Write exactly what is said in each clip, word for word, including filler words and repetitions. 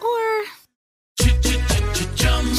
or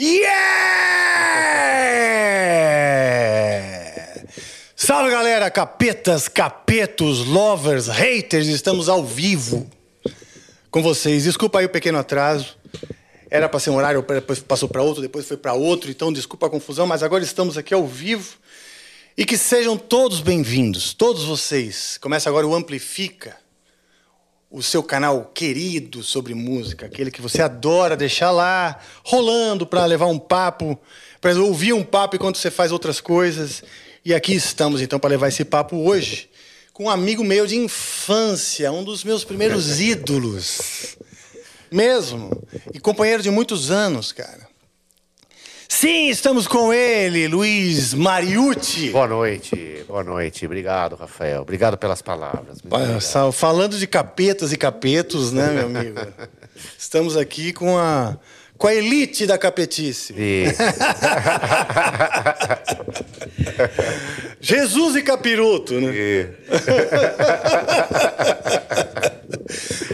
Yeah! Salve, galera, capetas, capetos, lovers, haters, estamos ao vivo com vocês. Desculpa aí o pequeno atraso, era para ser um horário, depois passou para outro, depois foi para outro, então desculpa a confusão, mas agora estamos aqui ao vivo e que sejam todos bem-vindos, todos vocês. Começa agora o Amplifica, o seu canal querido sobre música, aquele que você adora deixar lá, rolando para levar um papo, para ouvir um papo enquanto você faz outras coisas. E aqui estamos, então, para levar esse papo hoje com um amigo meu de infância, um dos meus primeiros ídolos, mesmo, e companheiro de muitos anos, cara. Sim, estamos com ele, Luis Mariutti. Boa noite, boa noite. Obrigado, Rafael. Obrigado pelas palavras. Obrigado. Falando de capetas e capetos, né, meu amigo? Estamos aqui com a, com a elite da capetice. Isso. Jesus e Capiroto, né?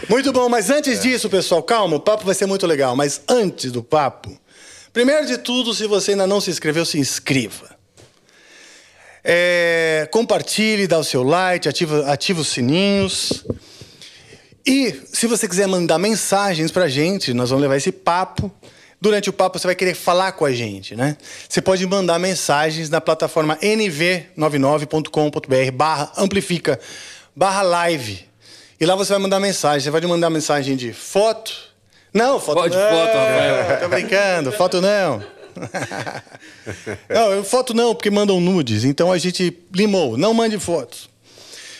Muito bom, mas antes disso, pessoal, calma, o papo vai ser muito legal. Mas antes do papo, primeiro de tudo, se você ainda não se inscreveu, se inscreva. É, compartilhe, dá o seu like, ativa, ativa os sininhos. E se você quiser mandar mensagens pra gente, nós vamos levar esse papo. Durante o papo você vai querer falar com a gente, né? Você pode mandar mensagens na plataforma n v noventa e nove ponto com ponto b r barra amplifica, barra live. E lá você vai mandar mensagem. Você pode mandar mensagem de foto... Não, foto Pode não. Foto, Rafael. Tô brincando, foto não. Não, foto não, porque mandam nudes, então a gente limou, não mande fotos.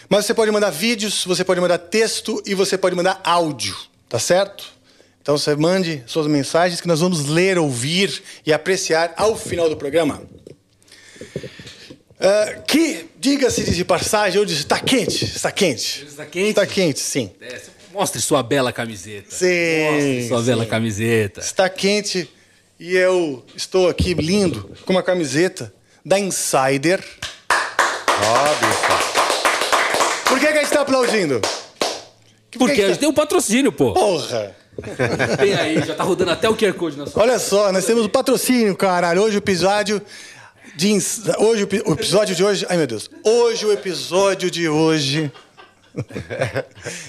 Mas você pode mandar vídeos, você pode mandar texto e você pode mandar áudio, tá certo? Então você mande suas mensagens que nós vamos ler, ouvir e apreciar ao final do programa. Uh, que, diga-se de passagem, eu disse, está quente, está quente. Está quente? Está quente, sim. Desce. Mostre sua bela camiseta. Sim. Mostre sua sim. bela camiseta. Está quente e eu estou aqui lindo com uma camiseta da Insider. Óbvio. Por que, é que a gente está aplaudindo? Por Porque que a gente tá... tem um patrocínio, pô. Porra. Tem aí, já tá rodando até o Q R Code na sua. Olha só, cara. Nós temos o um patrocínio, caralho. Hoje o episódio de... Ins... Hoje o... o episódio de hoje... Ai, meu Deus. Hoje o episódio de hoje...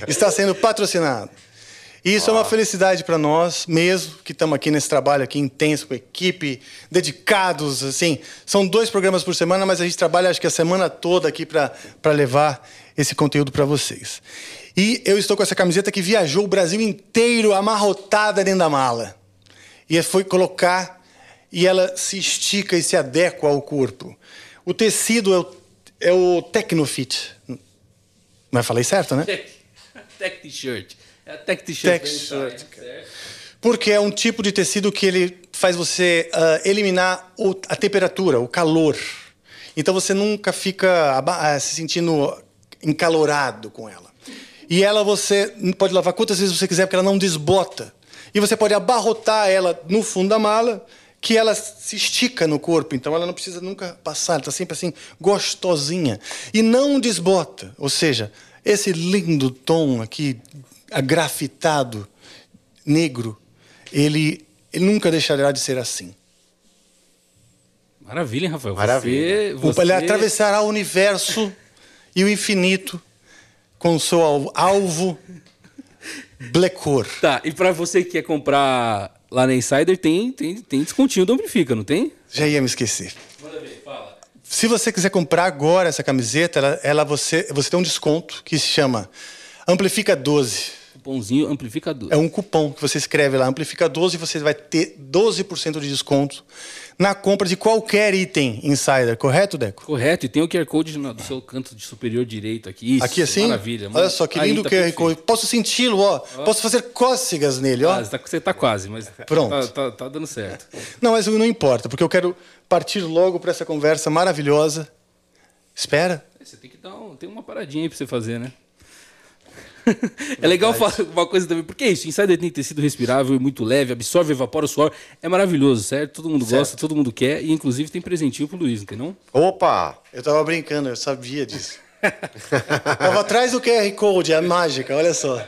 está sendo patrocinado. E isso oh. é uma felicidade para nós mesmo, que estamos aqui nesse trabalho aqui intenso, com equipe, dedicados, assim. São dois programas por semana, mas a gente trabalha acho que a semana toda aqui para levar esse conteúdo para vocês. E eu estou com essa camiseta que viajou o Brasil inteiro, amarrotada dentro da mala. E foi colocar e ela se estica e se adequa ao corpo. O tecido é o, é o Tecnofit. Mas falei certo, né? Tech, tech t-shirt. É a tech t-shirt. Tech shirt. Porque é um tipo de tecido que ele faz você uh, eliminar o, a temperatura, o calor. Então você nunca fica uh, se sentindo encalorado com ela. E ela você pode lavar quantas vezes você quiser, porque ela não desbota. E você pode abarrotar ela no fundo da mala, que ela se estica no corpo, então ela não precisa nunca passar, ela está sempre assim, gostosinha. E não desbota, ou seja, esse lindo tom aqui, agrafitado, negro, ele, ele nunca deixará de ser assim. Maravilha, hein, Rafael? Maravilha. Você, você... Ele atravessará o universo e o infinito com o seu alvo, alvo Blackcore. Tá, e para você que quer comprar... Lá na Insider tem, tem, tem descontinho do Amplifica, não tem? Já ia me esquecer. Manda ver, fala. Se você quiser comprar agora essa camiseta, ela, ela, você, você tem um desconto que se chama Amplifica doze. Cupomzinho Amplifica doze. É um cupom que você escreve lá, Amplifica doze, e você vai ter doze por cento de desconto na compra de qualquer item Insider, correto, Deco? Correto, e tem o Q R Code no, do seu canto superior direito aqui. Isso, aqui assim? Maravilha. Mano. Olha só, que lindo o tá Q R Code. Posso senti-lo, ó. ó. Posso fazer cócegas nele, ó. Ah, você, tá, você tá quase, mas pronto. Tá, tá, tá dando certo. Não, mas não importa, porque eu quero partir logo para essa conversa maravilhosa. Espera. Você tem que dar um, tem uma paradinha aí para você fazer, né? É legal falar uma coisa também, porque é isso, Insider tem tecido respirável e muito leve, absorve, evapora o suor, é maravilhoso, certo? Todo mundo certo. Gosta, todo mundo quer, e inclusive tem presentinho pro Luiz, não tem não? Opa, eu tava brincando, eu sabia disso. Tava atrás do Q R Code, é a mágica, olha só.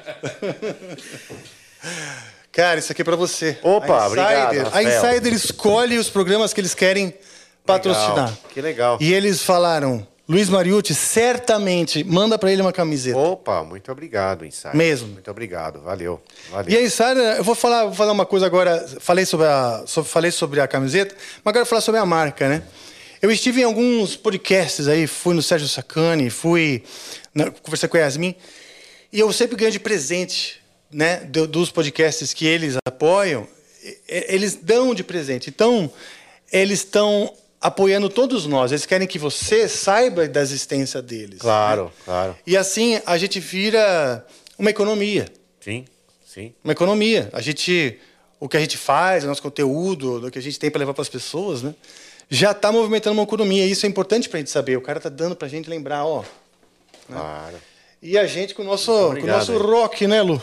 Cara, isso aqui é pra você. Opa, a Insider, obrigado, Rafael. A Insider escolhe os programas que eles querem patrocinar. Legal, que legal. E eles falaram... Luis Mariutti, certamente, manda para ele uma camiseta. Opa, muito obrigado, Insider. Mesmo. Muito obrigado, valeu. valeu. E a Insider, eu vou falar, vou falar uma coisa agora, falei sobre, a, sobre, falei sobre a camiseta, mas agora vou falar sobre a marca, né? Eu estive em alguns podcasts aí, fui no Sérgio Sacani, fui na, conversei com a Yasmin, e eu sempre ganho de presente, né, do, dos podcasts que eles apoiam, e, eles dão de presente. Então, eles estão... apoiando todos nós. Eles querem que você saiba da existência deles. Claro, né? Claro. E assim a gente vira uma economia. Sim, sim. Uma economia. A gente, o que a gente faz, o nosso conteúdo, o que a gente tem para levar para as pessoas, né? Já está movimentando uma economia. Isso é importante para a gente saber. O cara está dando para a gente lembrar, ó. Claro. Né? E a gente com o nosso, obrigado, com o nosso rock, né, Lu?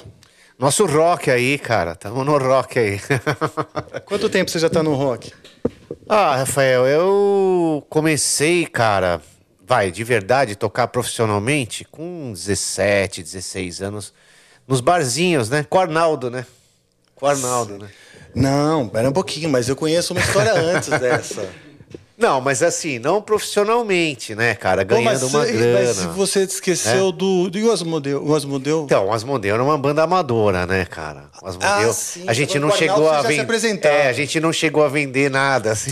Nosso rock aí, cara. Estamos no rock aí. Quanto tempo você já está no rock? Ah, Rafael, eu comecei, cara, vai, de verdade, tocar profissionalmente com dezessete, dezesseis anos, nos barzinhos, né? Com o Arnaldo, né? Com o Arnaldo, né? Não, era um pouquinho, mas eu conheço uma história antes dessa. Não, mas assim, não profissionalmente, né, cara? Ganhando Pô, mas, uma grana. Mas se você esqueceu é? do, do Asmodeu, o Asmodeu... Então, o Asmodeu era uma banda amadora, né, cara? O Asmodeu... Ah, sim. A gente não chegou a vender... É, a gente não chegou a vender nada, assim.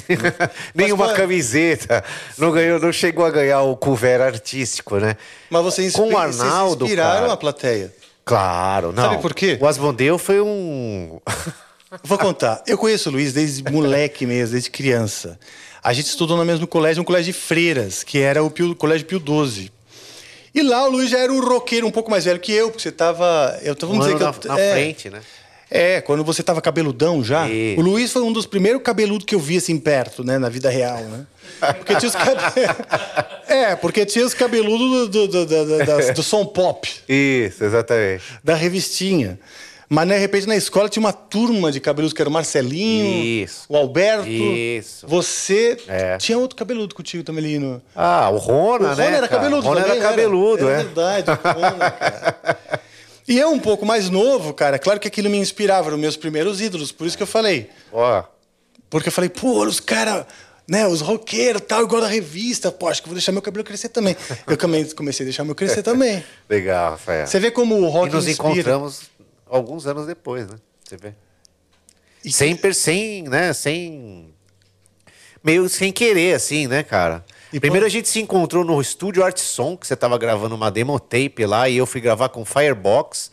Nenhuma mas, camiseta. Não, ganhou, não chegou a ganhar o couvert artístico, né? Mas você inspira, com o Arnaldo, vocês inspiraram, cara, a plateia? Claro, não. Sabe por quê? O Asmodeu foi um... Vou contar. Eu conheço o Luiz desde moleque mesmo, desde criança. A gente estudou no mesmo colégio, um colégio de freiras, que era o Pio, colégio Pio doze. E lá o Luiz já era um roqueiro um pouco mais velho que eu, porque você tava... Eu tava, vamos dizer que eu, na, na é, frente, né? É, quando você tava cabeludão já. E... o Luiz foi um dos primeiros cabeludos que eu vi assim perto, né? Na vida real, né? Porque tinha os cabeludos... é, porque tinha os cabeludos do, do, do, do, do, do som pop. Isso, exatamente. Da revistinha. Mas, de repente, na escola tinha uma turma de cabeludos, que era o Marcelinho, isso, o Alberto. Isso. Você é. tinha outro cabeludo contigo também ali no... Ah, o Rona, né? O Rona, né, era cabeludo. O Rona também, era cabeludo, era, é. É verdade, o Rona, cara. E eu, um pouco mais novo, cara, claro que aquilo me inspirava, eram meus primeiros ídolos, por isso que eu falei. Ó. Porque eu falei, pô, os caras... né, os roqueiros e tal, igual da revista. Pô, acho que vou deixar meu cabelo crescer também. Eu também comecei a deixar meu crescer também. Legal, Rafael. Você vê como o rock nos inspira. Encontramos... alguns anos depois, né? Você vê. E... sem, sem, né? Sem... meio sem querer, assim, né, cara? E primeiro pô... a gente se encontrou no estúdio Arte Som, que você tava gravando uma demo tape lá, e eu fui gravar com Firebox,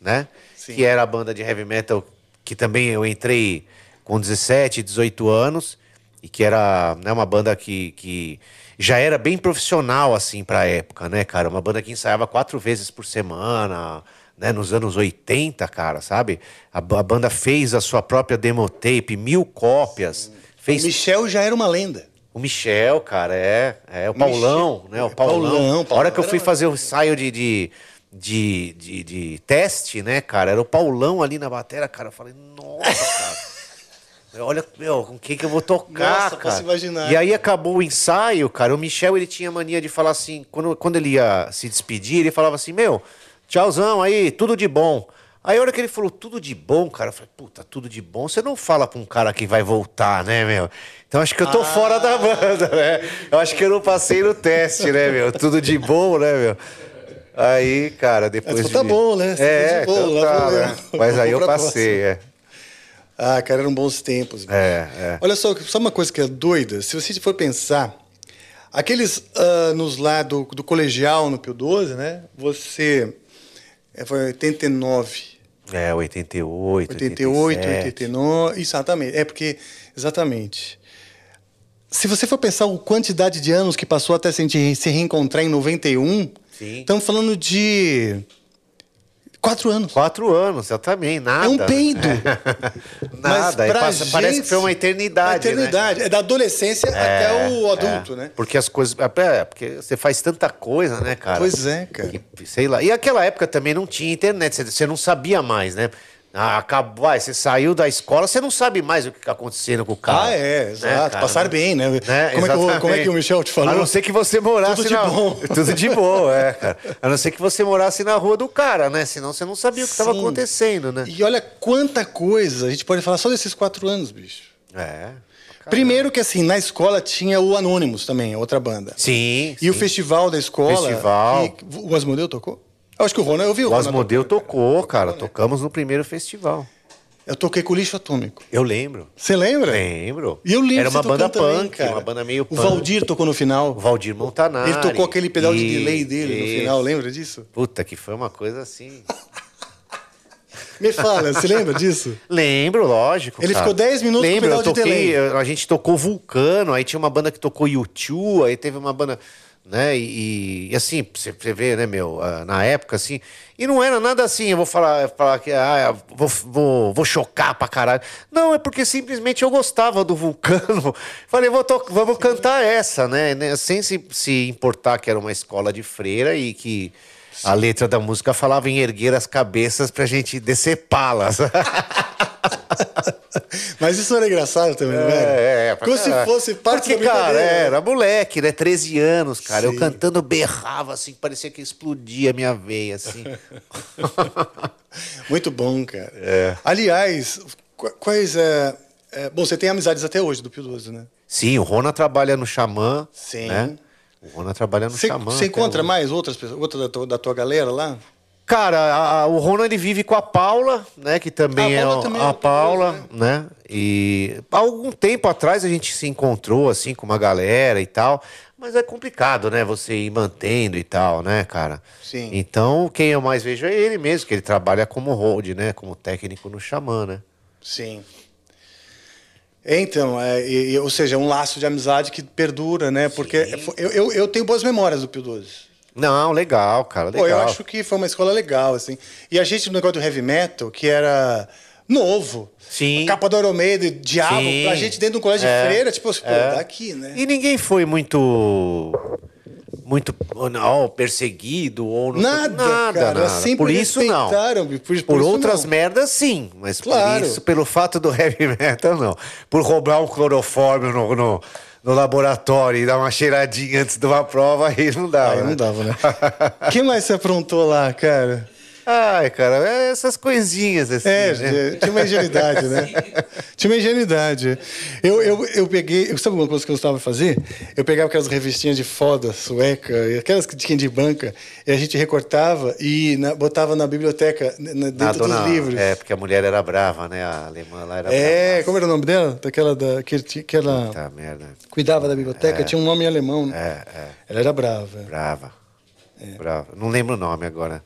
né? Sim. Que era a banda de heavy metal que também eu entrei com dezessete, dezoito anos, e que era, né, uma banda que, que já era bem profissional, assim, pra época, né, cara? Uma banda que ensaiava quatro vezes por semana... né, nos anos oitenta, cara, sabe? A, a banda fez a sua própria demotape, mil cópias. Fez... O Michel já era uma lenda. O Michel, cara, é. é o, o Paulão, Michel, né? O Paulão. Paulão, Paulão. A hora que eu fui fazer o ensaio de, de, de, de, de teste, né, cara? Era o Paulão ali na bateria, cara. Eu falei, nossa, cara. Olha, meu, com quem que eu vou tocar, nossa, cara? Posso imaginar. E aí acabou o ensaio, cara. O Michel, ele tinha mania de falar assim... Quando, quando ele ia se despedir, ele falava assim, meu... tchauzão aí, tudo de bom. Aí a hora que ele falou tudo de bom, cara, eu falei, puta, tudo de bom, você não fala pra um cara que vai voltar, né, meu? Então acho que eu tô ah, fora da banda, né? Eu acho que eu não passei no teste, né, meu? Tudo de bom, né, meu? Aí, cara, depois mas, de... tá bom, né? Você é, de bom, então tá, né? Mas aí eu passei, é. Ah, cara, eram bons tempos. Meu. É, é. Olha só, só uma coisa que é doida, se você for pensar, aqueles anos lá do, do colegial no Pio doze, né, você... É, foi oitenta e nove. É, oitenta e oito, oitenta e oito, oitenta e nove, exatamente. É porque, exatamente. Se você for pensar a quantidade de anos que passou até a gente se reencontrar em noventa e um, sim, estamos falando de quatro anos. Quatro anos, eu também, nada. É um peido. Nada, mas pra gente, parece que foi uma eternidade. Uma eternidade, né? É da adolescência é, até o adulto, é, né? Porque as coisas... É, porque você faz tanta coisa, né, cara? Pois é, cara. E, sei lá. E aquela época também não tinha internet, você não sabia mais, né? Ah, acabou, ah, você saiu da escola, você não sabe mais o que está acontecendo com o carro. Ah, é, exato. Né, passar bem, né? né? Como, é que o, como é que o Michel te falou? A não ser que você morasse tudo de na... bom. Tudo de bom, é, cara. A não ser que você morasse na rua do cara, né? Senão você não sabia o que estava acontecendo, né? E olha quanta coisa a gente pode falar só desses quatro anos, bicho. É. Primeiro que, assim, na escola tinha o Anonymous também, outra banda. Sim, sim. E o festival da escola... Festival. Que... O Asmodeu tocou? Eu acho que o Rona, eu vi o Rona. O Asmodeu tocou, cara. Tocamos no primeiro festival. Eu toquei com o Lixo Atômico. Eu lembro. Você lembra? Lembro. E eu lembro. Era uma banda punk, cara. Uma banda meio punk. O Valdir tocou no final. O Valdir Montanari. Ele tocou aquele pedal de delay dele no final, lembra disso? Puta, que foi uma coisa assim... Me fala, você lembra disso? Lembro, lógico. Ele cara. Ficou dez minutos lembro, com o pedal eu toquei, de delay. A gente tocou Vulcano, aí tinha uma banda que tocou U dois, aí teve uma banda... Né? E, e assim, você vê, né, meu, na época, assim, e não era nada assim, eu vou falar, falar que ah, vou, vou, vou chocar pra caralho. Não, é porque simplesmente eu gostava do Vulcano. Falei, vou to- vamos cantar essa, né? Sem se, se importar que era uma escola de freira e que sim, a letra da música falava em erguer as cabeças pra gente decepá-las. Mas isso era engraçado também, né? É, é. Como cara, se fosse parte porque, da cara, era moleque, né? treze anos, cara. Sim. Eu cantando berrava, assim, parecia que explodia a minha veia, assim. Muito bom, cara. É. Aliás, quais... É, é, bom, você tem amizades até hoje do Pio doze, né? Sim, o Rona trabalha no Xamã, sim, né? O Rona trabalha no cê, Xamã. Você encontra hoje mais outras pessoas, outra da tua, da tua galera lá? Cara, a, a, o Rona, ele vive com a Paula, né? Que também a é também a, a Paula, Deus, né? né? E há algum tempo atrás a gente se encontrou, assim, com uma galera e tal. Mas é complicado, né? Você ir mantendo e tal, né, cara? Sim. Então, quem eu mais vejo é ele mesmo, que ele trabalha como hold, né? Como técnico no Xamã, né? Sim. Então, é, e, ou seja, é um laço de amizade que perdura, né? Porque eu, eu, eu tenho boas memórias do Pio doze. Não, legal, cara, legal. Pô, eu acho que foi uma escola legal, assim. E a gente, no negócio do heavy metal, que era novo. Sim. Capa do Iron Maiden, diabo. Sim. A gente dentro de um colégio é. de freira, tipo, pô, é. daqui, né? E ninguém foi muito... Muito não, perseguido ou... Não nada, foi, nada, cara. Nada. Sempre por isso, não. Por, por, por isso, outras não. merdas, sim. Mas claro. Por isso, pelo fato do heavy metal, não. Por roubar um clorofórmio no... no... no laboratório e dar uma cheiradinha antes de uma prova, aí não dava. Aí não né? dava, né? O que mais você aprontou lá, cara? Ai, cara, essas coisinhas assim. É, né? Tinha uma ingenuidade, né? Tinha uma ingenuidade. Eu, eu, eu peguei... Sabe uma coisa que eu gostava de fazer? Eu pegava aquelas revistinhas de foda sueca, aquelas que tinha de banca, e a gente recortava e na, botava na biblioteca, na, dentro ah, dona, dos livros. É, porque a mulher era brava, né? A alemã lá era é, brava. Como era o nome dela? Daquela... Da, que, que ela Puta merda. Cuidava da biblioteca, é. tinha um nome em alemão. Né? É, é. Ela era brava. Brava. É. Brava. Não lembro o nome agora.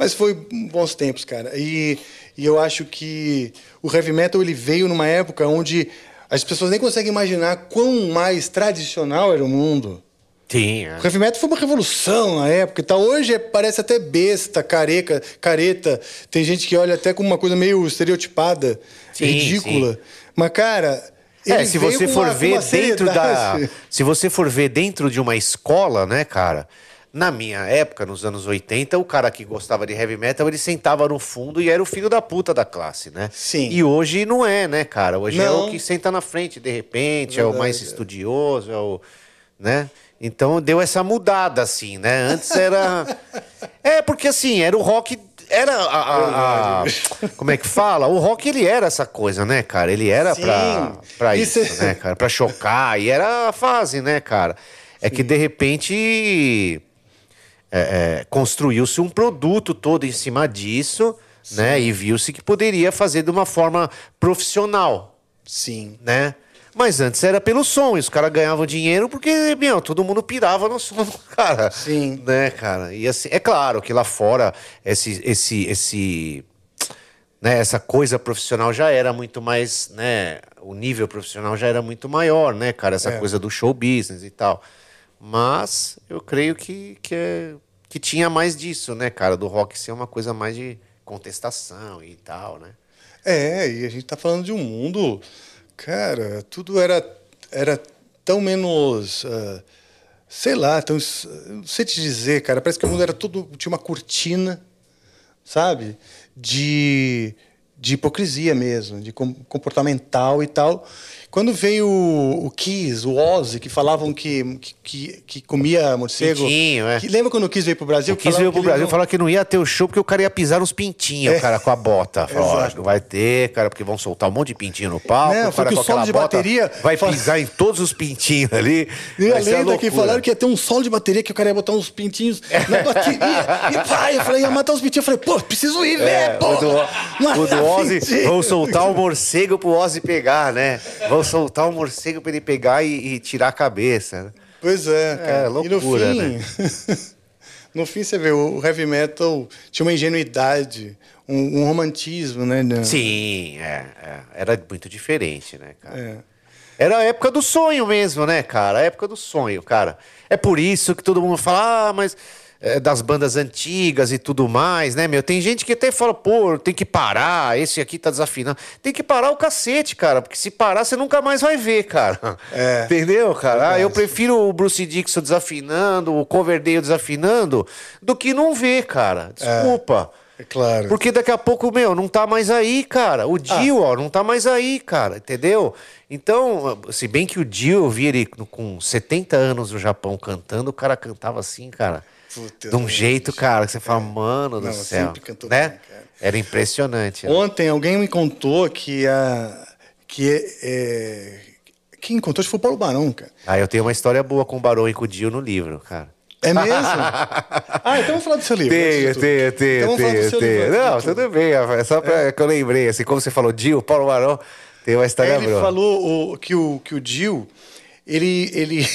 Mas foi bons tempos, cara. E, e eu acho que o heavy metal ele veio numa época onde as pessoas nem conseguem imaginar quão mais tradicional era o mundo. Sim. É. O heavy metal foi uma revolução na época e tal. Hoje é, parece até besta, careca, careta. Tem gente que olha até com uma coisa meio estereotipada, sim, ridícula. Sim. Mas, cara... É, se você for uma, ver dentro da... Se você for ver dentro de uma escola, né, cara... Na minha época, nos anos oitenta, o cara que gostava de heavy metal, ele sentava no fundo e era o filho da puta da classe, né? Sim. E hoje não é, né, cara? Hoje não. é o que senta na frente, de repente, verdade, é o mais estudioso, é o... né? Então, deu essa mudada, assim, né? Antes era... é, porque assim, era o rock... Era a, a, a... Como é que fala? O rock, ele era essa coisa, né, cara? Ele era sim, pra, pra isso, isso, né, cara? Pra chocar, e era a fase, né, cara? É sim, que, de repente... É, é, construiu-se um produto todo em cima disso, sim, né? E viu-se que poderia fazer de uma forma profissional. Sim. Né? Mas antes era pelo som, e os caras ganhavam dinheiro porque, meu, todo mundo pirava no som do cara. Sim. Né, cara? E assim, é claro que lá fora esse, esse, esse, né, essa coisa profissional já era muito mais, né, o nível profissional já era muito maior, né, cara? Essa é. coisa do show business e tal. Mas eu creio que, que, é, que tinha mais disso, né, cara? Do rock ser uma coisa mais de contestação e tal, né? É, e a gente tá falando de um mundo... Cara, tudo era, era tão menos... Uh, sei lá, tão, não sei te dizer, cara. Parece que o mundo era tudo... Tinha uma cortina, sabe? De, de hipocrisia mesmo, de comportamental e tal. Quando veio o, o Kiss, o Ozzy, que falavam que, que, que comia morcego... Pintinho, é. Que, lembra quando o Kiss veio pro Brasil? O Kiss veio pro Brasil e falava que não ia ter o show porque o cara ia pisar uns pintinhos, é. o cara com a bota. Falou, ó, não vai ter, cara, porque vão soltar um monte de pintinho no palco. Não, o cara com aquela bota vai pisar em todos os pintinhos ali. E a lenda que falaram que ia ter um solo de bateria que o cara ia botar uns pintinhos na bateria. E pá, eu falei, ia matar os pintinhos. Eu falei, pô, preciso ir, né, pô? O do Ozzy, vão soltar o morcego pro Ozzy pegar, né? Vou soltar um morcego para ele pegar e, e tirar a cabeça. Pois é, cara. É, loucura, e no fim, né? No fim, você vê, o heavy metal tinha uma ingenuidade, um, um romantismo, né? Sim, é, é. Era muito diferente, né, cara? É. Era a época do sonho mesmo, né, cara? A época do sonho, cara. É por isso que todo mundo fala, ah, mas... É, das bandas antigas e tudo mais, né, meu? Tem gente que até fala, pô, tem que parar, esse aqui tá desafinando. Tem que parar o cacete, cara, porque se parar, você nunca mais vai ver, cara. É, entendeu, cara? Ah, eu prefiro o Bruce Dixon desafinando, o Coverdale desafinando, do que não ver, cara. Desculpa. É, é claro. Porque daqui a pouco, meu, não tá mais aí, cara. O Dio, ah. ó, não tá mais aí, cara, entendeu? Então, se bem que o Dio, eu vi ele com setenta anos no Japão cantando, o cara cantava assim, cara. Puta, de um jeito, cara, que você fala, é. mano do Não, céu. Sempre cantou né? bem, cara. Era impressionante. Né? Ontem alguém me contou que a... Que é, é... Quem contou foi o Paulo Barão, cara. Ah, eu tenho uma história boa com o Barão e com o Dio no livro, cara. É mesmo? Ah, então vamos falar do seu livro. Tenho, tenho, tenho, tenho, tenho. Não, tudo bem, só pra é. que eu lembrei. Assim, como você falou, Dio, Paulo Barão, tem uma história boa. Ele bruna. falou o, que, o, que o Dio, ele... ele...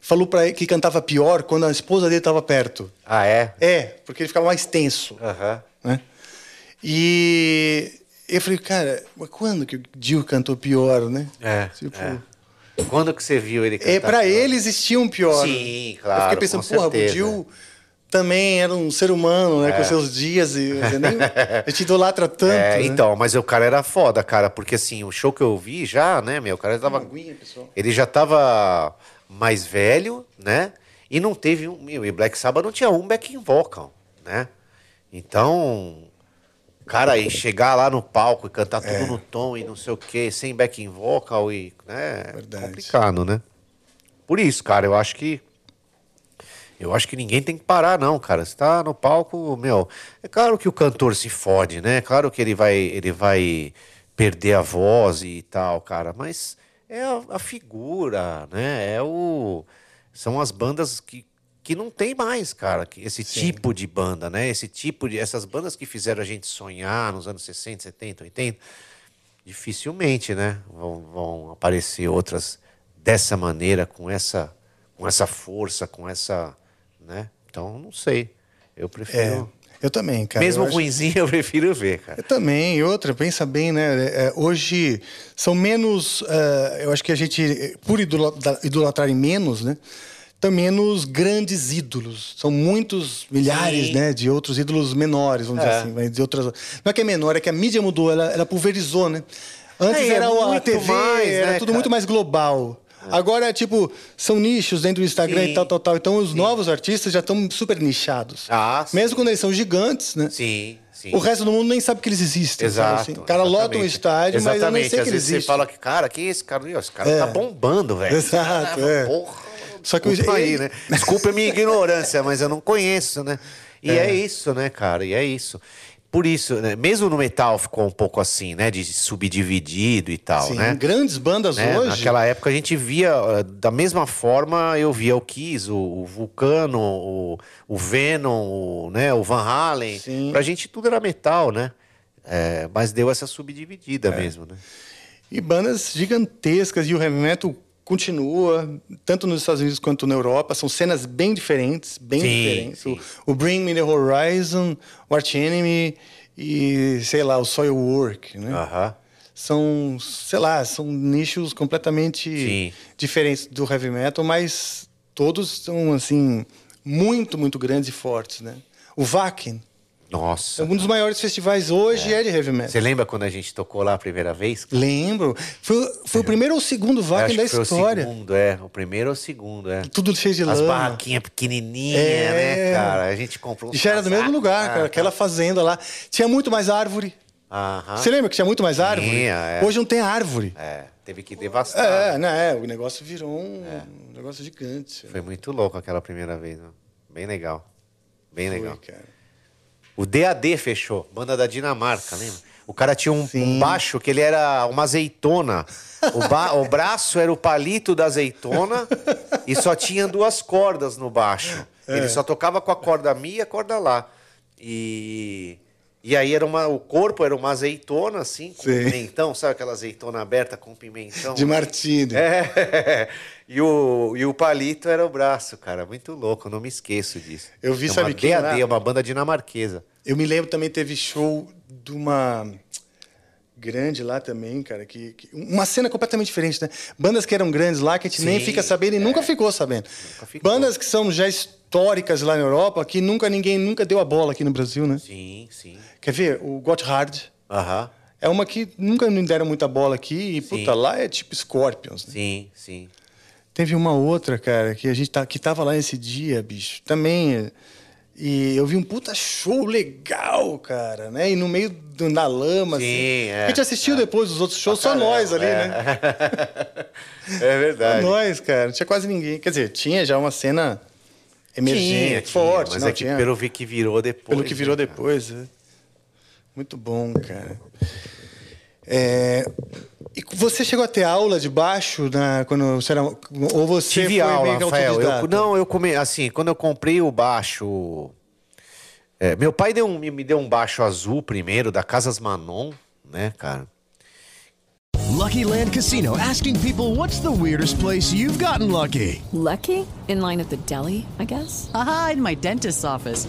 Falou pra ele que cantava pior quando a esposa dele estava perto. Ah, é? É, porque ele ficava mais tenso. Uhum. Né? E eu falei, cara, mas quando que o Dio cantou pior, né? É, tipo... é. Quando que você viu ele cantar é, pra pior? Ele existia um pior. Sim, claro. Eu fiquei pensando, porra, o Dio também era um ser humano, né? É. Com seus dias e... Nem... eu te idolatra tanto, é, né? Então, mas o cara era foda, cara. Porque assim, o show que eu vi já, né, meu? O cara tava... Aguinha, pessoal. Ele já tava... mais velho, né? E não teve um... Meu, e Black Sabbath não tinha um backing vocal, né? Então, cara, aí chegar lá no palco e cantar tudo é. no tom e não sei o quê, sem backing vocal e... Né? Verdade. Complicado, né? Por isso, cara, eu acho que... Eu acho que ninguém tem que parar, não, cara. Você tá no palco, meu... É claro que o cantor se fode, né? É claro que ele vai, ele vai perder a voz e tal, cara, mas... É a, a figura, né? É o... São as bandas que, que não tem mais, cara. Que, esse Sim. tipo de banda, né? Esse tipo de... Essas bandas que fizeram a gente sonhar nos anos sessenta, setenta, oitenta, dificilmente, né? Vão, vão aparecer outras dessa maneira, com essa, com essa força, com essa... Né? Então, não sei. Eu prefiro... É. Eu também, cara. Mesmo eu ruimzinho, acho... eu prefiro ver, cara. Eu também. E outra, pensa bem, né? Hoje são menos... Uh, eu acho que a gente, por idolatrarem menos, né? Estão menos grandes ídolos. São muitos milhares, Sim. né? De outros ídolos menores, vamos é. dizer assim. De outras... Não é que é menor, é que a mídia mudou. Ela, ela pulverizou, né? Antes é, era, era a T V, mais, era né, tudo cara? muito mais global. É. Agora, tipo, são nichos dentro do Instagram Sim. e tal, tal, tal. Então, os Sim. novos artistas já estão super nichados. Ah, mesmo quando eles são gigantes, né? Sim. Sim. O resto do mundo nem sabe que eles existem. Exato. Assim. O cara exatamente. lota um estádio, exatamente. mas eu nem sei Às que eles existem. Você fala que, cara, que esse cara... Esse cara é. tá bombando, velho. Exato, ah, é. Porra. Só que Desculpa, eu... aí, né? Desculpa a minha ignorância, mas eu não conheço, né? E é. é isso, né, cara? E é isso. Por isso, né? Mesmo no metal ficou um pouco assim, né? De subdividido e tal, Sim, né? Sim, grandes bandas né? hoje... Naquela época a gente via... Da mesma forma eu via o Kiss, o, o Vulcano, o, o Venom, o, né? o Van Halen. Sim. Pra gente tudo era metal, né? É, mas deu essa subdividida é. mesmo, né? E bandas gigantescas, e o heavy metal continua, tanto nos Estados Unidos quanto na Europa. São cenas bem diferentes, bem sim, diferentes. Sim. O, o Bring Me The Horizon, o Arch Enemy e, sei lá, o Soilwork, né? Uh-huh. São, sei lá, são nichos completamente sim. diferentes do heavy metal, mas todos são, assim, muito, muito grandes e fortes, né? O Wacken. Nossa. É um dos maiores festivais hoje é, é de heavy metal. Você lembra quando a gente tocou lá a primeira vez? Lembro. Foi, foi o primeiro ou o segundo Wacken da foi história. Foi o segundo, é. O primeiro ou o segundo, é. Tudo cheio de lama. As barraquinhas pequenininhas, é, né, cara? A gente comprou... Um já casaco, era do mesmo lugar, cara. cara. Aquela fazenda lá. Tinha muito mais árvore. Aham. Você lembra que tinha muito mais árvore? Tinha, é. Hoje não tem árvore. É. Teve que devastar. É, né? O negócio virou um, é. um negócio gigante. Foi muito louco aquela primeira vez, né? Bem legal. Bem foi, legal. Cara. O D A D fechou, banda da Dinamarca, lembra? O cara tinha um, um baixo que ele era uma azeitona. O, ba- o braço era o palito da azeitona e só tinha duas cordas no baixo. É. Ele só tocava com a corda minha e a corda lá. E, e aí era uma, o corpo era uma azeitona, assim, com sim. pimentão. Sabe aquela azeitona aberta com pimentão? De martini. É. E o, e o palito era o braço, cara. Muito louco, não me esqueço disso. Eu vi, é sabe quem? Uma D A D, uma banda dinamarquesa. Eu me lembro também, teve show de uma grande lá também, cara. Que, que... Uma cena completamente diferente, né? Bandas que eram grandes lá, que a gente sim, nem fica sabendo e é. nunca ficou sabendo. Nunca ficou. Bandas que são já históricas lá na Europa, que nunca ninguém nunca deu a bola aqui no Brasil, né? Sim, sim. Quer ver? O Got Hard. Aham. É uma que nunca me deram muita bola aqui. E, puta, sim. lá é tipo Scorpions. Né? Sim, sim. Teve uma outra, cara, que a gente tá, que tava lá nesse dia, bicho, também. E eu vi um puta show legal, cara, né? E no meio do, na lama, sim, assim. É, a gente assistiu é. depois os outros shows, ah, só caramba, nós ali, é. né? É verdade. Só nós, cara. Não tinha quase ninguém. Quer dizer, tinha já uma cena emergente, tinha, forte. Tinha, mas não, é que tinha. Pelo que virou depois. Pelo que virou né, depois. É. Muito bom, cara. É... E você chegou a ter aula de baixo na, quando você era, ou você tive foi aula, meio Rafael? Eu, não, eu come, assim, quando eu comprei o baixo, é, meu pai deu um, me deu um baixo azul primeiro da Casas Manon, né, cara? Lucky Land Casino asking people what's the weirdest place you've gotten lucky? Lucky? In line at the deli, I guess. Aha, in my dentist's office.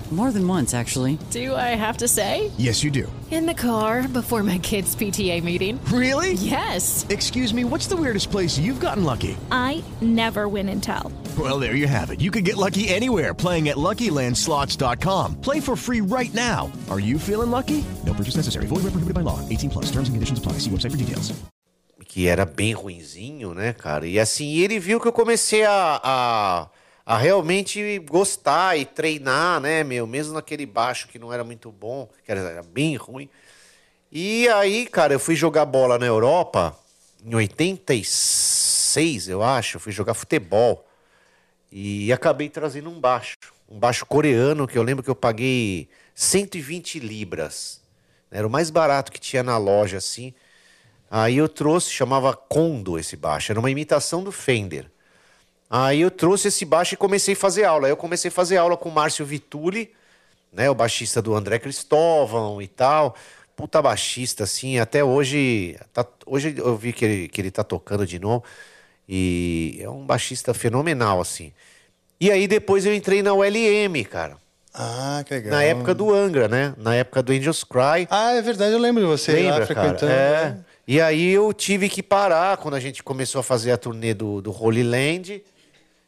More than once, actually. Do I have to say? Yes, you do. In the car, before my kids' P T A meeting. Really? Yes. Excuse me, what's the weirdest place you've gotten lucky? I never win and tell. Well, there you have it. You can get lucky anywhere, playing at Lucky Land Slots dot com. Play for free right now. Are you feeling lucky? No purchase necessary. Void where prohibited by law. eighteen plus. Terms and conditions apply. See website for details. Que era bem ruinzinho, né, cara? E assim, ele viu que eu comecei a, a, a realmente gostar e treinar, né, meu? Mesmo naquele baixo que não era muito bom, que era, era bem ruim. E aí, cara, eu fui jogar bola na Europa, em oitenta e seis, eu acho, eu fui jogar futebol. E acabei trazendo um baixo, um baixo coreano, que eu lembro que eu paguei cento e vinte libras. Era o mais barato que tinha na loja, assim. Aí eu trouxe, chamava Kondo esse baixo, era uma imitação do Fender. Aí eu trouxe esse baixo e comecei a fazer aula. Aí eu comecei a fazer aula com o Márcio Vitulli, né, o baixista do André Christovam e tal. Puta baixista, assim, até hoje... Tá, hoje eu vi que ele, que ele tá tocando de novo. E é um baixista fenomenal, assim. E aí depois eu entrei na U L M, cara. Ah, que legal. Na época do Angra, né? Na época do Angels Cry. Ah, é verdade, eu lembro de você Lembra, lá frequentando. É... Né? E aí eu tive que parar, quando a gente começou a fazer a turnê do, do Holy Land,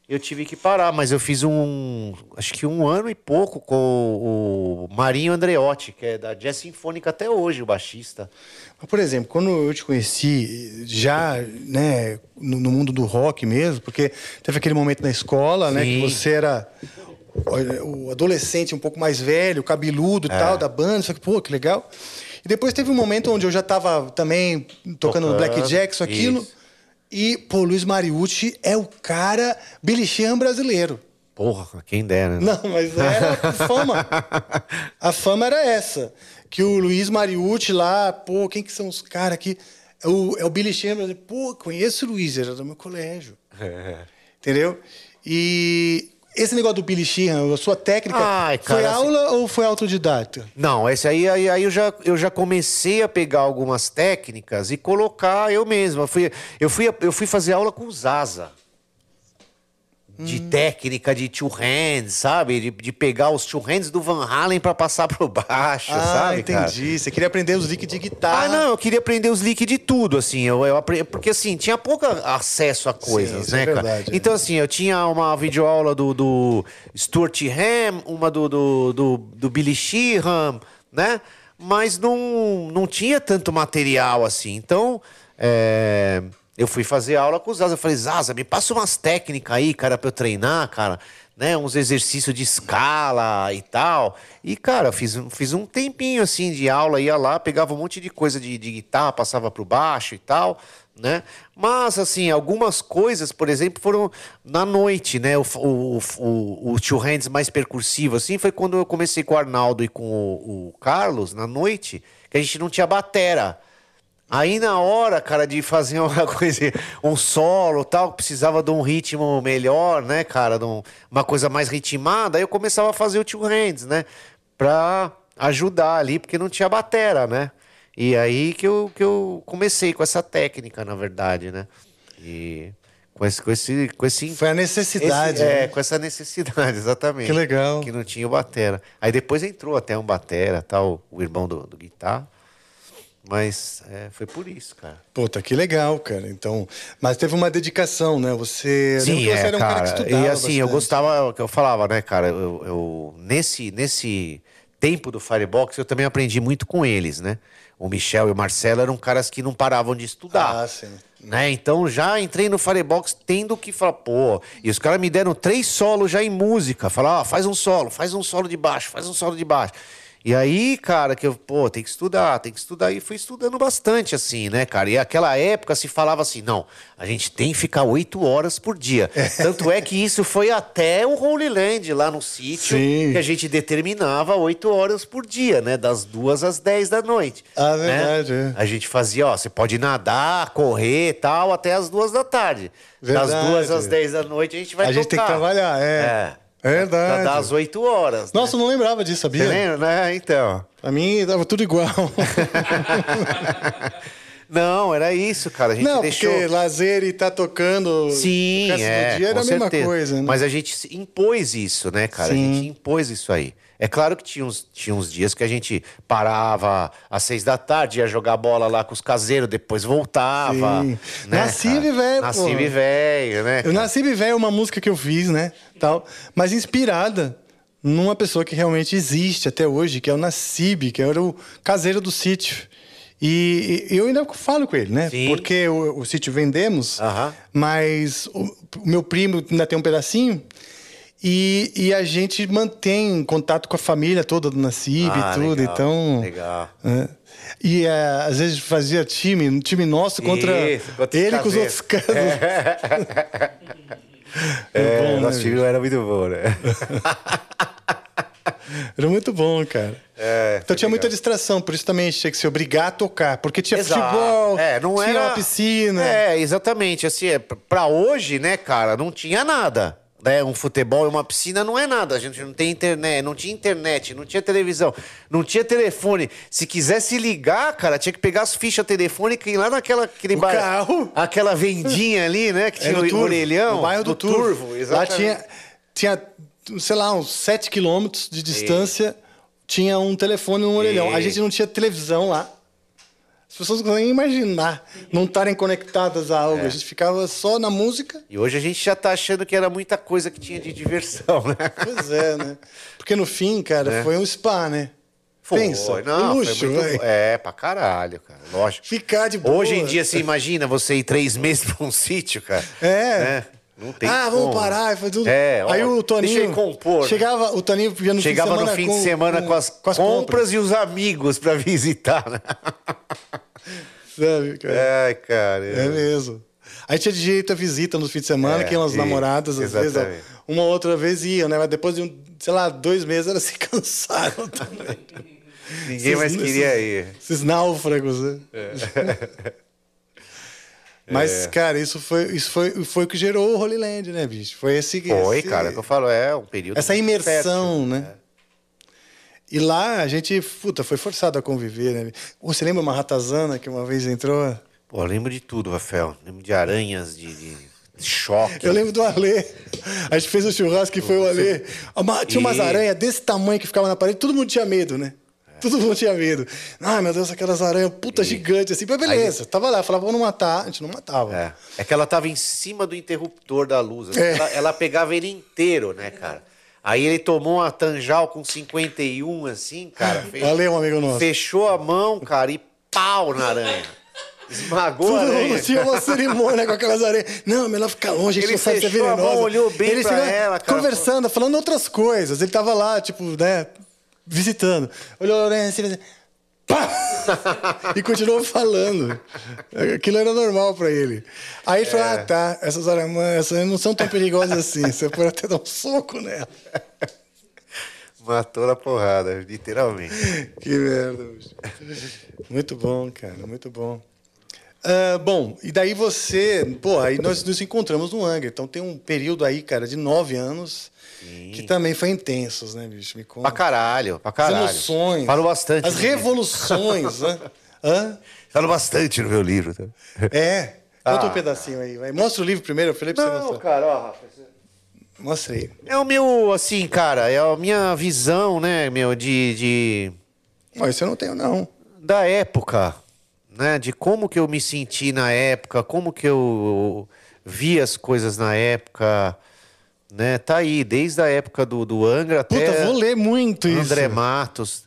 eu tive que parar, mas eu fiz um, acho que um ano e pouco com o Marinho Andreotti, que é da Jazz Sinfônica até hoje, o baixista. Por exemplo, quando eu te conheci, já né, no, no mundo do rock mesmo, porque teve aquele momento na escola, né, que você era... o adolescente um pouco mais velho, cabeludo e é. tal, da banda, só que, pô, que legal. E depois teve um momento onde eu já estava também tocando no Blackjack, isso, aquilo. Isso. E, pô, Luis Mariutti é o cara, Billy Sheehan brasileiro. Porra, quem dera, né? Não, mas era a fama. A fama era essa. Que o Luis Mariutti lá, pô, quem que são os caras aqui? É o, é o Billy Sheehan brasileiro. Pô, conheço o Luis, era do meu colégio. É. Entendeu? E... esse negócio do Billy Sheehan, a sua técnica, ai, cara, foi aula assim... ou foi autodidata? Não, esse aí, aí, aí eu, já, eu já comecei a pegar algumas técnicas e colocar eu mesmo. Eu fui, eu fui, eu fui fazer aula com o Zaza. De hum. técnica de two-hands, sabe? De, de pegar os two-hands do Van Halen pra passar pro baixo, ah, sabe, entendi. Cara? Entendi. Você queria aprender os licks de guitarra. Ah, não. Eu queria aprender os licks de tudo, assim. Eu, eu aprendi, porque, assim, tinha pouco acesso a coisas, sim, né, é verdade, cara? É. Então, assim, eu tinha uma videoaula do, do Stuart Ham, uma do, do, do, do Billy Sheehan, né? Mas não, não tinha tanto material, assim. Então, é... eu fui fazer aula com o Zaza. Eu falei, Zaza, me passa umas técnicas aí, cara, pra eu treinar, cara. Né? Uns exercícios de escala e tal. E, cara, eu fiz, fiz um tempinho, assim, de aula. Ia lá, pegava um monte de coisa de, de guitarra, passava pro baixo e tal, né? Mas, assim, algumas coisas, por exemplo, foram na noite, né? O, o, o, o two hands mais percursivo, assim, foi quando eu comecei com o Arnaldo e com o, o Carlos, na noite, que a gente não tinha batera. Aí na hora, cara, de fazer uma coisa, um solo tal, precisava de um ritmo melhor, né, cara? De um, uma coisa mais ritmada. Aí eu começava a fazer o two hands, né? Pra ajudar ali, porque não tinha batera, né? E aí que eu, que eu comecei com essa técnica, na verdade, né? E com esse... Com esse, com esse foi a necessidade. Esse, né? É, com essa necessidade, exatamente. Que legal. Que não tinha o batera. Aí depois entrou até um batera, tal, o irmão do, do guitarra. Mas é, foi por isso, cara. Pô, tá que legal, cara. Então, mas teve uma dedicação, né? Você, sim, é, você era um cara, cara que estudava. E assim, bastante. Eu gostava, que eu falava, né, cara? Eu, eu, nesse, nesse tempo do Firebox, eu também aprendi muito com eles, né? O Michel e o Marcelo eram caras que não paravam de estudar. Ah, sim. Né? Então já entrei no Firebox tendo que falar, pô... E os caras me deram três solos já em música. Falaram, ó, ah, faz um solo, faz um solo de baixo, faz um solo de baixo. E aí, cara, que eu, pô, tem que estudar, tem que estudar. E fui estudando bastante, assim, né, cara? E naquela época se falava assim, não, a gente tem que ficar oito horas por dia. Tanto é que isso foi até o Holy Land, lá no sítio, sim, que a gente determinava oito horas por dia, né? Das duas às dez da noite. Ah, né? Verdade. É. A gente fazia, ó, você pode nadar, correr e tal, até as duas da tarde. Verdade. Das duas às dez da noite a gente vai tocar. A gente tem que trabalhar, é. É. É verdade. Das oito horas. Nossa, né? Eu não lembrava disso, sabia? Você lembra, né? Então. Pra mim, tava tudo igual. Não, era isso, cara. A gente não, deixou... porque lazer e tá tocando... Sim, é, dia era a mesma coisa, né? Mas a gente impôs isso, né, cara? Sim. A gente impôs isso aí. É claro que tinha uns, tinha uns dias que a gente parava às seis da tarde, ia jogar bola lá com os caseiros, depois voltava. Né, Nasci velho, Nasci velho, né? Eu Nasci velho é uma música que eu fiz, né? Tal, mas inspirada numa pessoa que realmente existe até hoje, que é o Nassib, que era o caseiro do sítio. E, e eu ainda falo com ele, né? Sim. Porque o, o sítio vendemos, uh-huh. mas o, o meu primo ainda tem um pedacinho. E, e a gente mantém contato com a família toda do Nassib ah, e tudo, legal, então... legal. É. E uh, às vezes fazia time, time nosso contra, isso, contra ele com os outros caras. É, é bom, nosso né, time não era muito bom, né? Era muito bom, cara. É, então tinha legal. Muita distração, por isso também tinha que se obrigar a tocar. Porque tinha exato. Futebol, é, não tinha era... uma piscina... É, exatamente. Assim, pra hoje, né, cara, não tinha nada. Um futebol e uma piscina não é nada. A gente não tem internet, não tinha internet, não tinha televisão, não tinha telefone. Se quisesse ligar, cara, tinha que pegar as fichas telefônicas e ir lá naquela... aquele bairro, carro? Aquela vendinha ali, né? Que tinha o orelhão. O bairro do, do Turvo. Turvo, exatamente. Lá tinha, tinha, sei lá, uns sete quilômetros de distância. E... tinha um telefone e um orelhão. E... a gente não tinha televisão lá. As pessoas não conseguem imaginar não estarem conectadas a algo. É. A gente ficava só na música. E hoje a gente já tá achando que era muita coisa que tinha de diversão, né? Pois é, né? Porque no fim, cara, é. Foi um spa, né? Foi. Pensa, não, luxo, foi muito... é, pra caralho, cara. Lógico. Ficar de boa. Hoje em dia, você imagina você ir três meses pra um sítio, cara? É. Né? Não tem ah, como. Vamos parar. Foi tudo... É, aí ó, o Toninho... Deixa eu compor. Chegava, o Toninho podia no chegava fim de semana... Chegava no fim com, de semana com, com, as, com as compras, compras e os amigos para visitar, né? Sabe, cara? Ai, cara. É mesmo. Aí tinha direito a visita no fim de semana, é, que iam as namoradas, às vezes, uma outra vez iam, né? Mas depois de, um, sei lá, dois meses, elas se cansaram também. Ninguém esses, mais queria esses, ir. Esses náufragos, né? É. Mas, é. cara, isso, foi, isso foi, foi o que gerou o Holy Land, né, bicho? Foi esse... Foi, esse, cara, é o que eu falo, é um período... Essa imersão, perto, né? É. E lá a gente, puta, foi forçado a conviver, né? Você lembra uma ratazana que uma vez entrou... Pô, eu lembro de tudo, Rafael. Lembro de aranhas, de, de choque. Eu lembro do Alê. A gente fez um churrasco e foi o Alê. Uma, tinha umas aranhas desse tamanho que ficavam na parede. Todo mundo tinha medo, né? É. Todo mundo tinha medo. Ai, meu Deus, aquelas aranhas puta e... gigante assim. Mas beleza, aí... tava lá. Falava, vamos não matar. A gente não matava. É, é que ela tava em cima do interruptor da luz. Assim, é. ela, ela pegava ele inteiro, né, cara? Aí ele tomou uma Tanjal com cinquenta e um, assim, cara. Fechou, Alê, um amigo nosso. Fechou a mão, cara, e pau na aranha. Esmagou todo a aranha. Mundo tinha uma cerimônia com aquelas aranhas. Não, melhor ficar longe, a gente só sabe que é venenosa. Ele fechou a mão, olhou bem ele pra ela, cara. Conversando, falando outras coisas. Ele tava lá, tipo, né, visitando. Olhou a aranha assim, pá! E continuou falando. Aquilo era normal pra ele. Aí ele é. falou, ah, tá, essas aranhas não são tão perigosas assim. Você pode até dar um soco nela. Matou na porrada, literalmente. Que merda. Muito bom, cara, muito bom. Uh, bom, e daí você... Pô, aí nós nos encontramos no Angra. Então tem um período aí, cara, de nove anos... Sim. Que também foi intenso, né, bicho? Me conta. Pra caralho, pra caralho. As emoções. Falou bastante. As revoluções, né? Hã? Falou bastante no meu livro. É. Conta ah. um pedacinho aí. Vai. Mostra o livro primeiro, eu falei pra você mostrar. Não, cara, ó, Rafa... Mostra aí. É o meu, assim, cara, é a minha visão, né, meu, de... de... Não, isso eu não tenho, não. Da época... Né, de como que eu me senti na época, como que eu vi as coisas na época, né? Tá aí, desde a época do, do Angra Puta, até... Puta, vou ler muito André isso. André Matos.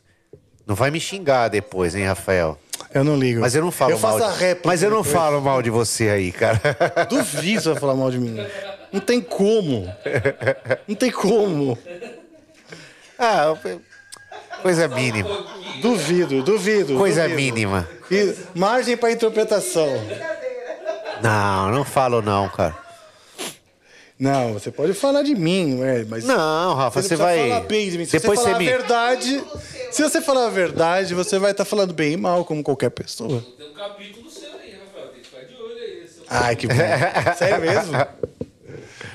Não vai me xingar depois, hein, Rafael? Eu não ligo. Mas eu não falo eu mal... Eu faço de... a réplica. Mas eu não depois. falo mal de você aí, cara. Duvido você vai falar mal de mim. Não tem como. Não tem como. Ah, eu... Coisa mínima. Duvido, duvido. Coisa duvido. mínima. E margem para interpretação. Não, não falo não, cara. Não, você pode falar de mim, ué, mas... Não, Rafa, você, você vai... Falar bem de mim. Se Depois você falar você a me... verdade... Se você falar a verdade, você vai estar tá falando bem e mal, como qualquer pessoa. Tem um capítulo seu aí, Rafael. Tem que ficar de olho aí. Ai, que bom. Sério mesmo?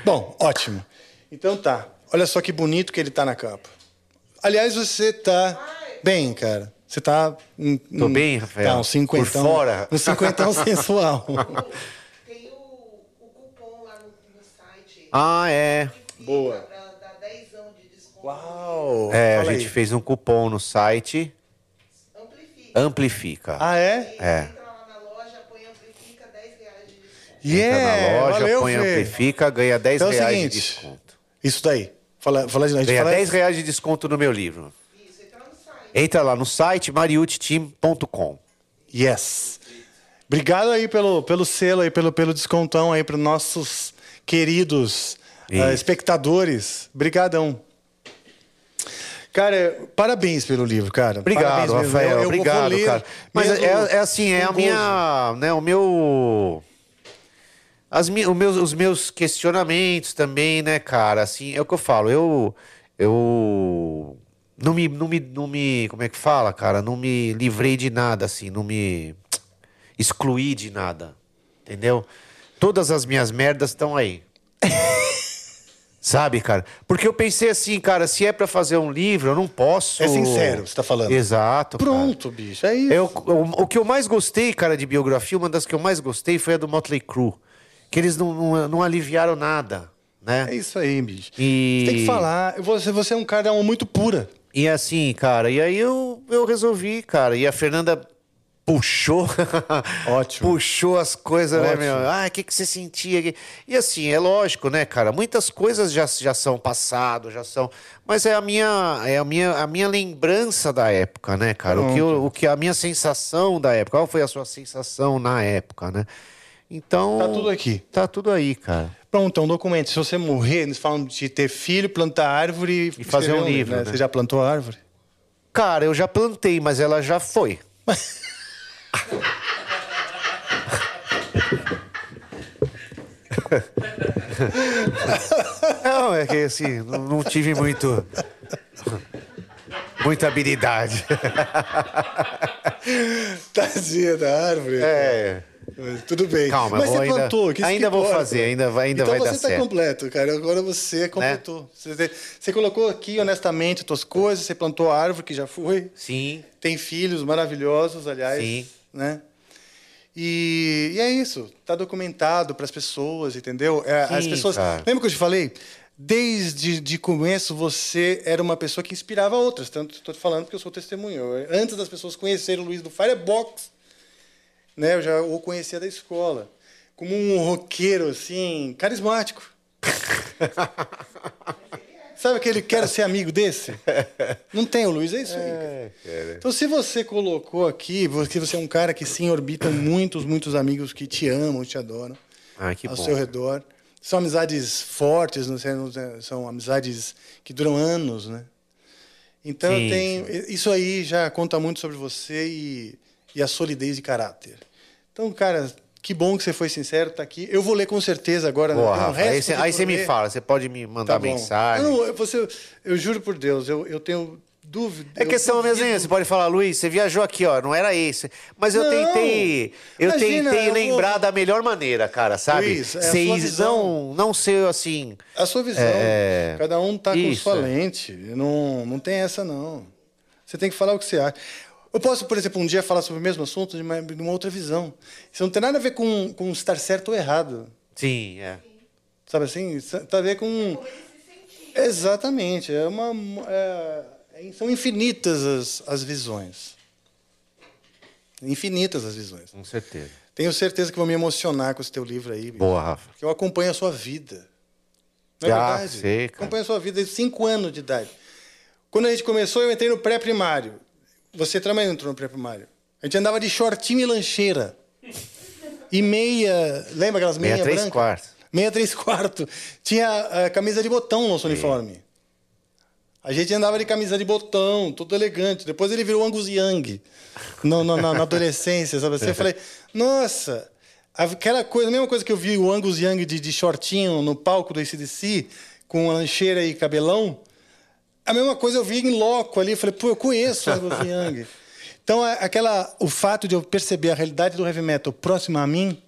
Bom, ótimo. Então tá. Olha só que bonito que ele tá na capa. Aliás, você tá bem, cara. Você tá... Um, Tô um, bem, Rafael. Tá, um cinquentão. Por fora. Um cinquentão sensual. Tem o, o cupom lá no, no site. Ah, é. Boa. Dá dez anos de desconto. Uau. É, Fala a gente aí. fez um cupom no site. Amplifica. Amplifica. Ah, é? É. é. Entra lá na loja, põe Amplifica, dez reais de desconto. Yeah, Entra na loja, valeu, põe filho. Amplifica, ganha dez então, reais é seguinte, de desconto. Isso daí. Fala, fala de nós. Ganha fala... dez reais de desconto no meu livro. Isso, entra lá no site. Entra lá no site mariutti team ponto com. Yes. Obrigado aí pelo, pelo selo, aí, pelo, pelo descontão aí para os nossos queridos uh, espectadores. Obrigadão. Cara, parabéns pelo livro, cara. Obrigado, Rafael. Eu, Obrigado, eu cara. Mas é, é assim, é a minha... Né, o meu... As mi- os, meus, os meus questionamentos também, né, cara? Assim, é o que eu falo. Eu... eu não, me, não, me, não me... Como é que fala, cara? Não me livrei de nada, assim. Não me excluí de nada. Entendeu? Todas as minhas merdas estão aí. Sabe, cara? Porque eu pensei assim, cara, se é pra fazer um livro, eu não posso... É sincero, você tá falando. Exato, Pronto, cara. bicho, é isso. Eu, o, o que eu mais gostei, cara, de biografia, uma das que eu mais gostei foi a do Motley Crue. Que eles não, não, não aliviaram nada, né? É isso aí, bicho. E... Você tem que falar. Você, você é um cara, é uma muito pura. E assim, cara, e aí eu, eu resolvi, cara. E a Fernanda puxou. Ótimo. Puxou as coisas, Ótimo. né, meu? Ah, o que, que você sentia aqui? E assim, é lógico, né, cara? Muitas coisas já, já são passado, já são... Mas é a minha, é a minha, a minha lembrança da época, né, cara? Hum. O que eu, o que a minha sensação da época. Qual foi a sua sensação na época, né? Então... Tá tudo aqui. Tá tudo aí, cara. Pronto, é um documento. Se você morrer, eles falam de ter filho, plantar árvore... E fazer um livro, né? Você já plantou a árvore? Cara, eu já plantei, mas ela já foi. Não, é que assim, não tive muito... Muita habilidade. Tadinha da árvore. É... Tudo bem. Calma, mas você ainda, plantou. Que ainda que vou importa. fazer, ainda vai, ainda então vai dar tá certo. Então você está completo, cara. Agora você completou. Né? Você, você colocou aqui, honestamente, suas coisas. Você plantou a árvore, que já foi. Sim. Tem filhos maravilhosos, aliás. Sim. Né? E, e é isso. Está documentado para as pessoas, entendeu? É, Sim, as pessoas. Cara. Lembra que eu te falei? Desde de começo, você era uma pessoa que inspirava outras. Tanto estou te falando porque eu sou testemunho. Antes das pessoas conhecerem o Luiz do Firebox... Né, eu já o conhecia da escola, como um roqueiro, assim, carismático. Sabe aquele quero ser amigo desse? Não tem, o Luiz é isso aí. É, cara. Então, se você colocou aqui, você, você é um cara que, sim, orbita muitos, muitos amigos que te amam, te adoram, ah, que ao bom. seu redor. São amizades fortes, não sei, são amizades que duram anos, né? Então, sim, tem, sim. isso aí já conta muito sobre você e... E a solidez de caráter. Então, cara, que bom que você foi sincero, tá aqui. Eu vou ler com certeza agora. Boa, né? Rafa, aí, cê, aí você me fala, você pode me mandar tá mensagem. Não, eu, você, eu juro por Deus, eu, eu tenho dúvida. É questão mesmo, você pode falar, Luiz, você viajou aqui, ó, não era esse. Mas eu não, tentei, eu imagina, tentei eu lembrar vou... da melhor maneira, cara, sabe? Luiz, é Cês não, não ser assim... A sua visão, é... cada um tá Isso, com sua é. lente. Não, não tem essa, não. Você tem que falar o que você acha. Eu posso, por exemplo, um dia falar sobre o mesmo assunto de uma, de uma outra visão. Isso não tem nada a ver com, com estar certo ou errado. Sim, é. Sabe assim? Tá a ver com... É Exatamente. É uma, é... São infinitas as, as visões. Infinitas as visões. Com certeza. Tenho certeza que vou me emocionar com esse teu livro aí. Boa, Rafa. Porque eu acompanho a sua vida. Não é ah, verdade? Sei, cara. Acompanho a sua vida desde cinco anos de idade. Quando a gente começou, eu entrei no pré-primário. Você também entrou no pré-primário. A gente andava de shortinho e lancheira. E meia... Lembra aquelas meias brancas? Meia três quartos. Meia três quartos. Tinha a camisa de botão no nosso Sim. uniforme. A gente andava de camisa de botão, todo elegante. Depois ele virou Angus Young. No, no, na, na adolescência, sabe assim? Eu falei, nossa... Aquela coisa, a mesma coisa que eu vi o Angus Young de, de shortinho no palco do A C D C, com a lancheira e cabelão... A mesma coisa eu vi em loco ali, falei, pô, eu conheço o Angus Young. Então, aquela, o fato de eu perceber a realidade do heavy metal próxima a mim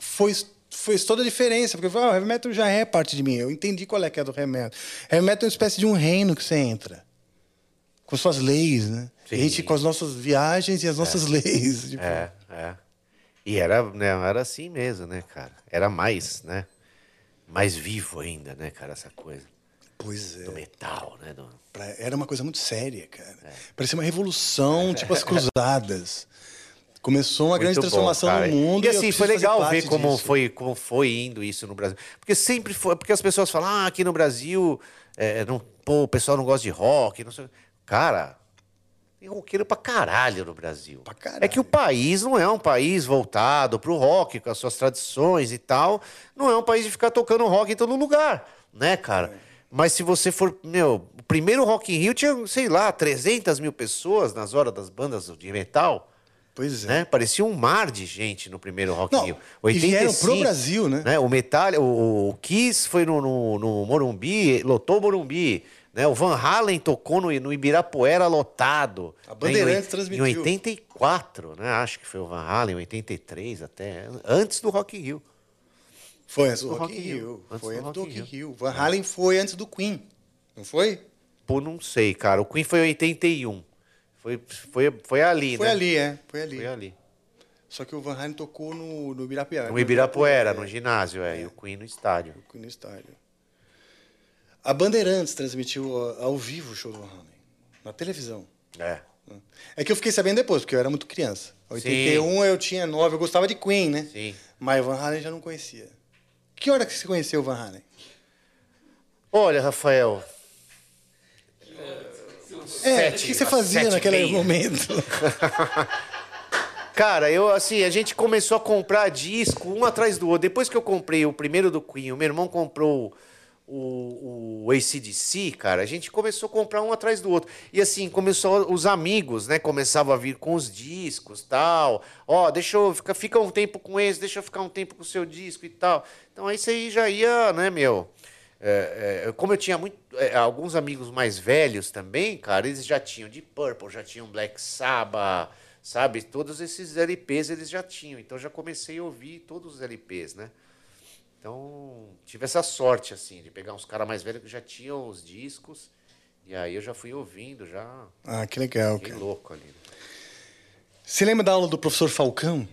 foi, foi toda a diferença. Porque eu falei, ah, o heavy metal já é parte de mim, eu entendi qual é que é do heavy metal. Heavy metal é uma espécie de um reino que você entra, com suas leis, né? Sim. A gente com as nossas viagens e as nossas é. leis. Tipo. É, é. E era, né, era assim mesmo, né, cara? Era mais, né? Mais vivo ainda, né, cara, essa coisa. Pois é. Do metal, né? Do... Era uma coisa muito séria, cara. É. Parecia uma revolução, tipo as cruzadas. Começou uma muito grande transformação bom, no mundo. E, e assim, foi legal ver como foi, como foi indo isso no Brasil. Porque sempre foi... Porque as pessoas falam, ah, aqui no Brasil, é, não, pô, o pessoal não gosta de rock, não sei... Cara, tem roqueiro pra caralho no Brasil. Pra caralho. É que o país não é um país voltado pro rock, com as suas tradições e tal. Não é um país de ficar tocando rock em todo lugar, né, cara? É. Mas se você for... Meu, o primeiro Rock in Rio tinha, sei lá, trezentas mil pessoas nas horas das bandas de metal. Pois é. Né? Parecia um mar de gente no primeiro Rock in Rio. oitenta e cinco, e vieram pro Brasil, né? né? O Metal, o, o Kiss foi no, no, no Morumbi, lotou o Morumbi. Né? O Van Halen tocou no, no Ibirapuera lotado. A Bandeirantes né? em, transmitiu. Em oitenta e quatro, né? Acho que foi o Van Halen, em oitenta e três até. Antes do Rock in Rio. Foi antes do Rock in Rio. Foi antes do Rock in Rio. Van Halen foi antes do Queen, não foi? Pô, não sei, cara. O Queen foi em oitenta e um. Foi, foi, foi ali, foi né? Foi ali, é. Foi ali. Foi ali. Só que o Van Halen tocou no, no Ibirapuera. No Ibirapuera, no, Ibirapuera, é. no ginásio, é. é. E o Queen no estádio. O Queen no estádio. A Bandeirantes transmitiu ao vivo o show do Van Halen. Na televisão. É. É que eu fiquei sabendo depois, porque eu era muito criança. Em oitenta e um eu tinha nove, eu gostava de Queen, né? Sim. Mas o Van Halen já não conhecia. Que hora que você conheceu o Van Halen? Olha, Rafael... É, o que você fazia naquele momento? Cara, eu assim, a gente começou a comprar disco um atrás do outro. Depois que eu comprei o primeiro do Queen, o meu irmão comprou o, o A C D C, cara, a gente começou a comprar um atrás do outro. E assim, começou os amigos, né? Começavam a vir com os discos e tal. Ó, oh, deixa eu ficar fica um tempo com esse, deixa eu ficar um tempo com o seu disco e tal. Então aí você já ia, né, meu? É, é, como eu tinha muito, é, alguns amigos mais velhos também, cara, eles já tinham Deep Purple, já tinham Black Sabbath, sabe? Todos esses L Ps eles já tinham. Então já comecei a ouvir todos os L Ps, né? Então tive essa sorte, assim, de pegar uns caras mais velhos que já tinham os discos. E aí eu já fui ouvindo, já... Ah, que legal, cara. Que louco ali. Né? Você lembra da aula do professor Falcão?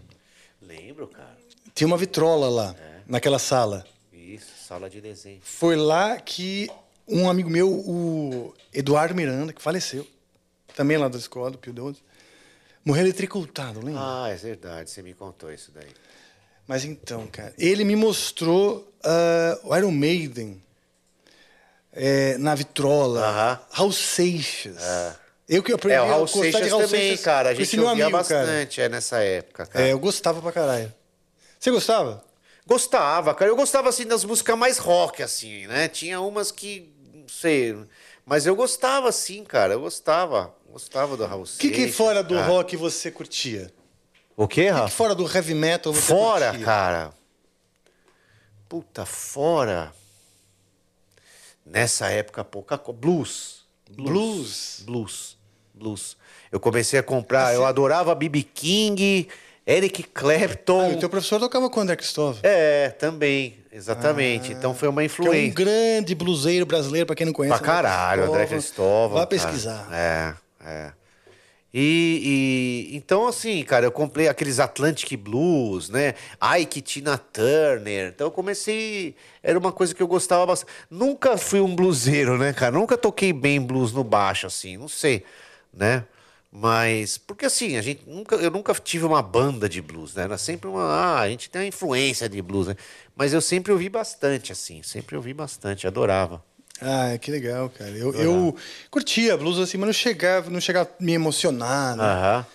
Lembro, cara. Tinha uma vitrola lá, é. naquela sala. Isso, sala de desenho. Foi lá que um amigo meu, o Eduardo Miranda, que faleceu, também lá da escola, do Pio doze, morreu eletrocutado, lembra? Ah, é verdade, você me contou isso daí. Mas então, cara, ele me mostrou uh, o Iron Maiden é, na vitrola, uh-huh. Raul Seixas. Uh-huh. Eu que aprendi é, o Raul a gostar Seixas de Raul também, Seixas. Cara, a gente ouvia amigo, bastante é, nessa época. Cara. É, eu gostava pra caralho. Você gostava? Gostava, cara. Eu gostava, assim, das músicas mais rock, assim, né? Tinha umas que, não sei... Mas eu gostava, sim, cara. Eu gostava. Gostava do Raul Seixas. O que fora do cara. rock você curtia? O quê, Rafa? O que, que fora do heavy metal você fora, curtia? Fora, cara. Puta, fora... Nessa época, pouca coisa. Blues. Blues. Blues. Blues. Eu comecei a comprar... Assim... Eu adorava B B King... Eric Clapton... Ah, o teu professor tocava com o André Christovam. É, também, exatamente. Ah, então foi uma influência. É um grande bluseiro brasileiro, para quem não conhece. Pra caralho, André Christovam. Vai pesquisar. É, é. E, e, então, assim, cara, eu comprei aqueles Atlantic Blues, né? Ike, Tina Turner. Então eu comecei... Era uma coisa que eu gostava bastante. Nunca fui um bluseiro, né, cara? Nunca toquei bem blues no baixo, assim. Não sei, né? Mas, porque assim, a gente nunca, eu nunca tive uma banda de blues, né? Era sempre uma... Ah, a gente tem uma influência de blues, né? Mas eu sempre ouvi bastante, assim. Sempre ouvi bastante, adorava. Ah, que legal, cara. Eu, eu curtia blues, assim, mas não chegava, não chegava a me emocionar, né? Aham.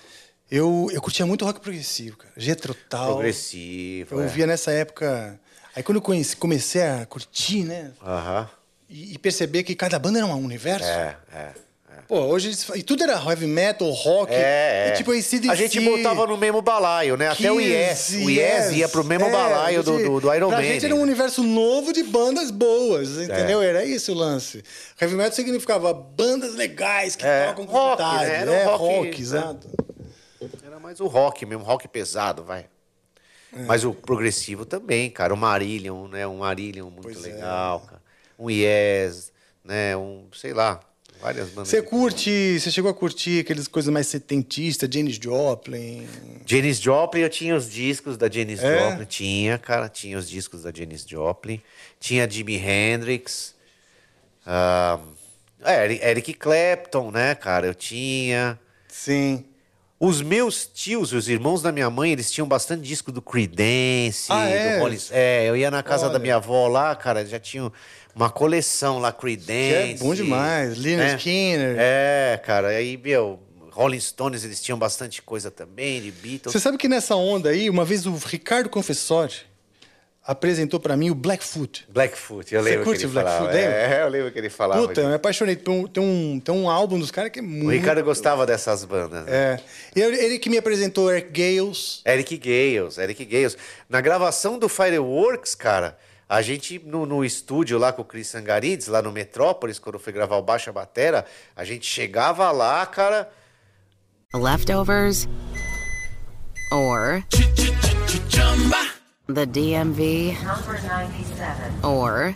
Eu, eu curtia muito rock progressivo, cara. Getrotal. Progressivo, Eu é. ouvia nessa época... Aí quando eu conheci, comecei a curtir, né? Aham. E, e perceber que cada banda era um universo. É, é. Pô, hoje eles... E tudo era heavy metal, rock. É, é. E, tipo, A C D C, a gente botava no mesmo balaio, né? Até o Yes. O Yes ia pro mesmo é, balaio de, do, do Iron Man. A gente era um universo novo de bandas boas, entendeu? É. Era isso o lance. Heavy metal significava bandas legais que é. tocam com guitarra, né? Era, era um rock, rock, exato. Era mais o rock mesmo, rock pesado, vai. É. Mas o progressivo também, cara. O Marillion, né? Um Marillion muito pois legal, é. cara. Um Yes, né? Um, sei lá. Você curte, você chegou a curtir aquelas coisas mais setentistas, Janis Joplin? Janis Joplin, eu tinha os discos da Janis é? Joplin. Tinha, cara, tinha os discos da Janis Joplin. Tinha Jimi Hendrix. Uh, Eric Clapton, né, cara? Eu tinha. Sim. Os meus tios, os irmãos da minha mãe, eles tinham bastante disco do Creedence. Ah, é? Do Hollis. É, eu ia na casa Olha. da minha avó lá, cara, já tinha... Uma coleção lá, Creedence. É bom demais. Leonard né? Skinner. É, cara. Aí, meu, Rolling Stones, eles tinham bastante coisa também, de Beatles. Você sabe que nessa onda aí, uma vez o Ricardo Confessori apresentou pra mim o Blackfoot. Blackfoot, eu lembro. Você curte que ele o Blackfoot, lembra? É, eu lembro que ele falava. Puta, eu me apaixonei. Tem um, tem um, tem um álbum dos caras que é muito... O Ricardo gostava dessas bandas, né? É. Ele, ele que me apresentou Eric Gales. Eric Gales, Eric Gales. Na gravação do Fireworks, cara... A gente, no, no estúdio lá com o Chris Tsangarides, lá no Metrópolis, quando eu fui gravar o Baixa Batera, a gente chegava lá, cara... Leftovers or the D M V or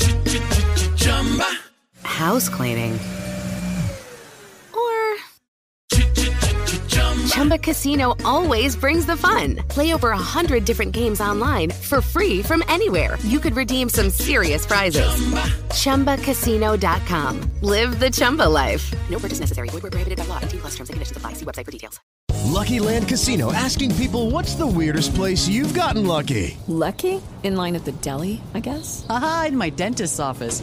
house cleaning or... Chumba Casino always brings the fun. Play over a hundred different games online for free from anywhere. You could redeem some serious prizes. Chumba Casino dot com. Live the Chumba life. No purchase necessary. Void where prohibited by law. eighteen plus terms and conditions apply. See website for details. Lucky Land Casino asking people, what's the weirdest place you've gotten lucky? Lucky? In line at the deli, I guess? Aha, in my dentist's office.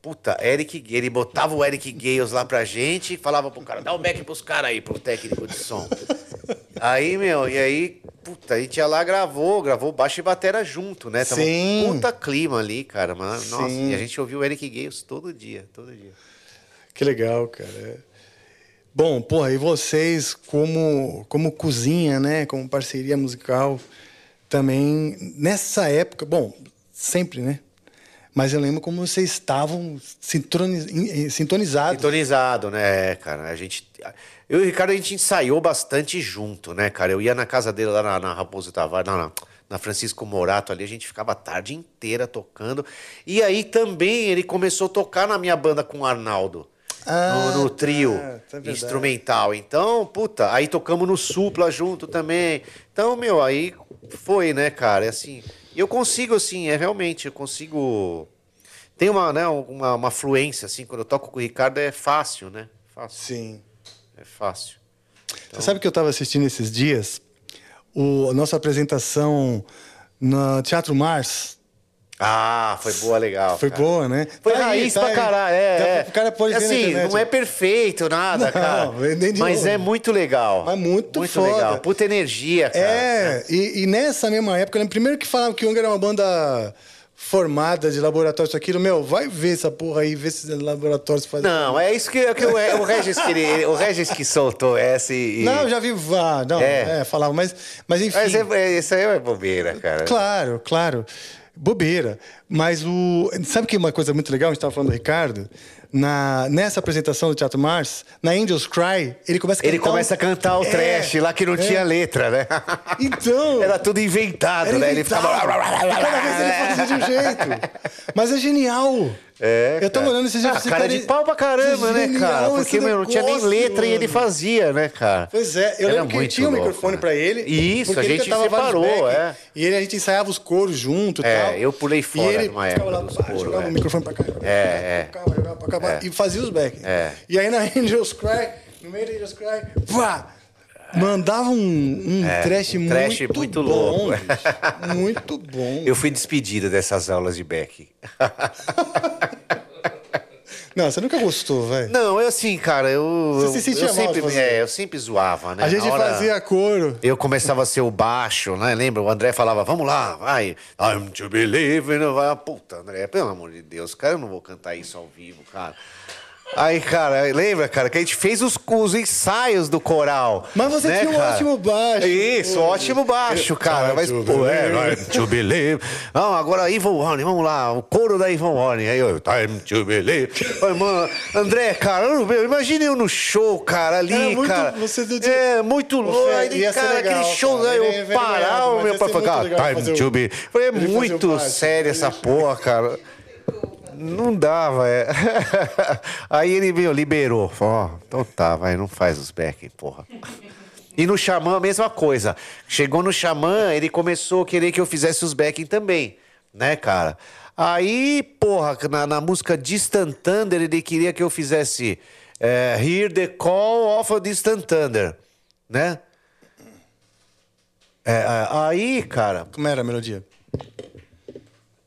Puta, Eric Gales, ele botava o Eric Gales lá pra gente e falava pro cara, dá o back pros caras aí, pro técnico de som. Aí, meu, e aí, puta, a gente ia lá, gravou, gravou baixo e batera junto, né? Tava Sim. um puta clima ali, cara, mano. Sim. Nossa, e a gente ouvia o Eric Gales todo dia, todo dia. Que legal, cara. Bom, porra, e vocês, como, como cozinha, né, como parceria musical, também, nessa época, bom, sempre, né? Mas eu lembro como vocês estavam sintonizados. Sintonizado, né, cara? A gente, eu e o Ricardo, a gente ensaiou bastante junto, né, cara? Eu ia na casa dele lá na, na Raposo Tavares, não, não, na Francisco Morato ali, a gente ficava a tarde inteira tocando. E aí também ele começou a tocar na minha banda com o Arnaldo, ah, no, no trio tá, tá instrumental. Então, puta, aí tocamos no Supla junto também. Então, meu, aí foi, né, cara? É assim... Eu consigo, assim, é realmente, eu consigo... Tem uma, né, uma, uma fluência, assim, quando eu toco com o Ricardo é fácil, né? Fácil. Sim. É fácil. Então... Você sabe que eu estava assistindo esses dias o, a nossa apresentação no Teatro Mars? Ah, foi boa, legal. Foi cara. boa, né? Foi tá raiz aí, pra tá caralho, é, é. O cara pode ver assim, não é perfeito, nada, não, cara. Mas é muito legal. Mas muito, muito foda. legal. Puta energia, cara. É, é. E, e nessa mesma época, eu lembro primeiro que falavam que o Angra era uma banda formada de laboratório, isso aquilo. Meu, vai ver essa porra aí, ver esses laboratórios fazendo. Não, é isso que, que o, o, Regis que ele, o Regis que soltou essa e... Não, eu já vi... Ah, não, é. É, falava, mas, mas enfim... Mas é, isso aí é bobeira, cara. Claro, claro. Bobeira, mas o... Sabe que uma coisa muito legal, a gente estava falando do Ricardo, na... nessa apresentação do Teatro Mars, na Angels Cry, ele começa a cantar... Ele começa um... a cantar o trash é, lá que não é. tinha letra, né? Então... Era tudo inventado, era né? Inventado. Ele ficava... Cada vez ele fazia de um jeito. Mas é genial. É, eu tava olhando esse jeito... Ah, cara, cara de pau pra caramba, é né, cara? Porque meu, não tinha nem letra mano. E ele fazia, né, cara? Pois é, eu era lembro que ele tinha um microfone né? pra ele. Isso, a gente separou, é. E ele, a gente ensaiava os coros junto e é, tal. É, eu pulei fora e ele numa ficava época lá dos coros, jogava é. o microfone pra cá, é, pra cá, é. Jogava pra cá, pra cá é. e fazia os back. É. E aí na Angels Cry, no meio da Angels Cry, pá! Mandava um, um, é, trash, um trash muito, muito bom, louco. Bicho. Muito bom. Eu fui despedido dessas aulas de Beck. Não, você nunca gostou, velho. Não, é assim, cara, eu... Você se sentia eu mal sempre, é, eu sempre zoava, né? A gente hora, fazia coro. Eu começava a ser o baixo, né? Lembra? O André falava, vamos lá, vai. I'm to believe, vai. Puta, André, pelo amor de Deus, cara, eu não vou cantar isso ao vivo, cara. Aí, cara, lembra, cara, que a gente fez os, os ensaios do coral. Mas você né, tinha cara? um ótimo baixo. Isso, um ótimo baixo, cara. Mas, pô, é, time to believe. Não, agora Ivan Warren, vamos lá, o coro da Ivan Warren. Aí eu, time to believe. Aí, mano, André, cara, eu não, imagina eu no show, cara, ali, é, muito, cara. Você do dia... É, muito louco. Aí, cara, legal, aquele show, cara. Aí eu parar o meu papai, cara, time to believe. É muito sério essa porra, cara. Não dava, é. Aí ele veio, liberou. Falou, ó, oh, então tá, vai, não faz os back, porra. E no Xamã, a mesma coisa. Chegou no Xamã, ele começou a querer que eu fizesse os backing também, né, cara? Aí, porra, na, na música Distant Thunder, ele queria que eu fizesse é, Hear the Call of a Distant Thunder, né? É, aí, cara... Como era a melodia?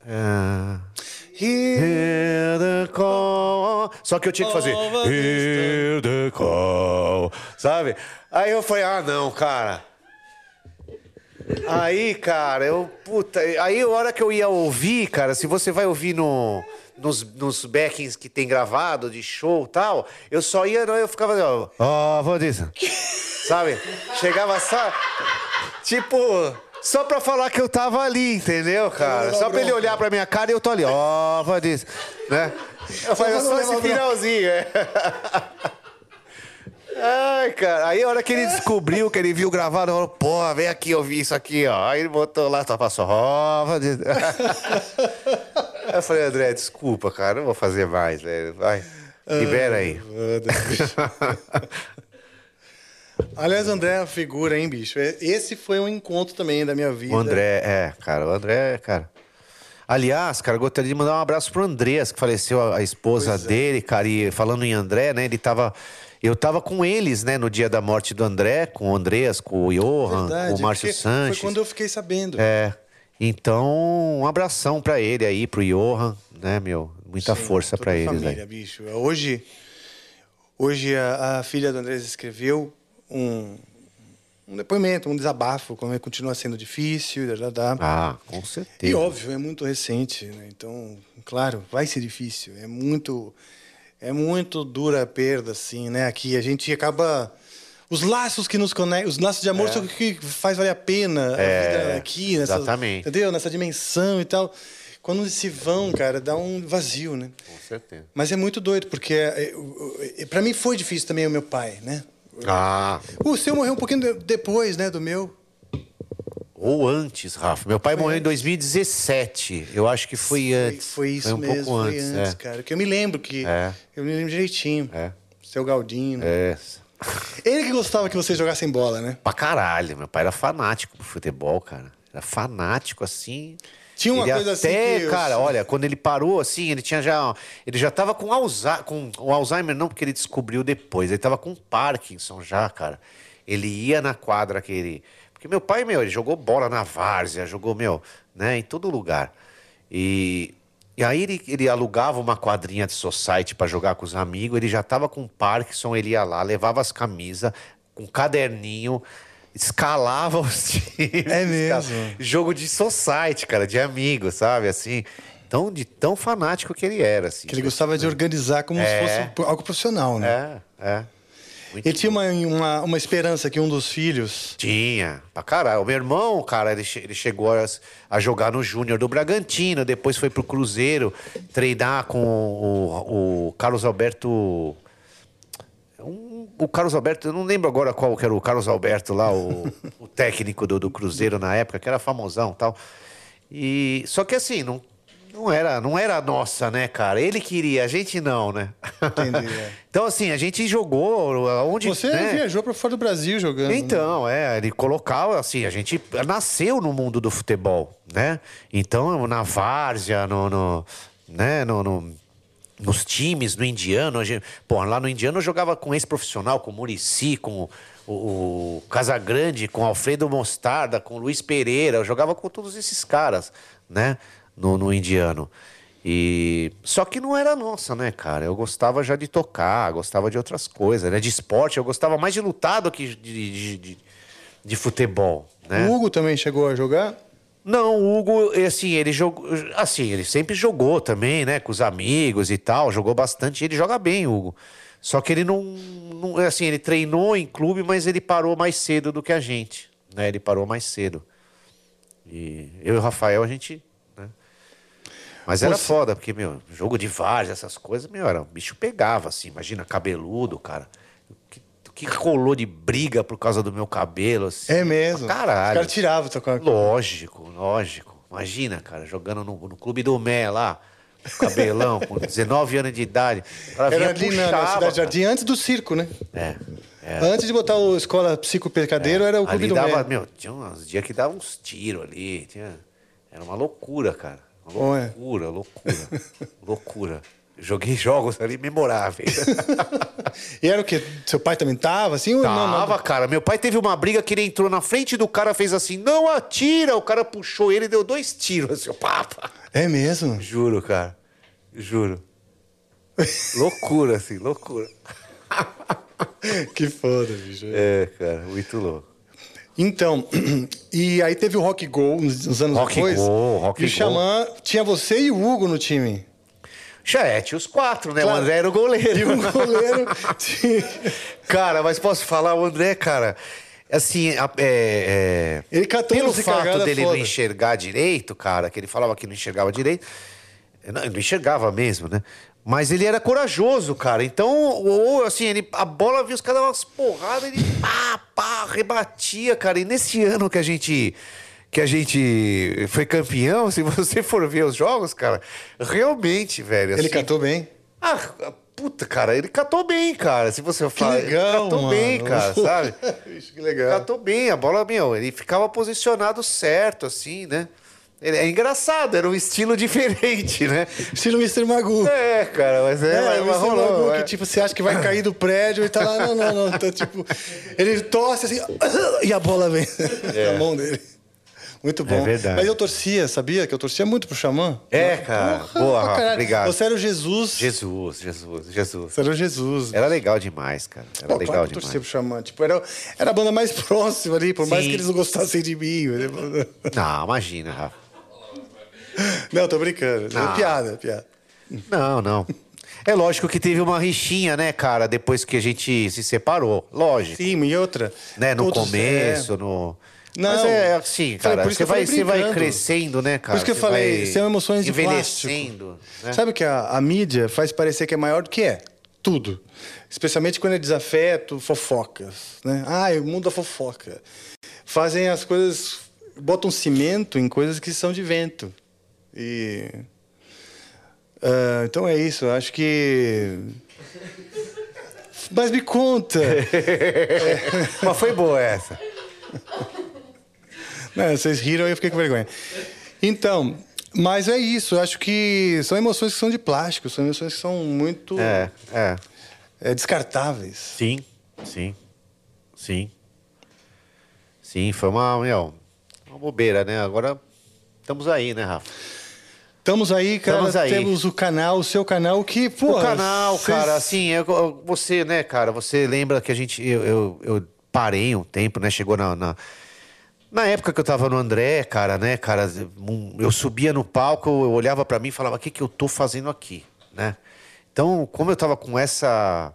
É... Hear the call. Só que eu tinha que fazer Hear the call, sabe? Aí eu falei, ah não, cara. Aí, cara, eu, puta, aí a hora que eu ia ouvir, cara, se você vai ouvir no, nos, nos backings que tem gravado de show e tal, eu só ia, não, eu ficava ó, ó, vou dizer, sabe? Chegava só, tipo... Só pra falar que eu tava ali, entendeu, cara? Só pra ele olhar pra minha cara e eu tô ali. Ó, vai disso, né? Eu falei, eu sou esse finalzinho, é. Ai, cara. Aí a hora que ele descobriu, que ele viu gravado, eu falei, porra, vem aqui, eu vi isso aqui, ó. Aí ele botou lá, só passou, ó, vai disso. Aí eu falei, André, desculpa, cara, não vou fazer mais, velho. Vai, libera aí. Aliás, o André é uma figura, hein, bicho? Esse foi um encontro também da minha vida. O André, é, cara. O André, cara... Aliás, cara, gostaria de mandar um abraço pro Andrés, que faleceu a esposa pois dele, é. cara. E falando em André, né, ele tava... Eu tava com eles, né, no dia da morte do André, com o Andrés, com o Johan, Verdade, com o Márcio Sanches. Foi quando eu fiquei sabendo. É. Então, um abração pra ele aí, pro Johan, né, meu? Muita Sim, força pra eles família, aí. Bicho. Hoje, hoje a, a filha do Andrés escreveu um... Um depoimento, um desabafo, como é, continua sendo difícil, da, da, da. Ah, com certeza. E óbvio, é muito recente, né? Então, claro, vai ser difícil. É muito, é muito dura a perda, assim, né? Aqui a gente acaba... Os laços que nos conectam, os laços de amor é. são o que faz valer a pena é, a vida aqui, nessa, exatamente. Entendeu? Nessa dimensão e tal. Quando eles se vão, cara, dá um vazio, né? Com certeza. Mas é muito doido, porque é, é, é, pra mim foi difícil também o meu pai, né? Ah. O seu morreu um pouquinho depois, né, do meu. Ou antes, Rafa. Meu pai foi morreu antes. em dois mil e dezessete. Eu acho que foi, foi antes. Foi isso foi um mesmo, pouco foi antes, antes é. cara. Que eu me lembro que... É. Eu me lembro direitinho. É. Seu Galdinho. É. Ele que gostava que vocês jogassem bola, né? Pra caralho. Meu pai era fanático pro futebol, cara. Era fanático, assim... Tinha uma ele coisa até, assim. Que cara, eu... olha, quando ele parou, assim, ele tinha já. Ele já tava com Alzheimer. Com, o Alzheimer não, porque ele descobriu depois. Ele tava com Parkinson já, cara. Ele ia na quadra que ele. Porque meu pai, meu, ele jogou bola na várzea, jogou, meu, né, em todo lugar. E, e aí ele, ele alugava uma quadrinha de society pra jogar com os amigos. Ele já tava com Parkinson, ele ia lá, levava as camisas, com um caderninho. Escalava os times. É mesmo. Cara. Jogo de society, cara, de amigo, sabe? Assim, tão, de tão fanático que ele era. Assim, que ele gostava né? de organizar como é. se fosse algo profissional, né? É, é. Muito ele bom. Tinha uma, uma, uma esperança que um dos filhos... Tinha, pra caralho. O meu irmão, cara, ele, ele chegou a, a jogar no Júnior do Bragantino, depois foi pro Cruzeiro treinar com o, o Carlos Alberto... Um, o Carlos Alberto, eu não lembro agora qual que era o Carlos Alberto lá, o, o técnico do, do Cruzeiro na época, que era famosão e tal. E, só que assim, não, não, era, não era a nossa, né, cara? Ele queria, a gente não, né? Entendi, é. Então assim, a gente jogou onde... Você né? viajou para fora do Brasil jogando. Então, né? é, ele colocava assim, a gente nasceu no mundo do futebol, né? Então, na várzea, no... no né, no... no nos times, no Indiano. Gente, pô, lá no Indiano eu jogava com ex-profissional, com o Muricy, com o, o Casagrande, com o Alfredo Mostarda, com o Luiz Pereira. Eu jogava com todos esses caras, né? No, no Indiano. E... Só que não era nossa, né, cara? Eu gostava já de tocar, gostava de outras coisas, né? De esporte, eu gostava mais de lutar do que de, de, de, de futebol, né? O Hugo também chegou a jogar? Não, o Hugo, assim, ele jogou. Assim, ele sempre jogou também, né? Com os amigos e tal, jogou bastante. Ele joga bem, Hugo. Só que ele não, não. Assim, ele treinou em clube, mas ele parou mais cedo do que a gente, né? Ele parou mais cedo. E eu e o Rafael, a gente. Né? Mas era Você... foda, porque, meu, jogo de várzea, essas coisas, meu, era, o bicho pegava, assim, imagina, cabeludo, cara. Que rolou de briga por causa do meu cabelo, assim. É mesmo? Caralho. Os caras tiravam tua cara. Lógico, lógico. Imagina, cara, jogando no, no clube do Mé lá, cabelão, com dezenove anos de idade. Era ali puxava, na Cidade Jardim, antes do circo, né? É. Era. Antes de botar o Escola Psicopecadeiro, é. era o clube ali do dava, Mé. Meu, tinha uns dias que dava uns tiros ali. Tinha... Era uma loucura, cara. Uma loucura, oh, é. loucura. Loucura. Joguei jogos ali memoráveis. E era o quê? Seu pai também tava assim? Tava, não, não, não... cara. Meu pai teve uma briga que ele entrou na frente do cara, fez assim, não atira. O cara puxou ele e deu dois tiros. Assim, papa. É mesmo? Juro, cara. Juro. Loucura, assim, loucura. Que foda, bicho. É, cara, muito louco. Então, e aí teve o Rock Go uns anos rock depois. Go, rock e o Xamã, tinha você e o Hugo no time. Já é, tinha os quatro, né? Claro. O André era o goleiro. E o goleiro... Tinha... Cara, mas posso falar, o André, cara... Assim, é... é ele catou pelo fato dele foda. não enxergar direito, cara, que ele falava que não enxergava direito... Não, não enxergava mesmo, né? Mas ele era corajoso, cara. Então, ou, assim, ele, a bola viu os caras dar umas porradas, ele pá, pá, rebatia, cara. E nesse ano que a gente... que a gente foi campeão, se você for ver os jogos, cara, realmente, velho... Assim, ele cantou bem? Ah, Puta, cara, ele catou bem, cara. Se você fala, que legal, ele catou mano. bem, cara, sabe? Isso, que legal. Catou bem, a bola, meu, ele ficava posicionado certo, assim, né? É engraçado, era um estilo diferente, né? Estilo mister Magoo. É, cara, mas é... É, mas mister Magoo, que tipo, você acha que vai cair do prédio e tá lá, não, não, não. Tá, tipo, ele tosse assim e a bola vem é. na mão dele. Muito bom. É verdade. Mas eu torcia, sabia? Que eu torcia muito pro Xamã. É, cara. Porra, boa, Rafa, obrigado. Você era o Jesus. Jesus, Jesus, Jesus. Você era o Jesus. Era legal demais, cara. Era Pô, legal claro que eu demais. Eu torcia pro Xamã. Tipo, era, era a banda mais próxima ali, por Sim. mais que eles não gostassem de mim. Não, imagina, Rafa. Não, tô brincando. Não. É piada, é piada. Não, não. É lógico que teve uma rixinha, né, cara, depois que a gente se separou. Lógico. Sim, e outra. Né, no Todos, começo, é... no... Não, mas é assim, cara, por isso você, vai, você vai crescendo, né, cara? Por isso que eu você falei, são emoções de plástico. Né? Sabe que a, a mídia faz parecer que é maior do que é? Tudo. Especialmente quando é desafeto, fofocas, né? Ah, o mundo da fofoca. Fazem as coisas... Botam cimento em coisas que são de vento. E... Uh, então é isso, eu acho que... Mas me conta! é. Mas foi boa essa. Não, vocês riram e eu fiquei com vergonha. Então, mas é isso. Eu acho que são emoções que são de plástico. São emoções que são muito... É, é. é descartáveis. Sim, sim. Sim. Sim, foi uma, meu, uma bobeira, né? Agora estamos aí, né, Rafa? Estamos aí, cara. Estamos aí. Temos o canal, o seu canal que... Porra, o canal, vocês... cara, assim... Eu, você, né, cara? Você lembra que a gente... Eu, eu, eu parei um tempo, né? Chegou na... na... Na época que eu tava no André, cara, né, cara, eu subia no palco, eu olhava pra mim e falava, o que que eu tô fazendo aqui, né? Então, como eu tava com essa...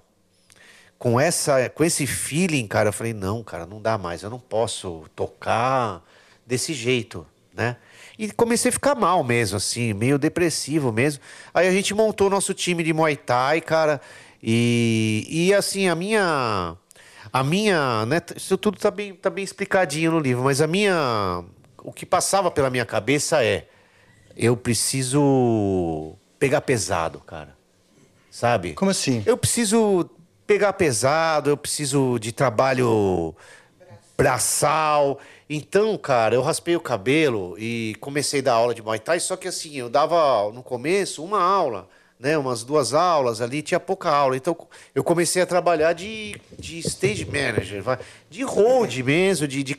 Com essa... Com esse feeling, cara, eu falei, não, cara, não dá mais, eu não posso tocar desse jeito, né? E comecei a ficar mal mesmo, assim, meio depressivo mesmo. Aí a gente montou o nosso time de Muay Thai, cara, e... E, assim, a minha... A minha, né, isso tudo tá bem, tá bem explicadinho no livro, mas a minha, o que passava pela minha cabeça é, eu preciso pegar pesado, cara, sabe? Como assim? Eu preciso pegar pesado, eu preciso de trabalho braçal, então, cara, eu raspei o cabelo e comecei a dar aula de Muay Thai, só que assim, eu dava no começo uma aula... Né, umas duas aulas ali, tinha pouca aula. Então, eu comecei a trabalhar de, de stage manager, de hold mesmo, de, de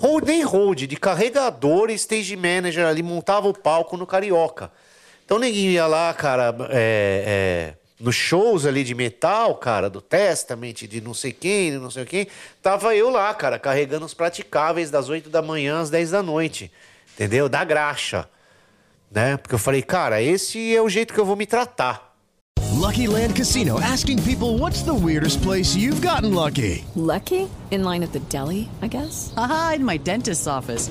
hold, nem hold, de carregador e stage manager ali, montava o palco no Carioca. Então, ninguém ia lá, cara, é, é, nos shows ali de metal, cara, do Testament, de não sei quem, de não sei quem, tava eu lá, cara, carregando os praticáveis das oito da manhã às dez da noite, entendeu? Da graxa. Né? Porque eu falei, cara, esse é o jeito que eu vou me tratar. Lucky Land Casino, asking people what's the weirdest place you've gotten lucky? Lucky? In line at the deli, I guess? Aha, in my dentist's office.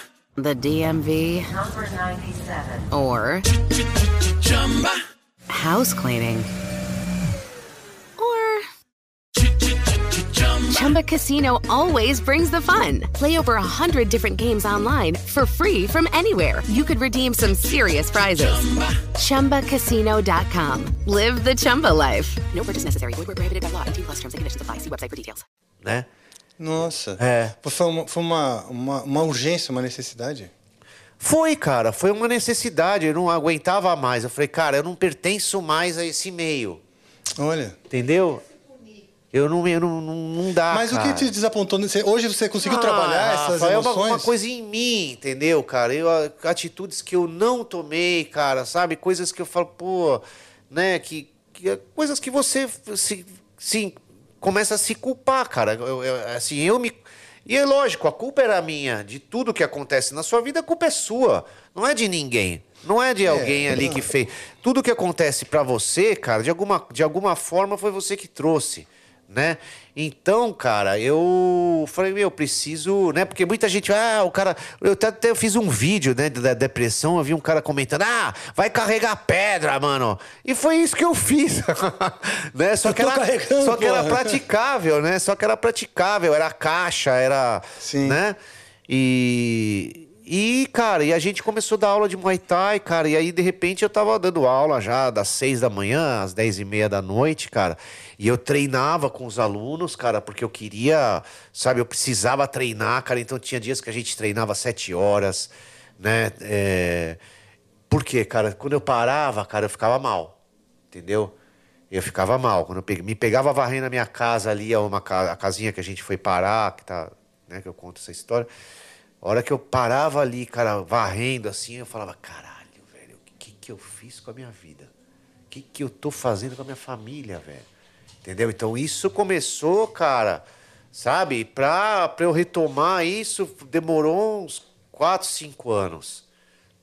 the D M V number ninety-seven or house cleaning or Chumba Casino always brings the fun. Play over a hundred different games online for free from anywhere. You could redeem some serious prizes. chumba casino dot com. Live the Chumba life. No purchase necessary. Void where prohibited by law. eighteen plus terms and conditions apply. See website for details. Né? Nossa, é. foi, uma, foi uma, uma, uma urgência, uma necessidade? Foi, cara, foi uma necessidade, eu não aguentava mais. Eu falei, cara, eu não pertenço mais a esse meio. Olha. Entendeu? Eu não, eu não, não, não dá, Mas cara. O que te desapontou? Hoje você conseguiu ah, trabalhar essas emoções? Foi uma, uma coisa em mim, entendeu, cara? Eu, atitudes que eu não tomei, cara, sabe? Coisas que eu falo, pô, né, que... que coisas que você, se, sim... Começa a se culpar, cara. Eu, eu, assim, eu me... E é lógico, a culpa era minha. De tudo que acontece na sua vida, a culpa é sua. Não é de ninguém. Não é de alguém é, ali não. que fez. Tudo que acontece pra você, cara, de alguma, de alguma forma foi você que trouxe. né? Então, cara, eu falei, meu, eu preciso, né? Porque muita gente, ah, o cara... Eu até, até fiz um vídeo, né, da depressão, eu vi um cara comentando, ah, vai carregar pedra, mano. E foi isso que eu fiz, né? Só, eu que, era, só que era praticável, né? Só que era praticável, era caixa, era... Sim. Né? E... E, cara, e a gente começou a dar aula de Muay Thai, cara. E aí, de repente, eu tava dando aula já das seis da manhã às dez e meia da noite, cara. E eu treinava com os alunos, cara, porque eu queria... Sabe, eu precisava treinar, cara. Então, tinha dias que a gente treinava sete horas, né? É... Por quê, cara? Quando eu parava, cara, eu ficava mal, entendeu? Eu ficava mal. Quando eu pe... me pegava varrendo a minha casa ali, uma ca... a casinha que a gente foi parar, que tá... Né, que eu conto essa história... A hora que eu parava ali, cara, varrendo assim, eu falava, caralho, velho, o que que eu fiz com a minha vida? O que que eu tô fazendo com a minha família, velho? Entendeu? Então isso começou, cara, sabe? Pra, pra eu retomar isso, demorou uns quatro, cinco anos,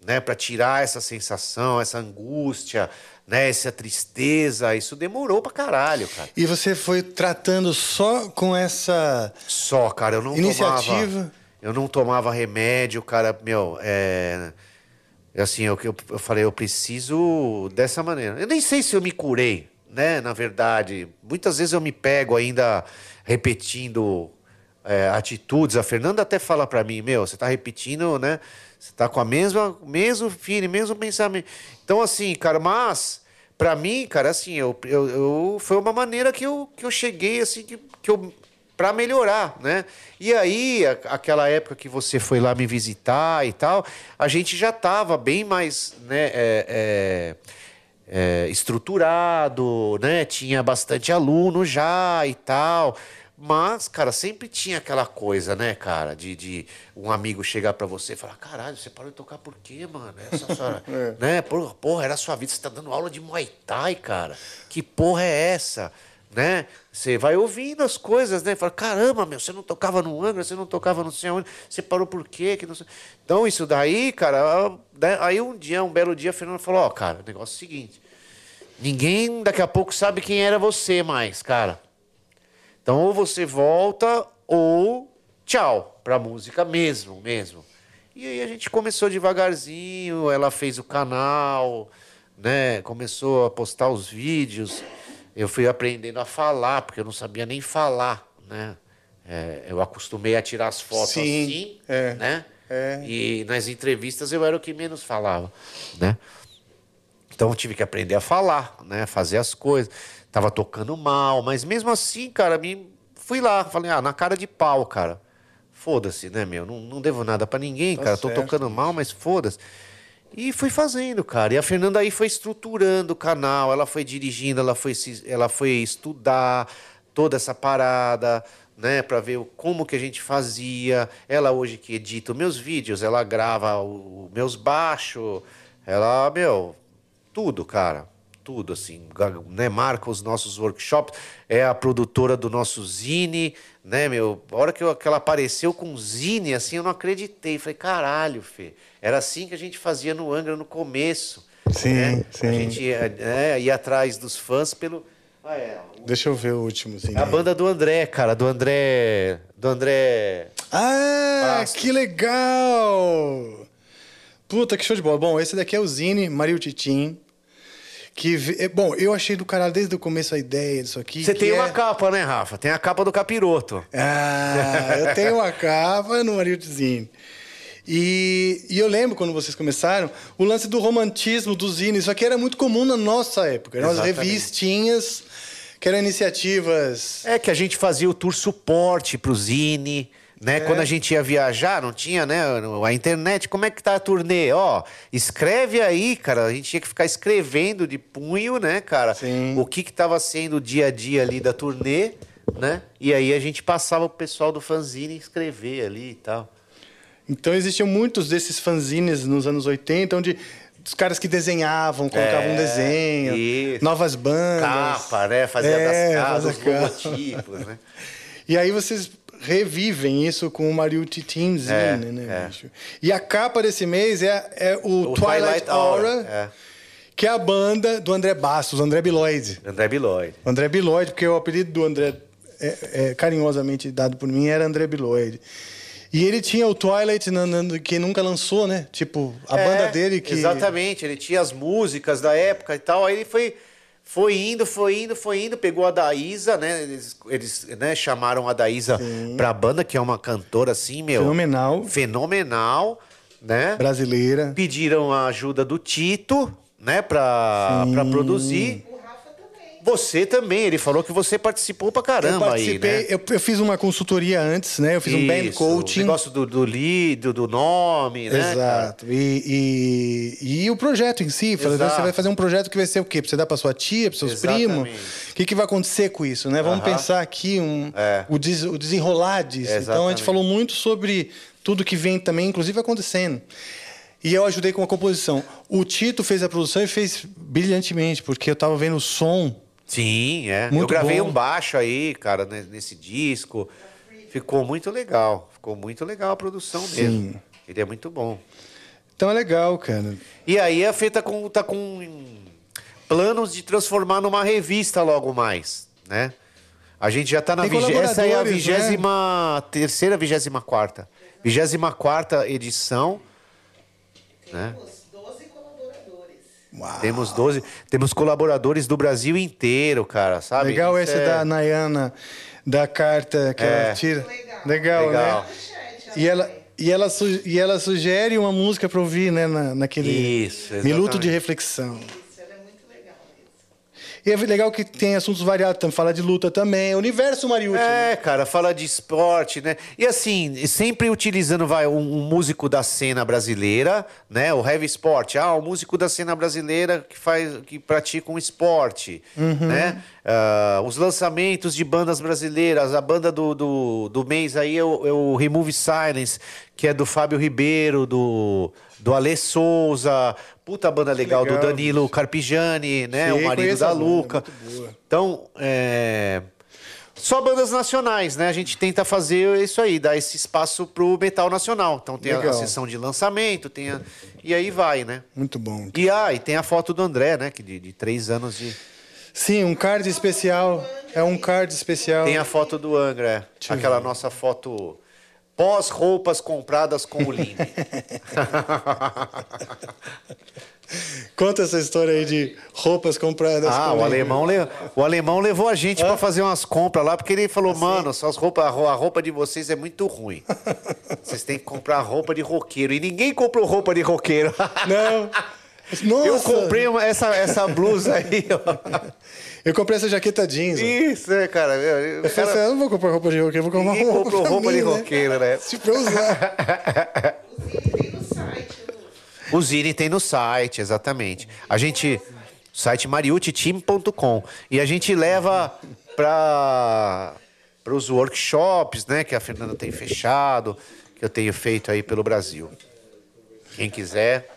né? Pra tirar essa sensação, essa angústia, né? Essa tristeza, isso demorou pra caralho, cara. E você foi tratando só com essa... Só, cara, eu não iniciativa... tomava... Eu não tomava remédio, cara, meu, é... Assim, eu, eu, eu falei, eu preciso dessa maneira. Eu nem sei se eu me curei, né, na verdade. Muitas vezes eu me pego ainda repetindo é, atitudes. A Fernanda até fala pra mim, meu, você tá repetindo, né? Você tá com a mesma, mesmo feeling, mesmo pensamento. Então, assim, cara, mas... Pra mim, cara, assim, eu, eu, eu, foi uma maneira que eu, que eu cheguei, assim, que, que eu... Pra melhorar, né? E aí, a, aquela época que você foi lá me visitar e tal, a gente já tava bem mais, né, é, é, é, estruturado, né? Tinha bastante aluno já e tal. Mas, cara, sempre tinha aquela coisa, né, cara? De, de um amigo chegar pra você e falar, caralho, você parou de tocar por quê, mano? Essa sua, é. Né? Porra, porra, era a sua vida, você tá dando aula de Muay Thai, cara. Que porra é essa? Né? Você vai ouvindo as coisas, né? Fala, caramba, meu, você não tocava no Angra, você não tocava não sei onde, você parou por quê? Que não sei... Então, isso daí, cara... Aí um dia, um belo dia, a Fernanda falou, ó, oh, cara, o negócio é o seguinte, ninguém daqui a pouco sabe quem era você mais, cara. Então, ou você volta, ou tchau, pra música mesmo, mesmo. E aí a gente começou devagarzinho, ela fez o canal, né? Começou a postar os vídeos... Eu fui aprendendo a falar, porque eu não sabia nem falar, né? É, eu acostumei a tirar as fotos Sim, assim, é, né? É. E nas entrevistas eu era o que menos falava, né? Então eu tive que aprender a falar, né? Fazer as coisas. Tava tocando mal, mas mesmo assim, cara, me... fui lá. Falei, ah, na cara de pau, cara. Foda-se, né, meu? Não, não devo nada pra ninguém, tá cara. Certo. Tô tocando mal, mas foda-se. E fui fazendo, cara. E a Fernanda aí foi estruturando o canal, ela foi dirigindo, ela foi, se, ela foi estudar toda essa parada, né? Pra ver como que a gente fazia. Ela hoje que edita meus vídeos, ela grava os meus baixos, ela, meu, tudo, cara. Tudo, assim, né? Marca os nossos workshops, é a produtora do nosso zine, né, meu? A hora que, eu, que ela apareceu com zine, assim, eu não acreditei. Falei, caralho, Fê, era assim que a gente fazia no Angra no começo. Sim, né? Sim. A gente ia, né, ia atrás dos fãs pelo... Ah, é, o... Deixa eu ver o último. Sim. A banda do André, cara, do André... Do André... Ah, Bastos. Que legal! Puta, que show de bola. Bom, esse daqui é o zine, Mariutti. Que, bom, eu achei do caralho desde o começo a ideia disso aqui. Você tem é... uma capa, né, Rafa? Tem a capa do capiroto. Ah, eu tenho uma capa no Mariuttizinho. E, e eu lembro, quando vocês começaram, o lance do romantismo do zine. Isso aqui era muito comum na nossa época. Eram as revistinhas, que eram iniciativas... É, que a gente fazia o tour suporte pro zine... Né? É. Quando a gente ia viajar, não tinha, né, a internet, como é que tá a turnê? Ó, escreve aí, cara, a gente tinha que ficar escrevendo de punho, né, cara? Sim. O que que tava sendo o dia a dia ali da turnê, né? E aí a gente passava pro pessoal do fanzine escrever ali e tal. Então existiam muitos desses fanzines nos anos oitenta, onde... Os caras que desenhavam, colocavam é, um desenho, isso. Novas bandas... Capa, né? Fazia é, das casas, os logotipos, né? E aí vocês... Revivem isso com o Mariutti Teamzinho, é, né, é. Bicho? E a capa desse mês é, é o, o Twilight, Twilight Aura, Aura é. Que é a banda do André Bastos, André Biloide. André Biloide. André Biloide, porque o apelido do André é, é, carinhosamente dado por mim era André Biloed. E ele tinha o Twilight, que nunca lançou, né? Tipo, a é, banda dele que... Exatamente, ele tinha as músicas da época e tal. Aí ele foi, foi indo, foi indo, foi indo, pegou a Daísa, né? Eles, eles né, chamaram a Daísa pra banda, que é uma cantora assim, meu... Fenomenal. Fenomenal, né? Brasileira. Pediram a ajuda do Tito, né? Pra, pra produzir. Você também, ele falou que você participou pra caramba eu aí, né? Eu, eu fiz uma consultoria antes, né? Eu fiz isso, um band coaching. O negócio do, do lido, do nome, né? Exato. E, e, e o projeto em si. Você vai fazer um projeto que vai ser o quê? Pra você dar pra sua tia, pros seus Exatamente. primos? O que, que vai acontecer com isso, né? Vamos uh-huh. pensar aqui um, é. o, des, o desenrolar disso. Exatamente. Então, a gente falou muito sobre tudo que vem também, inclusive acontecendo. E eu ajudei com a composição. O Tito fez a produção e fez brilhantemente, porque eu tava vendo o som... Sim, é. Muito eu gravei bom. um baixo aí, cara, nesse disco. Ficou muito legal. Ficou muito legal a produção mesmo. Sim. Ele é muito bom. Então é legal, cara. E aí a Fê tá com, tá com planos de transformar numa revista logo mais, né? A gente já tá na vigésima... Essa é a vigésima terceira, vigésima quarta. Vigésima quarta edição, né? Uau. Temos doze, temos colaboradores do Brasil inteiro, cara, sabe? Legal esse é... da Nayana, da carta que é. ela tira. Legal, Legal, Legal. né? E ela, e, ela sugere, e ela sugere uma música para ouvir, né? Na, naquele Isso, minuto de reflexão. E é legal que tem assuntos variados, então, fala de luta também, universo Mariutti. É, né? cara, fala de esporte, né? E assim, sempre utilizando vai, um, um músico da cena brasileira, né? O heavy sport, ah, um músico da cena brasileira que, faz, que pratica um esporte, uhum. né? Uh, os lançamentos de bandas brasileiras, a banda do, do, do mês aí é o, é o Remove Silence, que é do Fábio Ribeiro, do... do Alê Souza, puta banda legal, legal, do Danilo Carpigiani, né? Sim, o marido da Luca. Banda, então, é... só bandas nacionais, né? A gente tenta fazer isso aí, dar esse espaço pro metal nacional. Então tem a, a sessão de lançamento, tem a... e aí vai, né? Muito bom. E, ah, e tem a foto do André, né? Que de, de três anos de... Sim, um card especial. É um card especial. Tem a foto do Angra, é. Aquela nossa foto... Pós-roupas compradas com o Lime. Conta essa história aí de roupas compradas ah, com o Lime. Alemão le... O alemão levou a gente ah. para fazer umas compras lá, porque ele falou, assim? mano, suas roupas, a roupa de vocês é muito ruim. Vocês têm que comprar roupa de roqueiro. E ninguém comprou roupa de roqueiro. Não. Nossa. Eu comprei uma, essa, essa blusa aí, ó. Eu comprei essa jaqueta jeans. Isso, né, cara? Eu, eu, cara... eu não vou comprar roupa de roqueiro, vou comprar uma roupa, roupa mim, de roqueiro, né? né? Se pra usar. O Zine tem no site. O Zine tem no site, exatamente. A gente... Site mariutti team ponto com. E a gente leva para os workshops, né? Que a Fernanda tem fechado, que eu tenho feito aí pelo Brasil. Quem quiser...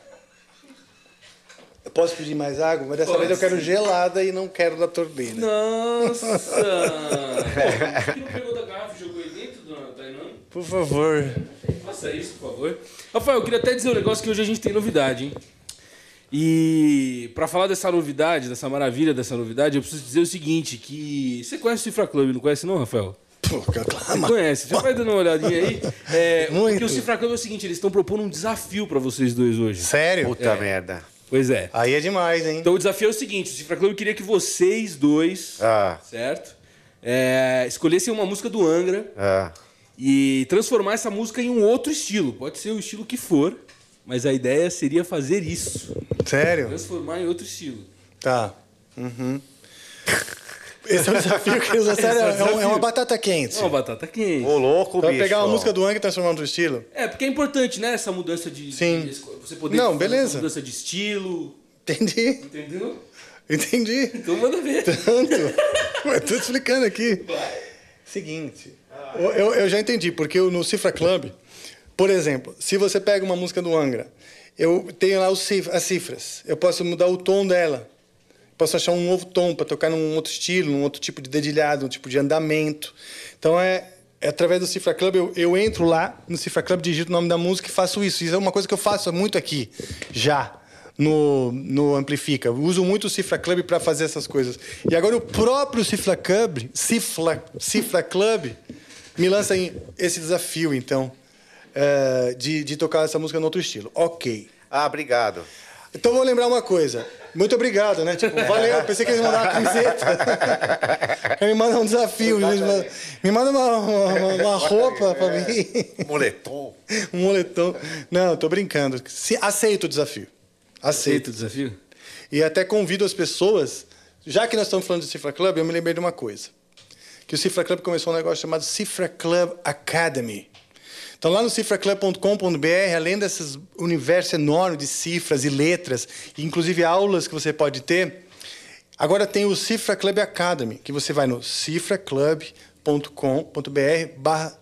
Posso pedir mais água? Mas dessa Pode vez eu quero sim. gelada e não quero da torneira. Nossa! Pô, não pegou da garrafa e jogou aí dentro, dona Tainã? Por favor. Faça isso, por favor. Rafael, eu queria até dizer um negócio que hoje a gente tem novidade, hein? E pra falar dessa novidade, dessa maravilha dessa novidade, eu preciso dizer o seguinte, que... Você conhece o Cifra Club, não conhece não, Rafael? Pô, calma. Você conhece, já vai dando uma olhadinha aí. É, Muito. Porque o Cifra Club é o seguinte, eles estão propondo um desafio pra vocês dois hoje. Sério? Puta é. merda. Pois é. Aí é demais, hein? Então o desafio é o seguinte, o Cifra Club queria que vocês dois, ah. certo? É, escolhessem uma música do Angra ah. e transformar essa música em um outro estilo. Pode ser o estilo que for, mas a ideia seria fazer isso. Sério? Transformar em outro estilo. Tá. Uhum. Esse é o desafio que eles acharam. É, um, é uma batata quente. É uma batata quente. Ô, louco, bicho. Pra pegar uma ó. música do Angra e transformar no outro estilo. É, porque é importante, né? Essa mudança de... Sim. De, você poder Não, beleza. Essa mudança de estilo. Entendi. Entendeu? Entendi. Então manda ver. Tanto. Eu tô te explicando aqui. Vai. Seguinte. Ah, eu, eu, eu já entendi, porque no Cifra Club, por exemplo, se você pega uma música do Angra, eu tenho lá os, as cifras. Eu posso mudar o tom dela. Posso achar um novo tom para tocar num outro estilo, num outro tipo de dedilhado, um tipo de andamento. Então, é, é através do Cifra Club, eu, eu entro lá no Cifra Club, digito o nome da música e faço isso. Isso é uma coisa que eu faço muito aqui, já. no, no Amplifica. Uso muito o Cifra Club para fazer essas coisas. E agora o próprio Cifra Club, Cifra, Cifra Club me lança em esse desafio, então, é, de, de tocar essa música em outro estilo. Ok. Ah, obrigado. Então vou lembrar uma coisa. Muito obrigado, né? Tipo, valeu, pensei que eles mandaram uma camiseta. Me manda um desafio. Me manda uma, uma, uma roupa pra mim. Um moletom. Um moletom. Não, tô brincando. Aceito o desafio. Aceito o desafio. E até convido as pessoas... Já que nós estamos falando do Cifra Club, eu me lembrei de uma coisa. Que o Cifra Club começou um negócio chamado Cifra Club Academy. Então, lá no cifra club ponto com ponto b r, além desses universo enorme de cifras e letras, inclusive aulas que você pode ter, agora tem o Cifra Club Academy, que você vai no cifra club ponto com ponto b r barra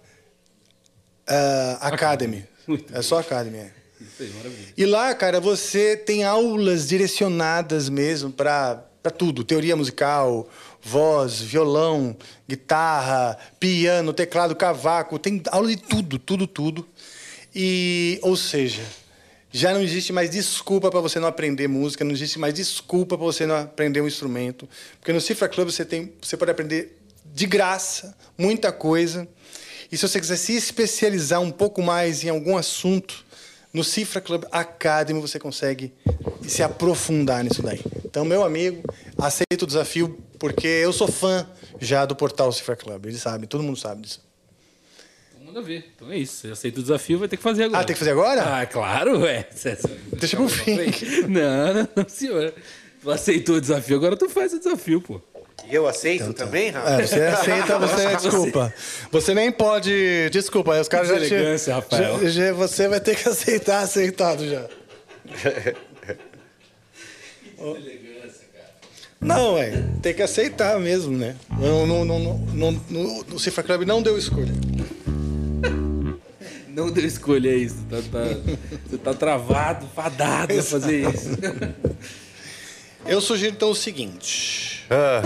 Academy. É só Academy, é. Isso aí, maravilha. E lá, cara, você tem aulas direcionadas mesmo para tudo. Teoria musical, voz, violão, guitarra, piano, teclado, cavaco. Tem aula de tudo, tudo, tudo. E, ou seja, já não existe mais desculpa para você não aprender música, não existe mais desculpa para você não aprender um instrumento. Porque no Cifra Club você, tem, você pode aprender de graça muita coisa. E se você quiser se especializar um pouco mais em algum assunto, no Cifra Club Academy você consegue se aprofundar nisso daí. Então, meu amigo, aceita o desafio, porque eu sou fã já do portal Cifra Club. Eles sabem, todo mundo sabe disso. Todo mundo vê. Então é isso. Você aceita o desafio, vai ter que fazer agora. Ah, tem que fazer agora? Ah, claro, é. Deixa pro fim. Não, não, não, senhor. Tu aceitou o desafio, agora tu faz o desafio, pô. Eu aceito então, também, Rafa? É, você aceita, você é desculpa. Você nem pode... Desculpa, aí os caras já... Elegância, Rafael. Já, já, você vai ter que aceitar, aceitado já. Elegância, cara. Não, é. Tem que aceitar mesmo, né? Não, não, não, não, não, o Cifra Club não deu escolha. Não deu escolha, é isso. Tá, tá, você tá travado, fadado a fazer isso. Eu sugiro, então, o seguinte. Ah.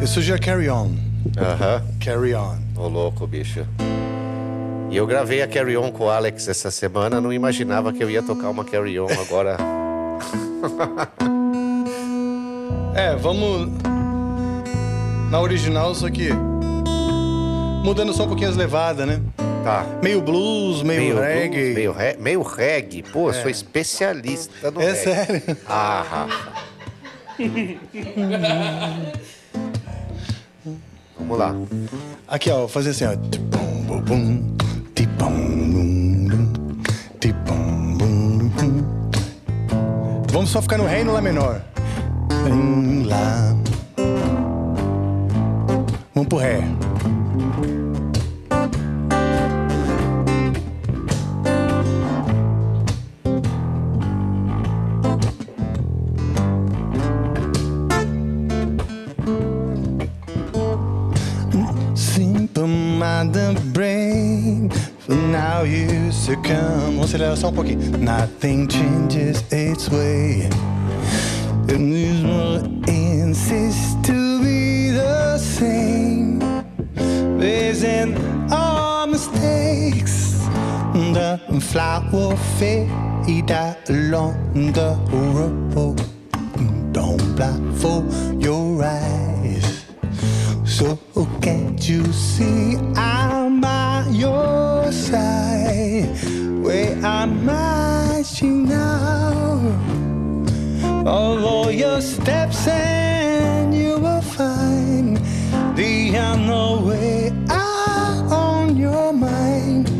Eu sugiro Carry On. Aham. Uh-huh. Carry On. Ô, louco, bicho. E eu gravei a Carry On com o Alex essa semana. Não imaginava que eu ia tocar uma Carry On agora. É, vamos... Na original, só que... Mudando só um pouquinho as levadas, né? Tá. Meio blues, meio, meio reggae. Blues, meio, re... meio reggae. Pô, é. Sou especialista no é reggae. É sério? Ah, Rafa. Vamos lá. Aqui, ó, vou fazer assim, ó. Vamos só ficar no ré e no lá menor. Lá. Vamos pro ré. Now you succumb. Vamos acelerar só um pouquinho. Nothing changes its way. The usual insists to be the same. Raising all mistakes. The flower will fade out along the road. Don't block for your eyes. So can't you see I'm by your side, where I'm marching now. Follow your steps and you will find the unknown way out on your mind.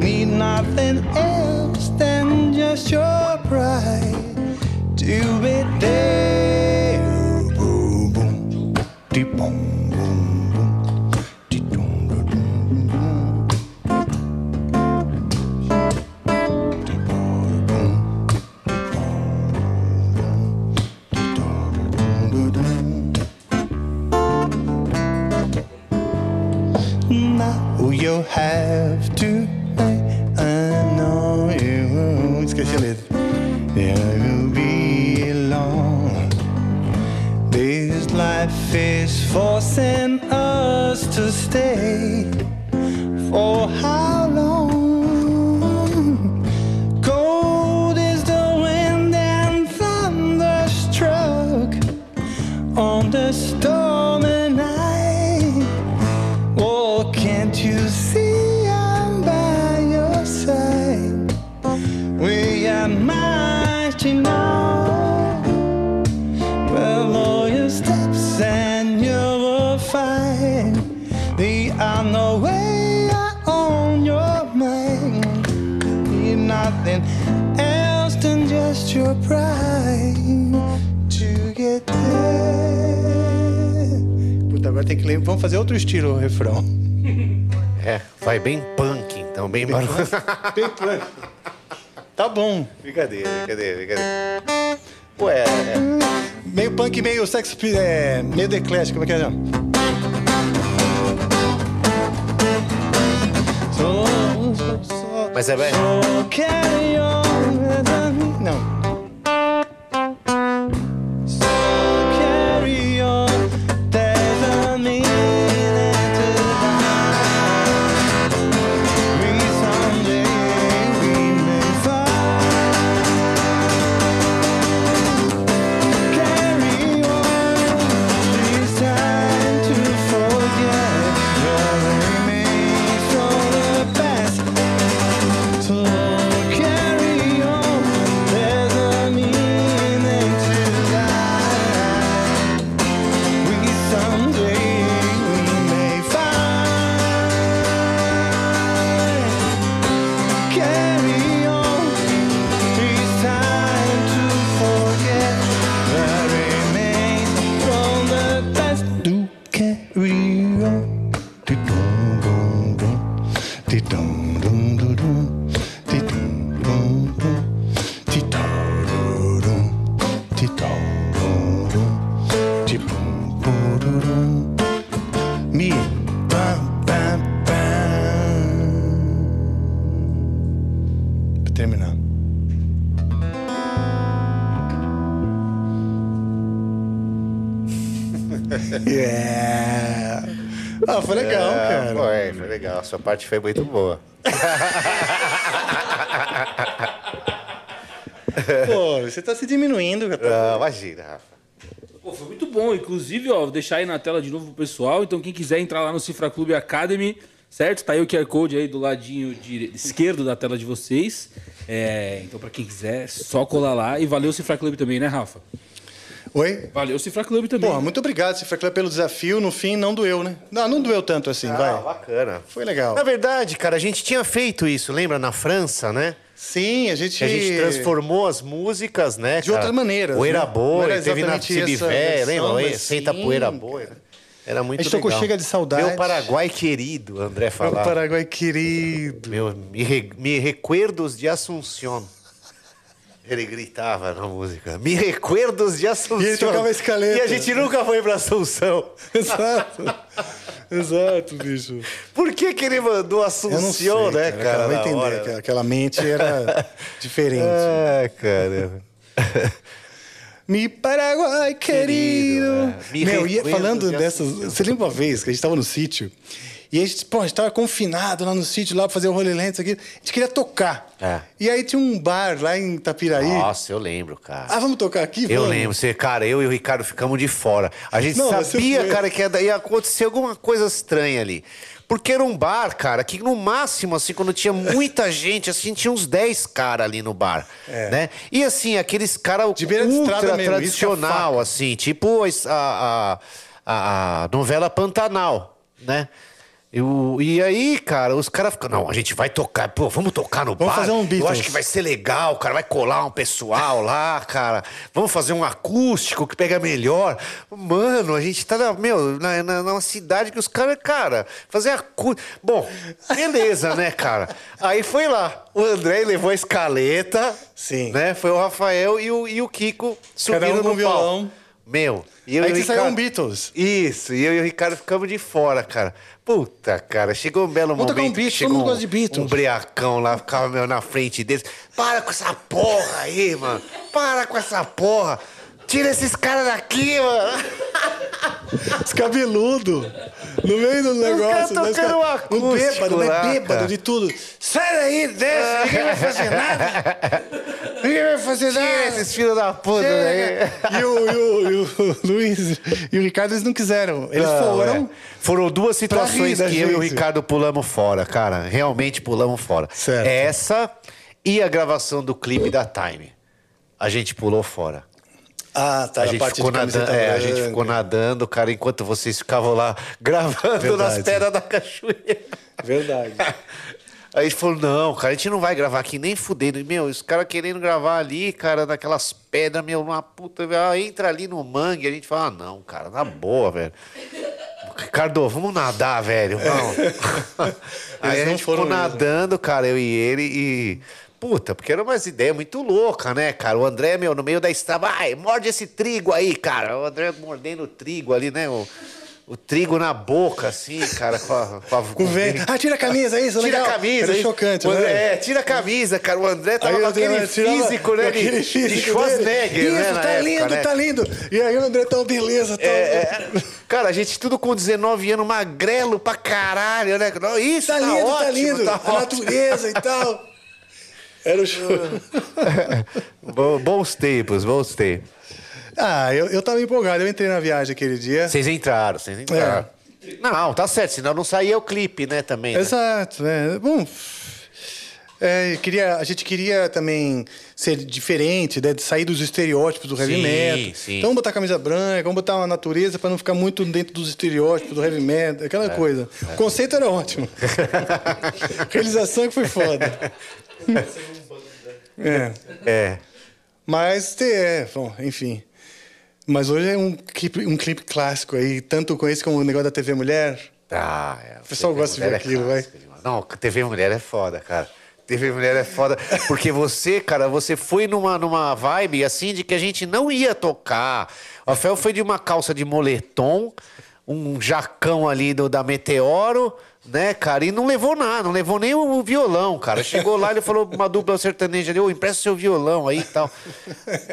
Need nothing else than just your pride to be there. Boom, boom, deep boom. You have to, I know you. Esqueci a letra. There will be alone. This life is forcing us to stay. For how long? Cold is the I'm the way I own your mind. Need nothing else than just your pride to get there. Puta, agora tem que lembrar. Vamos fazer outro estilo o refrão. É, vai bem punk, então, bem barulho. Bem punk. Tá bom. Brincadeira, brincadeira, brincadeira. Pô, é. Meio punk, meio sex, é, meio The Clash, como é que é, não? Mas é bem. Não. Yeah. Ah, foi legal, é, cara. Foi, foi legal. A sua parte foi muito boa. Pô, você tá se diminuindo, cara. Ah, imagina, Rafa. Pô, foi muito bom. Inclusive, ó, vou deixar aí na tela de novo pro pessoal. Então, quem quiser entrar lá no Cifra Club Academy, certo? Tá aí o Q R Code aí do ladinho dire... esquerdo da tela de vocês. É, então, pra quem quiser, só colar lá. E valeu o Cifra Club também, né, Rafa? Oi? Valeu, Cifra Club também. Porra, muito obrigado, Cifra Club, pelo desafio. No fim, não doeu, né? Não, não doeu tanto assim, ah, vai. Ah, bacana. Foi legal. Na verdade, cara, a gente tinha feito isso, lembra? Na França, né? Sim, a gente... A gente transformou as músicas, né, de outras maneiras. O Poeira Boi, teve na Tibivé, lembra? Senta Poeira Boi. Era muito legal. A gente tocou Chega de Saudade. Meu Paraguai querido, André falava. Meu Paraguai querido. Meu, me, re, me recuerdos de Assunción. Ele gritava na música. Me recuerdos de Assunção. E ele tocava a escaleta. E a gente nunca foi pra Assunção. Exato. Exato, bicho. Por que que ele mandou Assunção, né, cara? cara? Eu não entendi, cara. Aquela mente era diferente. Ah, cara. Me Paraguai, querido. querido é. Me Meu, falando de dessas... Você lembra uma vez que a gente tava no sítio? E a gente, pô, a gente tava confinado lá no sítio, lá pra fazer o Holy Land, isso aqui. A gente queria tocar. É. E aí tinha um bar lá em Itapiraí. Nossa, eu lembro, cara. Ah, vamos tocar aqui? Vamos. Eu lembro. Você, cara, eu e o Ricardo ficamos de fora. A gente Não, sabia, cara, que ia acontecer alguma coisa estranha ali. Porque era um bar, cara, que no máximo, assim, quando tinha muita gente, assim, tinha uns dez caras ali no bar, é. né? E, assim, aqueles caras ultra tradicional, mesmo, assim, tipo a, a, a novela Pantanal, né? Eu, e aí, cara, os caras ficam... Não, a gente vai tocar... Pô, vamos tocar no vamos bar? Fazer um Beatles. Eu acho que vai ser legal, cara. Vai colar um pessoal lá, cara. Vamos fazer um acústico que pega melhor. Mano, a gente tá na, meu, na, na, na cidade que os caras... Cara, fazer acústico... Bom, beleza, né, cara? Aí foi lá. O André levou a escaleta. Sim. Né? Foi o Rafael e o, e o Kiko subindo um no palco. Violão. Meu, e eu aí e o Ricardo... saiu um Beatles. Isso, e eu e o Ricardo ficamos de fora, cara. Puta, cara, chegou um belo Vou momento. Um Beatles, chegou todo mundo gosta de Beatles. Um briacão lá, ficava meu, na frente deles. Para com essa porra aí, mano. Para com essa porra. Tira esses caras daqui, mano. Os cabeludos. No meio do negócio. Os caras tocando um acústico lá, bêbado, né? Bêbado de tudo. Sai daí, desce, ninguém vai fazer nada. Ninguém vai fazer nada. Tira esses filhos da puta daí. E o, e, o, e o Luiz e o Ricardo, eles não quiseram. Eles não, foram... É. Foram duas situações que gente. eu e o Ricardo pulamos fora, cara. Realmente pulamos fora. Certo. Essa e a gravação do clipe da Time. A gente pulou fora. Ah, tá. A, a gente parte ficou de nadando, é, a gente ficou nadando, cara, enquanto vocês ficavam lá gravando Verdade. nas pedras da cachoeira. Verdade. Aí a gente falou, não, cara, a gente não vai gravar aqui, nem fudendo. Meu, os caras querendo gravar ali, cara, naquelas pedras, meu, uma puta... Ah, entra ali no mangue, a gente fala, ah, não, cara, na boa, velho. Ricardo, vamos nadar, velho, vamos. É. Aí a gente ficou mesmo. nadando, cara, eu e ele, e... Puta, porque era umas ideias muito loucas, né, cara? O André, meu, no meio da estrada, ai, morde esse trigo aí, cara. O André mordendo o trigo ali, né, o... O trigo na boca, assim, cara, com a... Com, a, com vento. Ah, tira a camisa, é isso? Tira legal. a camisa. Era chocante, o André, né? É, tira a camisa, cara. O André tava aí, com aquele André, físico, né? Aquele físico de Schwarzenegger, isso, né? Isso, tá época, lindo, né? tá lindo. E aí o André tá uma beleza, tá... É, é. Cara, a gente tudo com dezenove anos, magrelo pra caralho, né? Isso, tá, tá lindo, ótimo, tá lindo. Tá a natureza e tal. Era o show. Bons tempos, bons tempos. Ah, eu, eu tava empolgado, eu entrei na viagem aquele dia. Vocês entraram, vocês entraram. É. Não, tá certo, senão não saía o clipe, né, também. Né? Exato, né? Bom, é, queria, a gente queria também ser diferente, né, de sair dos estereótipos do heavy sim, metal. Sim. Então vamos botar camisa branca, vamos botar uma natureza pra não ficar muito dentro dos estereótipos do heavy metal, aquela é, coisa. É. O conceito era ótimo. Realização que foi foda. é. é. Mas, é, bom, enfim... Mas hoje é um clipe, um clipe clássico aí, tanto com esse como o negócio da T V Mulher. Ah, é. O pessoal gosta de ver aquilo, vai. Não, T V Mulher é foda, cara. T V Mulher é foda. Porque você, cara, você foi numa, numa vibe assim de que a gente não ia tocar. O Rafael foi de uma calça de moletom, um jacão ali do, da Meteoro, né, cara? E não levou nada, não levou nem o violão, cara. Chegou lá, ele falou uma dupla sertaneja ali, ô, oh, empresta seu violão aí e tal.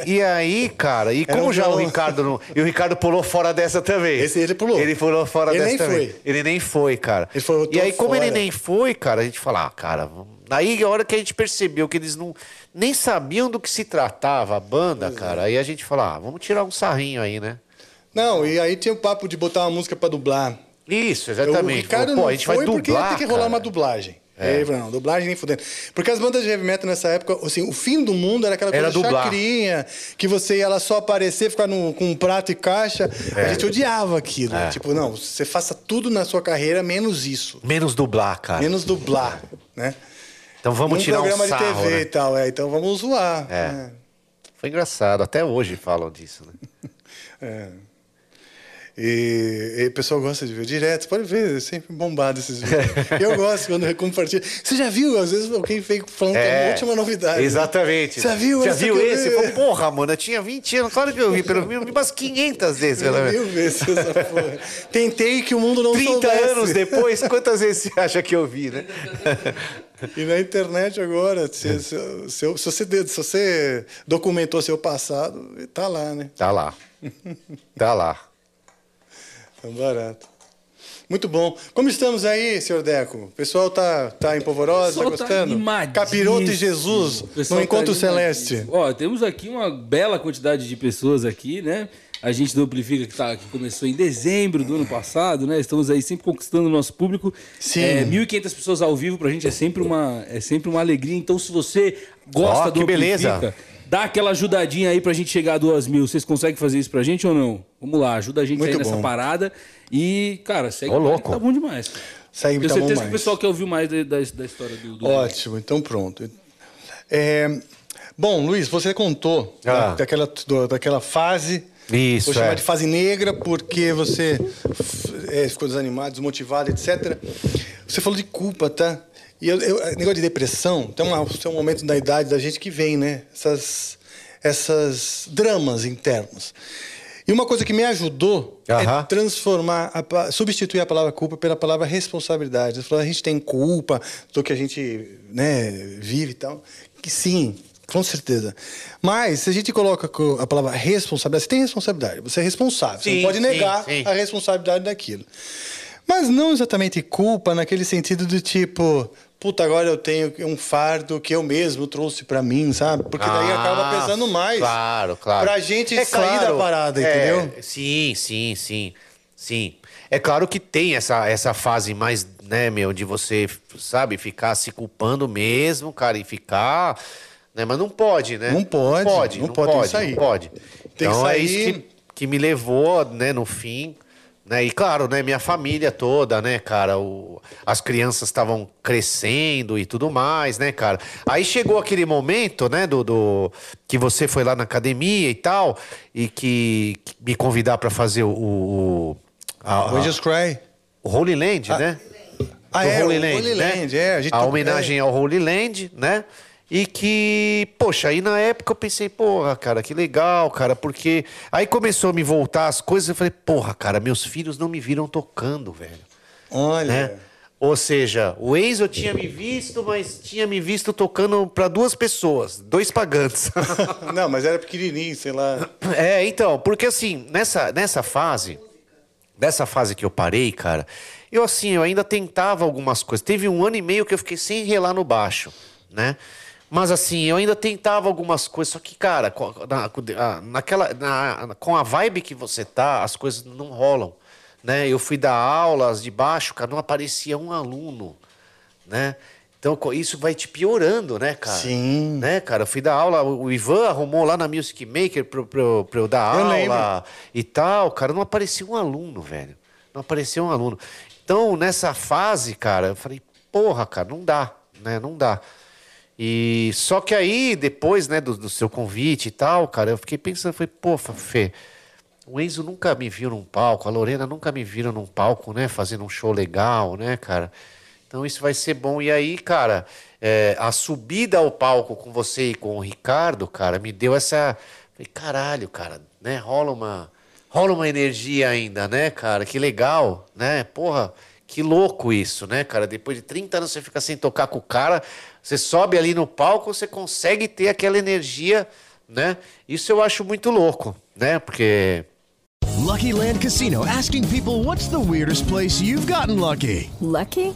E aí, cara, e como um já violão. o Ricardo... Não, e o Ricardo pulou fora dessa também. Esse ele pulou. Ele pulou fora ele dessa nem também. Foi. Ele nem foi, cara. Ele falou, e aí, como fora. ele nem foi, cara, a gente falou, ah, cara... Aí, a hora que a gente percebeu que eles não nem sabiam do que se tratava a banda, pois cara, é. aí a gente falou, ah, vamos tirar um sarrinho aí, né? Não, e aí tinha o papo de botar uma música pra dublar. Isso, exatamente. O Ricardo Pô, não a gente foi vai porque dublar, tem que rolar cara. uma dublagem. É. Aí, não, dublagem nem fudendo. Porque as bandas de heavy metal nessa época, assim, o fim do mundo era aquela coisa era chacrinha, que você ia lá só aparecer, ficar no, com um prato e caixa. É. A gente odiava aquilo. É. Né? Tipo, não, você faça tudo na sua carreira, menos isso. Menos dublar, cara. Menos dublar, né? Então vamos um tirar um sarro, programa de T V né? e tal, é. Então vamos zoar. É. Né? Foi engraçado, até hoje falam disso, né? é... E, e o pessoal gosta de ver direto, pode ver, é sempre bombado esses vídeos. Eu gosto quando eu compartilho. Você já viu? Às vezes alguém vem falando que é a última novidade. Exatamente. Né? Você já viu, já viu esse? Eu... Porra, mano, eu tinha vinte anos, claro que eu vi, pelo menos umas quinhentas vezes. Mil vezes essa porra. Tentei que o mundo não soubesse. trinta anos depois, quantas vezes você acha que eu vi, né? E na internet agora, se, se, se, se, você, se você documentou seu passado, tá lá, né? Tá lá. Tá lá. Tão barato. Muito bom. Como estamos aí, senhor Deco? O pessoal tá, tá em polvorosa, tá gostando? Tá Capiroto e Jesus no Encontro tá Celeste. Ó, temos aqui uma bela quantidade de pessoas aqui, né? A gente do Amplifica, que, tá, que começou em dezembro do ano passado, né? Estamos aí sempre conquistando o nosso público. Sim. É, mil e quinhentas pessoas ao vivo pra gente é sempre uma, é sempre uma alegria. Então, se você gosta oh, do Amplifica... Beleza. Dá aquela ajudadinha aí pra gente chegar a duas mil. Vocês conseguem fazer isso pra gente ou não? Vamos lá, ajuda a gente aí nessa parada. E, cara, segue o louco. Tá bom demais. Segue, Tenho tá certeza bom que mais. o pessoal quer ouvir mais da, da, da história do... do Ótimo, Luiz. Então pronto. É... Bom, Luiz, você contou ah. né, daquela, daquela fase... Isso, Vou chamar é. de fase negra, porque você é, ficou desanimado, desmotivado, etcétera. Você falou de culpa, tá? E eu, eu, negócio de depressão, tem, uma, tem um momento da idade da gente que vem, né? Essas, essas dramas internos. E uma coisa que me ajudou uh-huh. é transformar, a, substituir a palavra culpa pela palavra responsabilidade. A gente tem culpa do que a gente né, vive e tal. Que sim, com certeza. Mas se a gente coloca a palavra responsabilidade, você tem responsabilidade, você é responsável. Sim, você não pode sim, negar sim. a responsabilidade daquilo. Mas não exatamente culpa naquele sentido do tipo... Puta, agora eu tenho um fardo que eu mesmo trouxe pra mim, sabe? Porque daí ah, acaba pesando mais. Claro, claro. Pra gente é sair claro, da parada, é, entendeu? Sim, sim, sim. Sim. É claro que tem essa, essa fase mais, né, meu, de você, sabe, ficar se culpando mesmo, cara, e ficar... Né, mas não pode, né? Não pode. Não pode, não, não pode, pode sair. Não pode. Tem então que sair... é isso que, que me levou, né, no fim... Né? E claro, né, minha família toda, né, cara, o... as crianças estavam crescendo e tudo mais, né, cara. Aí chegou aquele momento, né, do, do... que você foi lá na academia e tal, e que, que me convidar pra fazer o... o... A, a... We Just Cry. O Holy Land, a... né? Ah, do é, Holy Land, Holy né? Land, é. A, gente a homenagem é. ao Holy Land, né? E que, poxa, aí na época eu pensei, porra, cara, que legal, cara, porque... Aí começou a me voltar as coisas, eu falei, porra, cara, meus filhos não me viram tocando, velho. Olha... Né? Ou seja, o ex eu tinha me visto, mas tinha me visto tocando para duas pessoas, dois pagantes. Não, mas era pequenininho, sei lá. É, então, porque assim, nessa, nessa fase, dessa fase que eu parei, cara, eu assim, eu ainda tentava algumas coisas. Teve um ano e meio que eu fiquei sem relar no baixo, né? Mas assim, eu ainda tentava algumas coisas, só que, cara, na, naquela, na, com a vibe que você tá, as coisas não rolam, né? Eu fui dar aulas de baixo, cara, não aparecia um aluno, né? Então isso vai te piorando, né, cara? Sim. Né, cara, eu fui dar aula, o Ivan arrumou lá na Music Maker pra, pra, pra eu dar eu aula lembro. e tal, cara, não aparecia um aluno, velho. Não aparecia um aluno. Então, nessa fase, cara, eu falei, porra, cara, não dá, né? Não dá. E só que aí, depois, né, do, do seu convite e tal, cara, eu fiquei pensando, falei, pô, Fê, o Enzo nunca me viu num palco, a Lorena nunca me viram num palco, né, fazendo um show legal, né, cara? Então isso vai ser bom. E aí, cara, é, a subida ao palco com você e com o Ricardo, cara, me deu essa... Falei, caralho, cara, né, rola uma, rola uma energia ainda, né, cara? Que legal, né? Porra, que louco isso, né, cara? Depois de trinta anos você fica sem tocar com o cara... Você sobe ali no palco, você consegue ter aquela energia, né? Isso eu acho muito louco, né? Porque... Lucky Land Casino, asking people what's the weirdest place you've gotten lucky? Lucky?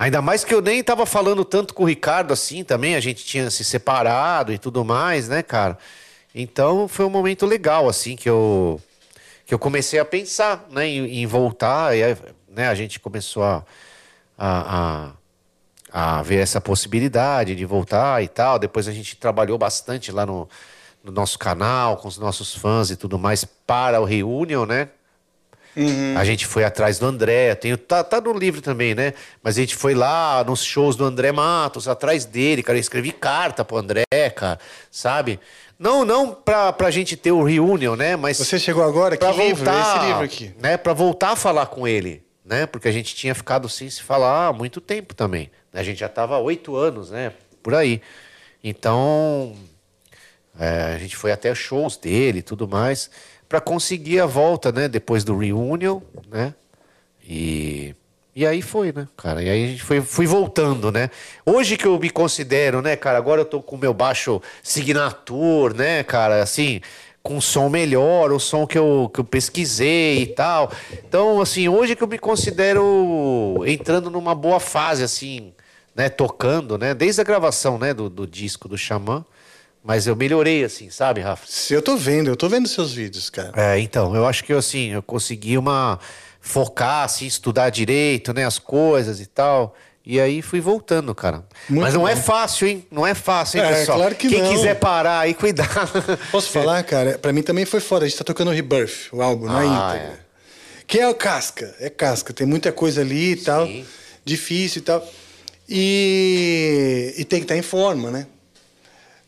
Ainda mais que eu nem tava falando tanto com o Ricardo assim também. A gente tinha se separado e tudo mais, né, cara? Então, foi um momento legal, assim, que eu, que eu comecei a pensar, né, em, em voltar. E aí, né, a gente começou a, a, a, a ver essa possibilidade de voltar e tal. Depois a gente trabalhou bastante lá no, no nosso canal, com os nossos fãs e tudo mais, para o Reunion, né? Uhum. A gente foi atrás do André, tem, tá, tá no livro também, né? Mas a gente foi lá nos shows do André Matos, atrás dele, cara. Eu escrevi carta pro André, cara, sabe? Não, não pra, pra gente ter o reunion, né? Mas você chegou agora, que voltar, livro? Esse livro aqui. Né? Pra voltar a falar com ele, né? Porque a gente tinha ficado sem se falar há muito tempo também. A gente já tava há oito anos, né? Por aí. Então, é, a gente foi até shows dele e tudo mais, pra conseguir a volta, né? Depois do reunion, né? E... E aí foi, né, cara? E aí a gente foi, fui voltando, né? Hoje que eu me considero, né, cara? Agora eu tô com o meu baixo signature, né, cara? Assim, com um som melhor, o som que eu, que eu pesquisei e tal. Então, assim, hoje que eu me considero entrando numa boa fase, assim, né? Tocando, né? Desde a gravação, né? Do, do disco do Xamã. Mas eu melhorei, assim, sabe, Rafa? Eu tô vendo, eu tô vendo seus vídeos, cara. É, então, eu acho que, assim, eu consegui uma... focar, assim, estudar direito, né, as coisas e tal. E aí fui voltando, cara. Muito Mas não bom. é fácil, hein? Não é fácil, hein, é, pessoal? Claro que Quem não. quiser parar aí, cuidado. Posso falar, cara? Pra mim também foi foda. A gente tá tocando o Rebirth, o álbum, ah, na íntegra. É. Que é o casca. É casca. Tem muita coisa ali e Sim. tal. Difícil e tal. E, e tem que estar em forma, né?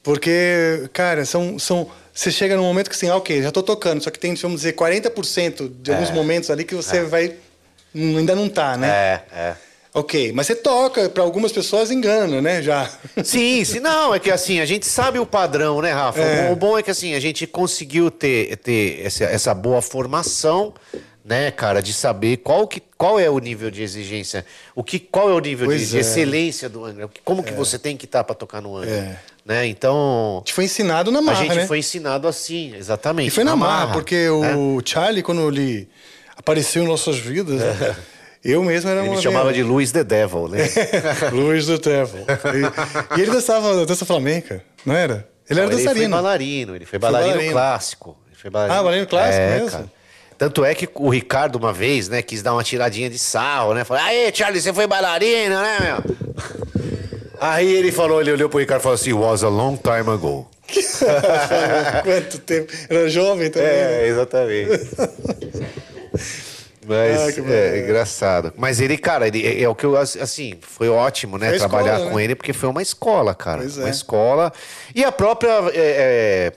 Porque, cara, são... são... Você chega num momento que assim, ah, ok, já tô tocando, só que tem, vamos dizer, quarenta por cento de alguns é, momentos ali que você é. vai... Ainda não tá, né? É, é. Ok, mas você toca, pra algumas pessoas engana, né, já. Sim, sim, não, é que assim, a gente sabe o padrão, né, Rafa? É. O, o bom é que assim, a gente conseguiu ter, ter essa, essa boa formação, né, cara, de saber qual, que, qual é o nível de exigência, o que, qual é o nível pois de é. excelência do Angra, como é. que você tem que estar tá pra tocar no Angra. É. Né? Então, a gente foi ensinado na marra, né? A gente né? foi ensinado assim, exatamente. E foi na, na marra, marra, porque né? o Charlie, quando eu li apareceu em nossas vidas. Né? Eu mesmo era ele uma... Ele chamava minha... de Luis the Devil, né? Luis the Devil. E, e ele dançava dança flamenca, não era? Ele não, era ele dançarino. Foi balarino, ele foi balarino, foi balarino clássico. Ele foi balarino. Ah, balarino clássico é, mesmo? Cara. Tanto é que o Ricardo, uma vez, né, quis dar uma tiradinha de sarro, né? Falou, aê, Charlie, você foi balarino, né, meu? Aí ele falou, ele olhou pro Ricardo e falou assim, was a long time ago. Quanto tempo? Era jovem também. É, exatamente. Mas ah, é, é engraçado. Mas ele, cara, ele é o que eu, assim, foi ótimo, né? É trabalhar escola, com né? ele, porque foi uma escola, cara. Pois uma é. escola. E a própria, é, é,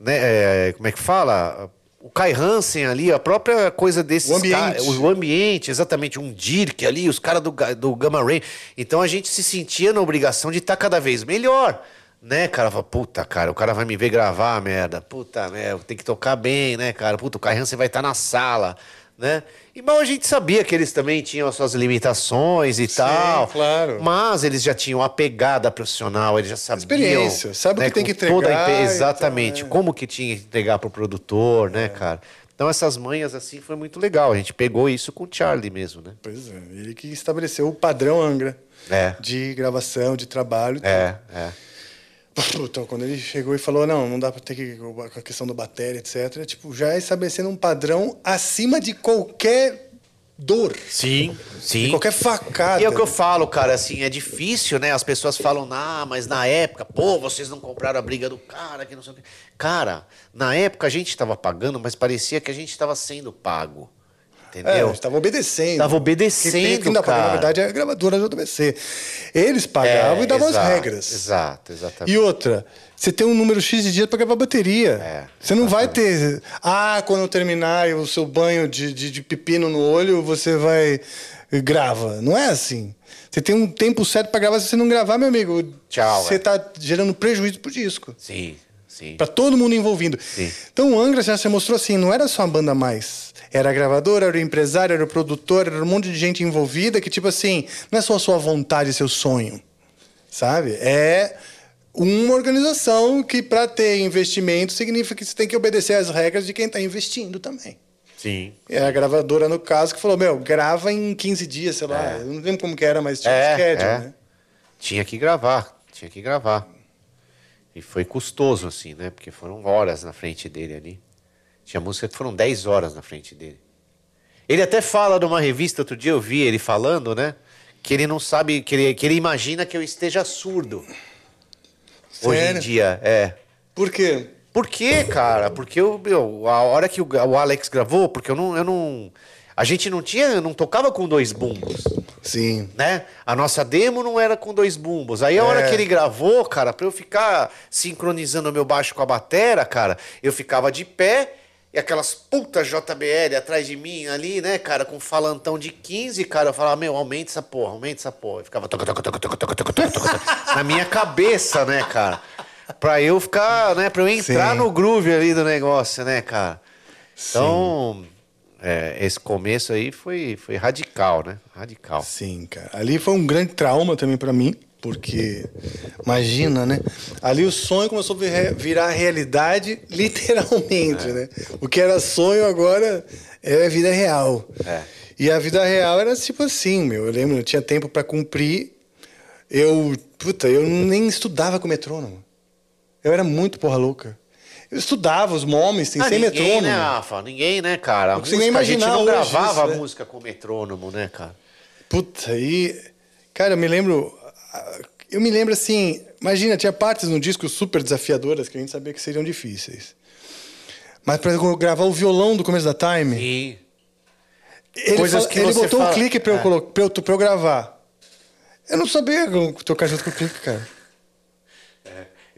né, é, como é que fala? O Kai Hansen ali, a própria coisa desses... O ambiente. Ca... O ambiente, exatamente. Um Dirk ali, os caras do, do Gamma Ray. Então a gente se sentia na obrigação de estar cada vez melhor. Né, cara? Fala, puta, cara, o cara vai me ver gravar, merda. Puta, merda, tem que tocar bem, né, cara? Puta, o Kai Hansen vai estar na sala, né? E mal a gente sabia que eles também tinham as suas limitações e Sim, tal. Claro. Mas eles já tinham a pegada profissional, eles já sabiam. Experiência, sabe né, o que tem que entregar. Toda a... Exatamente, então, é. como que tinha que entregar pro produtor, é. né, cara? Então essas manhas, assim, foi muito legal. A gente pegou isso com o Charlie mesmo, né? Pois é, ele que estabeleceu o padrão Angra é. de gravação, de trabalho. É, tal. é. Então, quando ele chegou e falou, não, não dá pra ter que... A questão da bateria, etcétera. Tipo, já estabelecendo um padrão acima de qualquer dor. Sim, sim. De qualquer facada. E é o que eu falo, cara, assim, é difícil, né? As pessoas falam, ah, mas na época, pô, vocês não compraram a briga do cara, que não sei o quê. Cara, na época a gente tava pagando, mas parecia que a gente tava sendo pago. Entendeu? É, estava obedecendo. Tava obedecendo, quem tem, quem cara. Pagava, na verdade, é a gravadora do A B C. Eles pagavam é, e davam exato, as regras. Exato, exatamente. E outra, você tem um número X de dias para gravar bateria. É, você não vai ter... Ah, quando eu terminar o seu banho de, de, de pepino no olho, você vai... grava. Não é assim. Você tem um tempo certo para gravar. Se você não gravar, meu amigo, Tchau, você está é. gerando prejuízo pro disco. Sim, sim. Para todo mundo envolvido. Sim. Então o Angra já se mostrou assim, não era só uma banda mais... Era a gravadora, era o empresário, era o produtor, era um monte de gente envolvida que, tipo assim, não é só a sua vontade e seu sonho, sabe? É uma organização que, para ter investimento, significa que você tem que obedecer às regras de quem está investindo também. Sim. É a gravadora, no caso, que falou, meu, grava em quinze dias, sei lá. É. Eu não lembro como que era, mas tinha é, um schedule, é. né? Tinha que gravar, tinha que gravar. E foi custoso, assim, né? Porque foram horas na frente dele ali. Tinha música que foram dez horas na frente dele. Ele até fala numa revista, outro dia eu vi ele falando, né? Que ele não sabe, que ele, que ele imagina que eu esteja surdo. Sério? Hoje em dia, é. Por quê? Por quê, cara? Porque eu, eu, a hora que o, o Alex gravou, porque eu não, eu não... A gente não tinha, eu não tocava com dois bumbos. Sim. Né? A nossa demo não era com dois bumbos. Aí a é. hora que ele gravou, cara, pra eu ficar sincronizando o meu baixo com a batera, cara, eu ficava de pé... E aquelas putas J B L atrás de mim ali, né, cara? Com falantão de quinze, cara. Eu falava, meu, aumenta essa porra, aumenta essa porra. Eu ficava... Toca, toca, toca, toca, toca, toca, toca, toca, na minha cabeça, né, cara? Pra eu ficar, né? Pra eu entrar Sim. no groove ali do negócio, né, cara? Então, é, esse começo aí foi, foi radical, né? Radical. Sim, cara. Ali foi um grande trauma também pra mim. Porque, imagina, né? Ali o sonho começou a virar realidade, literalmente, é. né? O que era sonho agora é vida real. É. E a vida real era tipo assim, meu. Eu lembro, eu tinha tempo para cumprir. Eu, puta, eu nem estudava com metrônomo. Eu era muito porra louca. Eu estudava os nomes, tem ah, sem ninguém, metrônomo. Né, Rafa? Ninguém, né, cara? A, música, a gente não gravava isso, né? a música com metrônomo, né, cara? Puta, e... Cara, eu me lembro... Eu me lembro assim, imagina, tinha partes no disco super desafiadoras que a gente sabia que seriam difíceis. Mas pra eu gravar o violão do começo da Time... Sim. Ele, Coisas fala, que ele você botou fala... um clique pra, é. eu, pra, eu, pra eu gravar. Eu não sabia tocar junto com o clique, cara. É,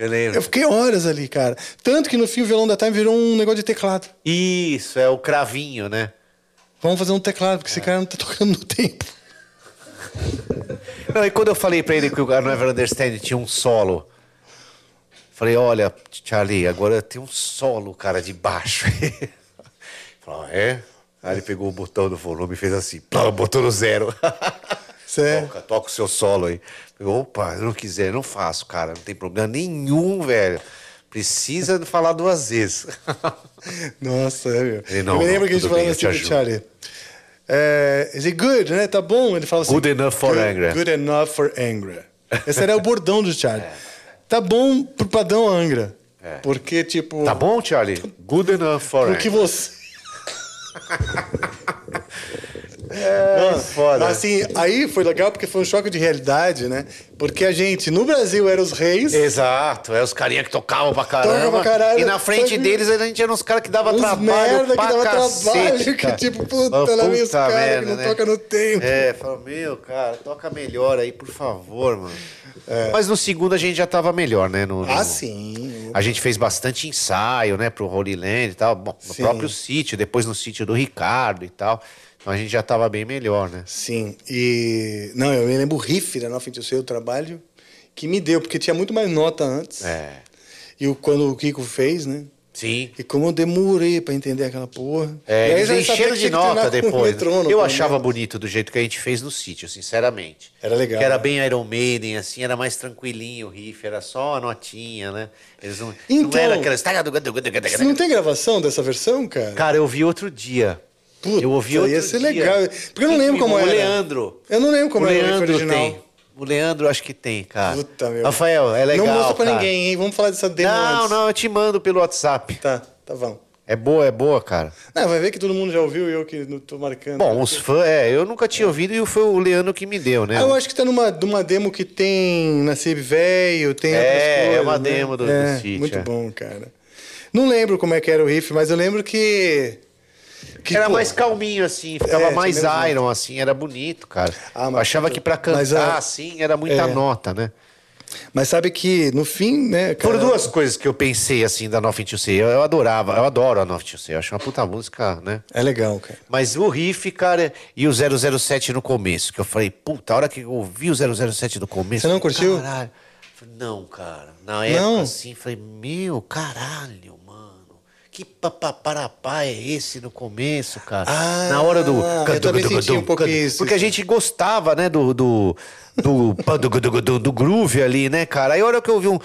eu lembro. Eu fiquei horas ali, cara. Tanto que no fim o violão da Time virou um negócio de teclado. Isso, é o cravinho, né? Vamos fazer um teclado, porque é. esse cara não tá tocando no tempo. Não, e quando eu falei pra ele que o I Never Understand tinha um solo, falei, olha, Charlie, agora tem um solo, cara, de baixo. Ele falou, ah, é? Aí ele pegou o botão do volume e fez assim, plá, botou no zero. Toca, toca o seu solo aí. Falei, opa, eu não quiser, eu não faço, cara, não tem problema nenhum, velho. Precisa falar duas vezes. Nossa, é, meu. Ele, não, eu me lembro não, que a gente falava assim do Charlie. É, ele good, né? Tá bom. Ele fala assim... Good enough for good, Angra. Good enough for Angra. Esse era o bordão do Charlie. É. Tá bom pro padrão Angra. É. Porque, tipo... Tá bom, Charlie? Good enough for Angra. Porque você... É, mano, foda. Assim, aí foi legal porque foi um choque de realidade, né? Porque a gente, no Brasil, era os reis. Exato, é os carinha que tocavam pra caramba. Pra caralho, e na frente que... deles a gente era uns caras que dava uns trabalho. Merda pra que dava cacete, trabalho, cara. Que tipo, puta, oh, lá vem os caras que não, né? Toca no tempo. É, falou, meu, cara, toca melhor aí, por favor, mano. É. Mas no segundo a gente já tava melhor, né? No, no... Ah, sim. A gente fez bastante ensaio, né? Pro Holy Land e tal. Bom, no sim. próprio sítio, depois no sítio do Ricardo e tal. Então a gente já estava bem melhor, né? Sim. E... Não, eu me lembro o riff da Nothing to Say, o trabalho que me deu, porque tinha muito mais nota antes. É. E o, quando o Kiko fez, né? Sim. E como eu demorei pra entender aquela porra... É, e aí eles encheram de nota depois. Metrônomo, eu achava menos. Bonito do jeito que a gente fez no sítio, sinceramente. Era legal. Que era bem Iron Maiden, assim, era mais tranquilinho o riff, era só a notinha, né? Eles não, então, não era aquelas... Você não tem gravação dessa versão, cara? Cara, eu vi outro dia... Puta, eu ouvi outro ia ser dia. Legal. Porque eu não lembro como o era. O Leandro. Eu não lembro como o era o original. Tem. O Leandro acho que tem, cara. Puta, meu. Rafael, é legal, não mostra pra cara. Ninguém, hein? Vamos falar dessa demo Não, antes. Não, eu te mando pelo WhatsApp. Tá, tá bom. É boa, é boa, cara. Não, vai ver que todo mundo já ouviu e eu que não tô marcando. Bom, os fãs, é, eu nunca tinha ouvido e foi o Leandro que me deu, né? Ah, eu acho que tá numa, numa demo que tem na Cib Velho, tem é, outras coisas. É, é uma né? demo do, é, do sítio. Muito é. Bom, cara. Não lembro como é que era o riff, mas eu lembro que... Que, era pô, mais calminho, assim, ficava é, mais iron, muito. Assim, era bonito, cara. Ah, eu achava que pra cantar, mas, ah, assim, era muita é. Nota, né? Mas sabe que, no fim, né... Cara... Foram duas coisas que eu pensei, assim, da Nothing to Say. Eu, eu adorava, eu adoro a Nothing to Say, eu acho uma puta música, né? É legal, cara. Mas o riff, cara, e o zero zero sete no começo, que eu falei, puta, a hora que eu ouvi o zero zero sete no começo... Você não curtiu? Caralho. Não, cara, na época, não. Assim, falei, meu, caralho, que papaparapá é esse no começo, cara? Ah, na hora do... Eu também senti um pouco isso. Porque a gente gostava, né, do... do... Do, do, do, do groove ali, né, cara? Aí a hora que eu ouvi um...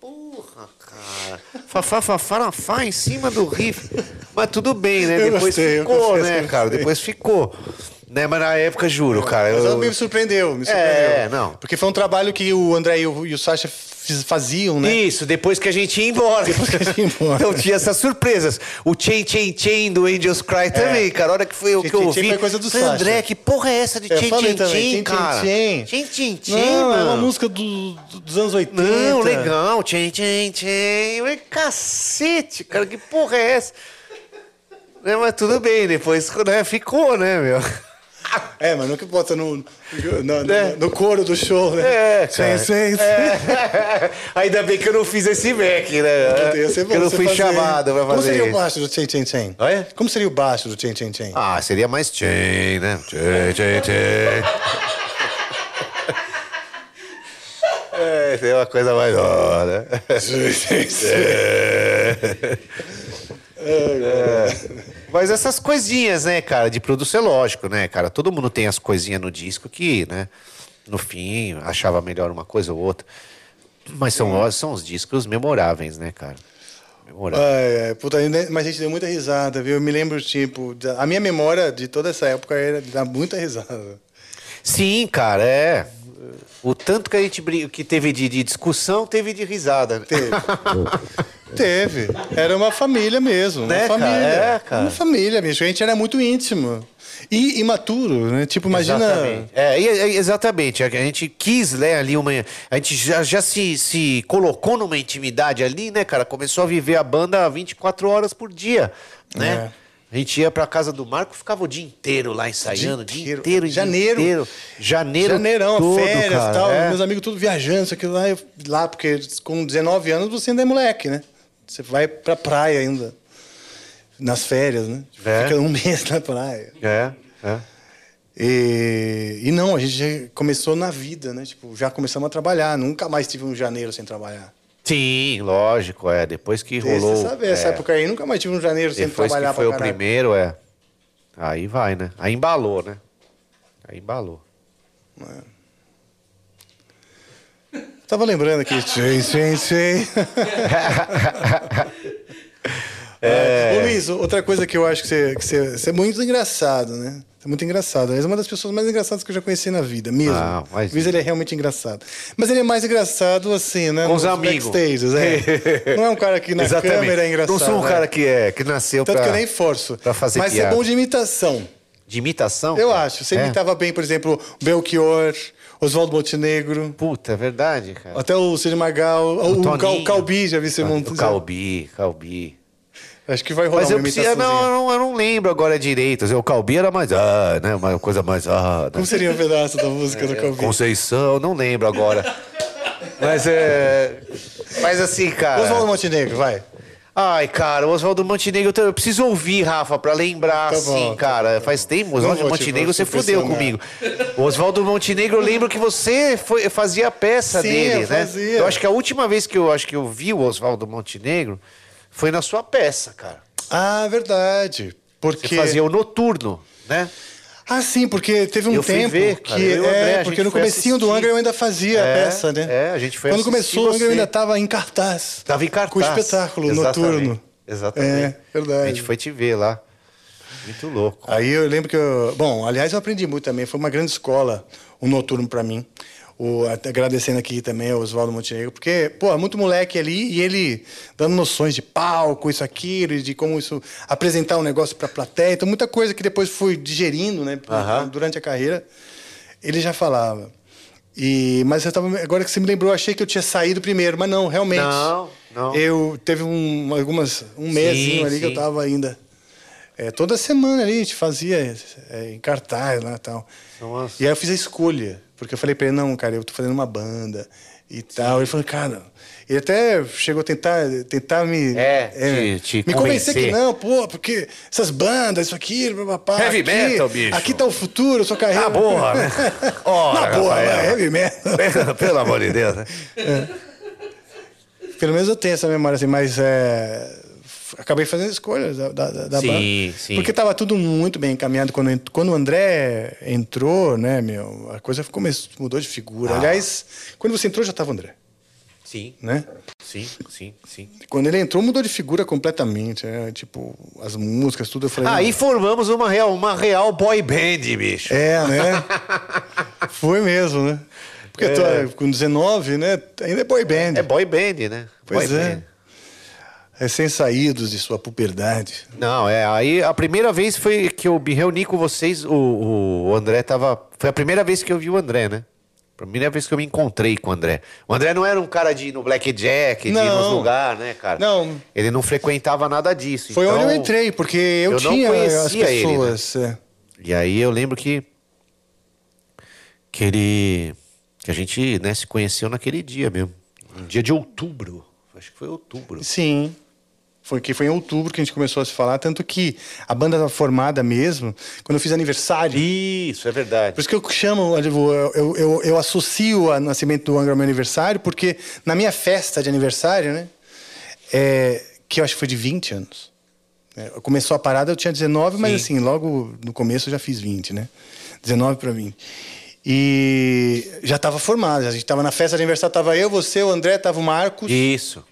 Porra, cara. Fafafafarafá em cima do riff. Mas tudo bem, né? Depois ficou, né, cara? Depois ficou... Né, mas na época, juro, cara... Eu... Mas ela me surpreendeu, me surpreendeu. É, não. Porque foi um trabalho que o André e o, e o Sasha faziam, né? Isso, depois que a gente ia embora. Depois que a gente ia embora. Então tinha essas surpresas. O Chain, Chain, Chain do Angels Cry é. Também, cara. A hora que foi o que eu ouvi... Chain, Chain, coisa do Sasha. André, que porra é essa de Chain, Chain, Chain, cara? Chain, Chain, Chain, não, é uma música do, dos anos oitenta. Não, legal. Chain, Chain, Chain. Cacete, cara. Que porra é essa? Né, mas tudo bem, depois né, ficou, né, meu... É, mas não que bota no, no, né? no, no couro do show, né? É, cara. Sim, sim, sim. É. Ainda bem que eu não fiz esse back, né? Eu, eu não fui fazer. Chamado pra fazer. Como seria o baixo do Chain, Chain, Chain? Oi? Como seria o baixo do Chain, Chain, Chain? Ah, seria mais Chain, né? Chain, Chain, Chain. É, seria uma coisa mais hora. Chain, Chain, Chain. É. Mas essas coisinhas, né, cara, de produção é lógico, né, cara? Todo mundo tem as coisinhas no disco que, né, no fim, achava melhor uma coisa ou outra. Mas são, são os discos memoráveis, né, cara? Memoráveis. É, é, puta, mas a gente deu muita risada, viu? Eu me lembro, tipo, a minha memória de toda essa época era de dar muita risada. Sim, cara, é. O tanto que a gente brin... que teve de, de discussão, teve de risada. Teve. Teve. Era uma família mesmo. Né, uma família. Cara? É, cara. Uma família mesmo. A gente era muito íntimo. E imaturo, né? Tipo, imagina... Exatamente. É, exatamente. A gente quis, né, ali uma... A gente já, já se, se colocou numa intimidade ali, né, cara? Começou a viver a banda vinte e quatro horas por dia, né? É. A gente ia pra casa do Marco, ficava o dia inteiro lá ensaiando, dia inteiro, dia inteiro, janeiro, dia inteiro. Janeiro, janeirão, todo, férias e tal, é. Meus amigos tudo viajando, isso aqui lá, eu, lá, porque com dezenove anos você ainda é moleque, né? Você vai pra praia ainda, nas férias, né? É. Fica um mês na praia. É, é. E, e não, a gente já começou na vida, né? Tipo, já começamos a trabalhar, nunca mais tive um janeiro sem trabalhar. Sim, lógico, é. Depois que rolou... Você sabe, essa é. Época aí nunca mais tive um janeiro sem trabalhar pra caralho. Depois que foi o primeiro, é. Aí vai, né? Aí embalou, né? Aí embalou. É. Tava lembrando aqui. Sim, sim, sim. É... Ô Luiz, outra coisa que eu acho que você, que você, você é muito engraçado, né? Você é muito engraçado. Ele é uma das pessoas mais engraçadas que eu já conheci na vida, mesmo. Ah, mas... O Luiz, ele é realmente engraçado. Mas ele é mais engraçado assim, né? Com os amigos. Backstages, é. Não é um cara que na Exatamente. Câmera é engraçado. Não sou um né? cara que, é, que nasceu Tanto pra... Tanto que eu nem forço. Pra fazer mas piada. É bom de imitação. De imitação? Eu cara. Acho. Você é. Imitava bem, por exemplo, Belchior... Oswaldo Montenegro. Puta, é verdade, cara. Até o Cid Magal. O, o, Cal, o Calbi, já vi você montando. O Calbi, Calbi. Acho que vai rolar Mas uma eu preciso, não, eu não, eu não lembro agora direito. O Calbi era mais... Ah, né? Uma coisa mais... Ah, né? Como seria um pedaço da música é, do Calbi? Conceição, não lembro agora. Mas é... Mas assim, cara... Oswaldo Montenegro, vai. Ai, cara, o Oswaldo Montenegro... Eu preciso ouvir, Rafa, pra lembrar, tá bom, assim, tá cara. Bom. Faz tempo, Oswaldo Montenegro, você fudeu comigo. O Oswaldo Montenegro, eu lembro que você foi, fazia a peça Sim, dele, eu né? Fazia. Eu acho que a última vez que eu, acho que eu vi o Oswaldo Montenegro foi na sua peça, cara. Ah, verdade. Porque... Você fazia o Noturno, né? Ah, sim, porque teve um eu tempo ver, que... Cara, eu, André, é, porque no comecinho assistir. Do Angra eu ainda fazia é, a peça, né? É, a gente foi Quando começou, o Angra eu ainda tava em cartaz. Tava em cartaz. Com o espetáculo Exatamente. Noturno. Exatamente. É, verdade. A gente foi te ver lá. Muito louco. Aí eu lembro que eu... Bom, aliás, eu aprendi muito também. Foi uma grande escola o Noturno pra mim. O, agradecendo aqui também ao Oswaldo Montenegro, porque, pô, muito moleque ali, e ele dando noções de palco, isso, aquilo, de como isso, apresentar um negócio pra plateia, então muita coisa que depois fui digerindo, né, uh-huh. durante a carreira, ele já falava. E, mas eu tava, agora que você me lembrou, eu achei que eu tinha saído primeiro, mas não, realmente. Não, não. Eu teve um, algumas, um mesinho ali sim. que eu tava ainda... É, toda semana ali, a gente fazia é, em cartaz lá e tal. Nossa. E aí eu fiz a escolha. Porque eu falei pra ele, não, cara, eu tô fazendo uma banda e tal. Sim. Ele falou, cara... Ele até chegou a tentar, tentar me... É, é te, te me convencer. convencer que não, pô, porque essas bandas, isso aqui, papapá... Heavy aqui, metal, bicho. Aqui tá o futuro, sua carreira... Na boa, né? Ora, na boa, né? Heavy metal. Pelo amor de Deus, né? É. Pelo menos eu tenho essa memória, assim, mas... É... Acabei fazendo escolhas da, da, da sim, banda. Sim. Porque estava tudo muito bem encaminhado. Quando, quando o André entrou, né, meu, a coisa ficou, mudou de figura. Ah. Aliás, quando você entrou, já estava o André. Sim. Né? Sim, sim, sim. Quando ele entrou, mudou de figura completamente. Né? Tipo, as músicas, tudo. Eu falei, Aí ah, formamos uma real, uma real boy band, bicho. É, né? Foi mesmo, né? Porque é. tô, com dezenove, né? Ainda é boy band. É boy band, né? Pois boy é. Band. Recém-saídos de sua puberdade. Não, é. Aí a primeira vez foi que eu me reuni com vocês, o, o André tava... Foi a primeira vez que eu vi o André, né? Primeira vez que eu me encontrei com o André. O André não era um cara de ir no blackjack, de não. ir nos lugares, né, cara? Não. Ele não frequentava nada disso. Foi então, onde eu entrei, porque eu, eu tinha não conhecia as pessoas. Ele, né? é. E aí eu lembro que... Que ele... Que a gente, né, se conheceu naquele dia mesmo. Um dia de outubro. Acho que foi outubro. Sim. Foi, que foi em outubro que a gente começou a se falar, tanto que a banda estava formada mesmo, quando eu fiz aniversário. Isso, é verdade. Por isso que eu chamo, eu, eu, eu, eu associo o nascimento do Angra ao meu aniversário, porque na minha festa de aniversário, né, é, que eu acho que foi de vinte anos. É, começou a parada, eu tinha dezenove, mas Sim. assim, logo no começo eu já fiz vinte, né? dezenove para vinte. E já estava formado, a gente estava na festa de aniversário, estava eu, você, o André, estava o Marcos. Isso.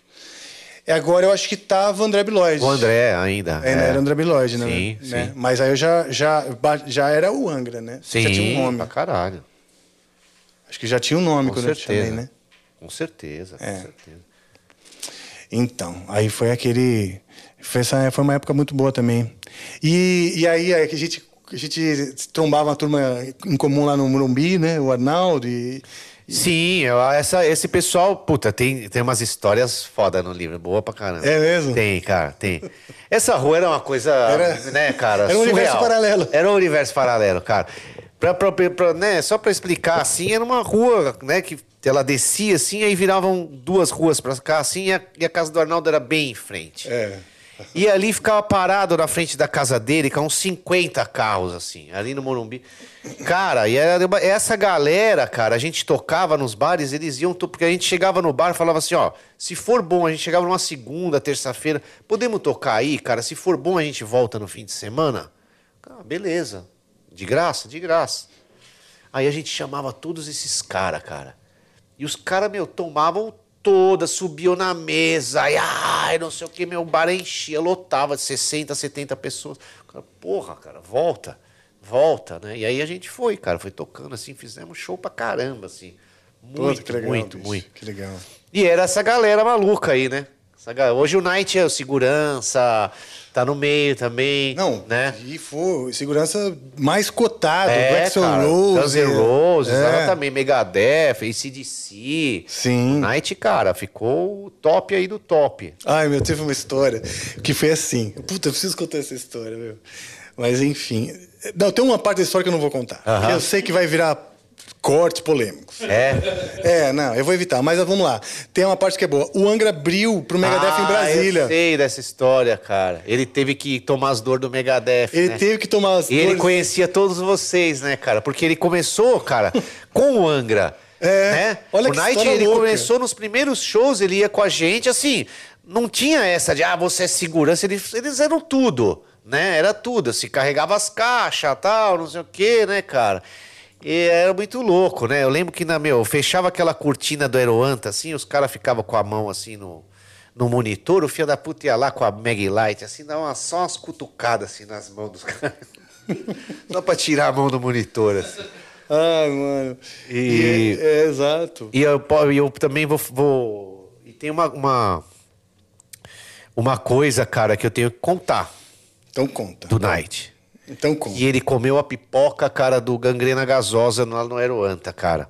Agora eu acho que tava o André Biloide. O André ainda. É, é. Era o André Biloide, né? Sim, né? Sim. Mas aí eu já, já, já era o Angra, né? Sim, já tinha um nome. Pra caralho. Acho que já tinha um nome com quando certeza. Eu te chamei, né? Com certeza, com é. certeza. Então, aí foi aquele... Foi, essa, foi uma época muito boa também. E, e aí a gente, a gente trombava uma turma em comum lá no Morumbi, né? O Arnaldo e... Sim, essa, esse pessoal, puta, tem, tem umas histórias foda no livro, boa pra caramba. É mesmo? Tem, cara, tem. Essa rua era uma coisa, era, né, cara, Era um surreal. universo paralelo. Era um universo paralelo, cara. Pra, pra, pra, né, só pra explicar, assim, era uma rua, né, que ela descia assim, aí viravam duas ruas pra cá, assim, e a, e a casa do Arnaldo era bem em frente. É. E ali ficava parado na frente da casa dele, com uns cinquenta carros, assim, ali no Morumbi. Cara, e era, essa galera, cara, a gente tocava nos bares, eles iam... Porque a gente chegava no bar e falava assim, ó, se for bom, a gente chegava numa segunda, terça-feira, podemos tocar aí, cara? Se for bom, a gente volta no fim de semana? Cara, beleza. De graça, de graça. Aí a gente chamava todos esses caras, cara. E os caras, meu, tomavam toda, subiam na mesa, e ai, não sei o que, meu bar enchia, lotava de sessenta, setenta pessoas. O cara, porra, cara, volta, volta, né? E aí a gente foi, cara, foi tocando, assim, fizemos show pra caramba, assim. Muito, que legal, muito, bicho. muito. Que legal. E era essa galera maluca aí, né? Hoje o Night é o segurança, tá no meio também. Não, né? E foi segurança mais cotado, é, Black Soul Roses. Guns N' Roses, é. também, Megadeth, A C D C. Sim. O Night, cara, ficou o top aí do top. Ai, meu, teve uma história que foi assim. Puta, eu preciso contar essa história, meu. Mas enfim. Não, tem uma parte da história que eu não vou contar. Uh-huh. Porque eu sei que vai virar cortes polêmicos. É? É, não, eu vou evitar, mas vamos lá. Tem uma parte que é boa. O Angra abriu pro Megadeth ah, em Brasília. Eu sei dessa história, cara. Ele teve que tomar as dores do Megadeth. Ele né? teve que tomar as e dores. Ele conhecia todos vocês, né, cara? Porque ele começou, cara, com o Angra. É. Né? Olha o que Night, ele louca. começou nos primeiros shows, ele ia com a gente, assim. Não tinha essa de, ah, você é segurança. Eles, eles eram tudo, né? Era tudo. Se carregava as caixas, tal, não sei o quê, né, cara? E era muito louco, né? Eu lembro que, na, meu, eu fechava aquela cortina do Aeroanta, assim, os caras ficavam com a mão, assim, no, no monitor, o filho da puta ia lá com a Mag Light, assim, dava uma, só umas cutucadas, assim, nas mãos dos caras. Só pra tirar a mão do monitor, assim. Ai, mano. E, e é, é, exato. E eu, eu também vou, vou... E tem uma, uma... Uma coisa, cara, que eu tenho que contar. Então conta. Do Night. Então, como? E ele comeu a pipoca, cara, do Gangrena Gasosa lá no Aeroanta, cara.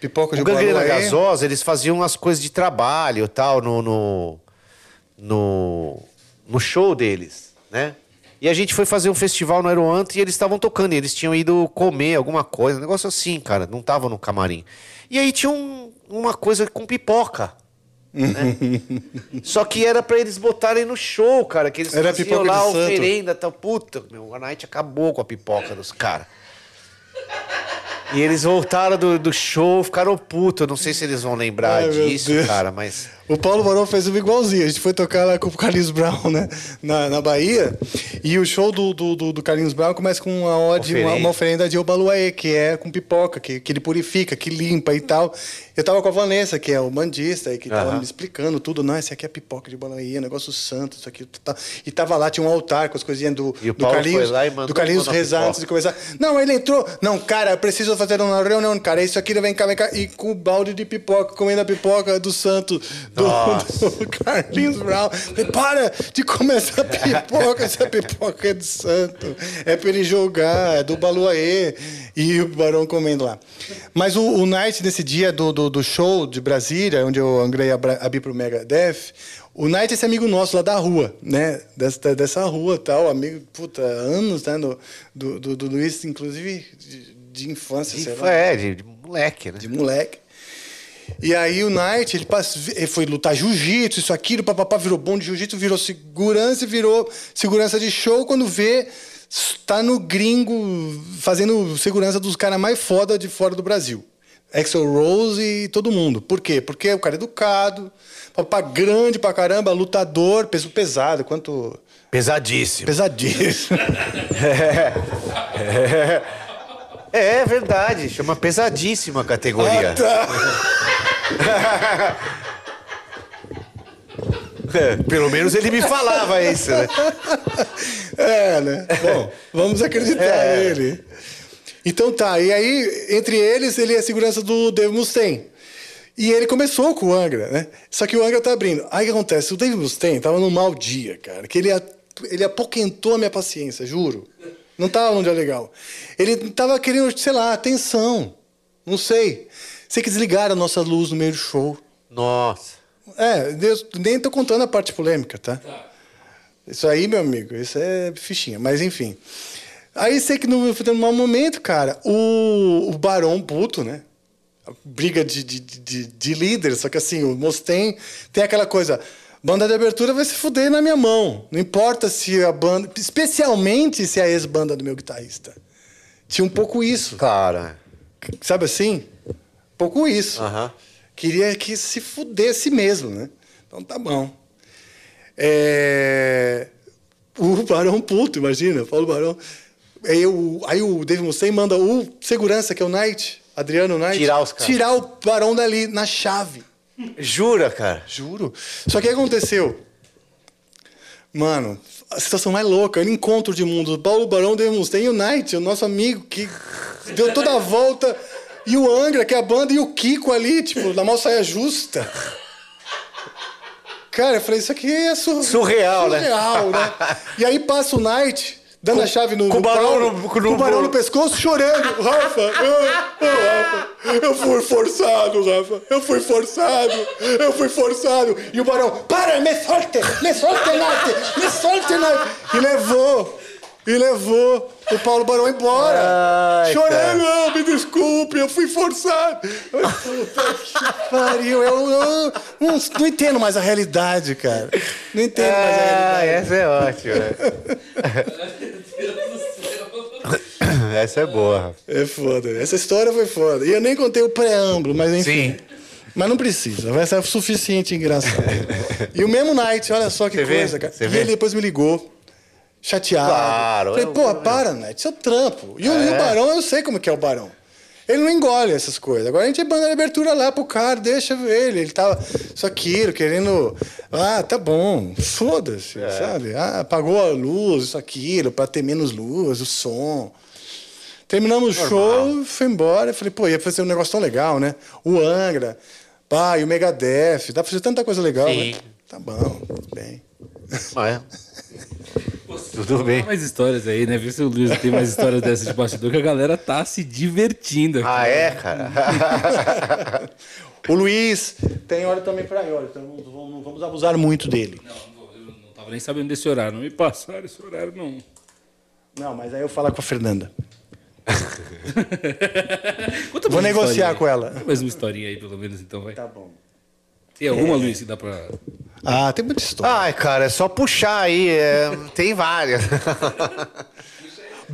Pipoca de Guarulhos. O Gangrena Gasosa, eles faziam as coisas de trabalho e tal no, no, no, no show deles, né? E a gente foi fazer um festival no Aeroanta e eles estavam tocando. E eles tinham ido comer alguma coisa, um negócio assim, cara. Não estavam no camarim. E aí tinha um, uma coisa com pipoca. Né? Só que era pra eles botarem no show, cara. Que eles era faziam lá a oferenda, tal. Puta, meu, a Night acabou com a pipoca dos caras. E eles voltaram do, do show, ficaram putos. Eu não sei se eles vão lembrar Ai, disso, cara, mas... O Paulo Barão fez uma igualzinha. A gente foi tocar lá com o Carlinhos Brown, né? Na, na Bahia. E o show do, do, do, do Carlinhos Brown começa com uma ode, oferenda. Uma, uma oferenda de Obaluaê, que é com pipoca, que, que ele purifica, que limpa e tal. Eu tava com a Vanessa, que é o bandista, e que tava uhum. me explicando tudo. Não, esse aqui é pipoca de Obaluaê, negócio santo, isso aqui. Tá. E tava lá, tinha um altar com as coisinhas do, do Carlinhos. Do Carlinhos rezar antes de começar. Não, ele entrou. Não, cara, eu preciso fazer uma reunião, cara, isso aqui, vem cá, vem cá, e com o balde de pipoca, comendo a pipoca do santo, do, do Carlinhos Brown. Para de comer essa pipoca, essa pipoca é do santo, é pra ele jogar, é do Baluaê, e o Barão comendo lá. Mas o, o Night, nesse dia do, do, do show de Brasília, onde eu angrei a, a Bi pro Megadeth, o Night é esse amigo nosso lá da rua, né? Dessa, dessa rua tal, amigo, puta, anos, né? No, do, do, do Luiz, inclusive... De, De infância, de, sei lá. É, de, de moleque, né? De moleque. E aí o Night, ele, passou, ele foi lutar jiu-jitsu, isso, aquilo, papapá, virou bom de jiu-jitsu, virou segurança, virou segurança de show, quando vê, tá no gringo, fazendo segurança dos caras mais foda de fora do Brasil. Axl Rose e todo mundo. Por quê? Porque o cara é educado, papapá, grande pra caramba, lutador, peso pesado, quanto... Pesadíssimo. Pesadíssimo. é... é. É, é verdade, chama pesadíssima categoria. Ah, tá. é, pelo menos ele me falava isso, né? É, né? Bom, vamos acreditar é. nele. Então tá, e aí, entre eles, ele é a segurança do Dave Mustaine. E ele começou com o Angra, né? Só que o Angra tá abrindo. Aí o que acontece? O Dave Mustaine tava num mau dia, cara, que ele, ele apoquentou a minha paciência, juro. Não estava num dia legal. Ele tava querendo, sei lá, atenção. Não sei. Sei que desligaram a nossa luz no meio do show. Nossa. É, Deus, nem tô contando a parte polêmica, tá? tá? Isso aí, meu amigo, isso é fichinha. Mas, enfim. Aí, sei que no, no mau momento, cara, o, o Barão puto, né? A briga de, de, de, de líder, só que assim, o Mustaine tem aquela coisa... Banda de abertura vai se fuder na minha mão. Não importa se a banda... Especialmente se é a ex-banda do meu guitarrista. Tinha um pouco isso. Cara. Sabe assim? Um pouco isso. Uh-huh. Queria que se fudesse mesmo, né? Então tá bom. É... O Barão puto, imagina. Paulo Barão. Aí, eu... Aí o Dave Mustaine manda o segurança, que é o Night. Adriano Knight, tirar, os tirar o Barão dali na chave. Jura, cara? Juro. Só que o que aconteceu? Mano, a situação mais louca, ele encontro de mundo, Paulo Barão Demonstem, o Knight, o nosso amigo que deu toda a volta, e o Angra, que é a banda, e o Kiko ali, tipo, na maior saia justa. Cara, eu falei, isso aqui é sur... surreal, surreal, né? Surreal, né? E aí passa o Knight, dando com, a chave no... Com o barão no, com no, barão no pescoço, chorando. Rafa, eu, eu, Rafa, eu fui forçado, Rafa. Eu fui forçado, eu fui forçado. E o barão, para, me solte, me solte, Knight, me solte, Knight. E levou, e levou o Paulo Barão embora. Ai, chorando, oh, me desculpe, eu fui forçado. Puta que pariu, eu, eu não, não entendo mais a realidade, cara. Não entendo ah, mais a realidade. Essa é ótima. Essa é boa. É foda. Essa história foi foda. E eu nem contei o preâmbulo, mas enfim. Sim. Mas não precisa. Vai ser o suficiente engraçado. E o mesmo Knight, olha só que Cê coisa, vê? cara. Cê e vê? Ele depois me ligou, chateado. Claro. Falei, pô, para, Knight, seu trampo. E, é. o, e o Barão, eu sei como que é o Barão. Ele não engole essas coisas. Agora a gente manda a abertura lá pro cara, deixa ele. Ele tava só aquilo, querendo... Ah, tá bom, foda-se, é. sabe? Ah, apagou a luz, isso aquilo, pra ter menos luz, o som... Terminamos Normal. o show, fui embora. Eu falei, pô, ia fazer um negócio tão legal, né? O Angra, pá, e o Megadeth. Dá pra fazer tanta coisa legal, Sim. né? Tá bom, tudo bem. Ah, é? Tudo bem. Tem mais histórias aí, né? Vê se o Luiz tem mais histórias dessas de bastidor, que a galera tá se divertindo aqui. Ah, é, cara? O Luiz tem hora também pra hora, então não vamos abusar muito dele. Não, eu não tava nem sabendo desse horário. Não me passaram esse horário, não. Não, mas aí eu falo com a Fernanda. Vou negociar com ela. Tem mais uma historinha aí, pelo menos, então, vai. Tá bom. Tem alguma, é. Luiz, que dá pra... Ah, tem muita história. Ai, cara, é só puxar aí. É... Tem várias.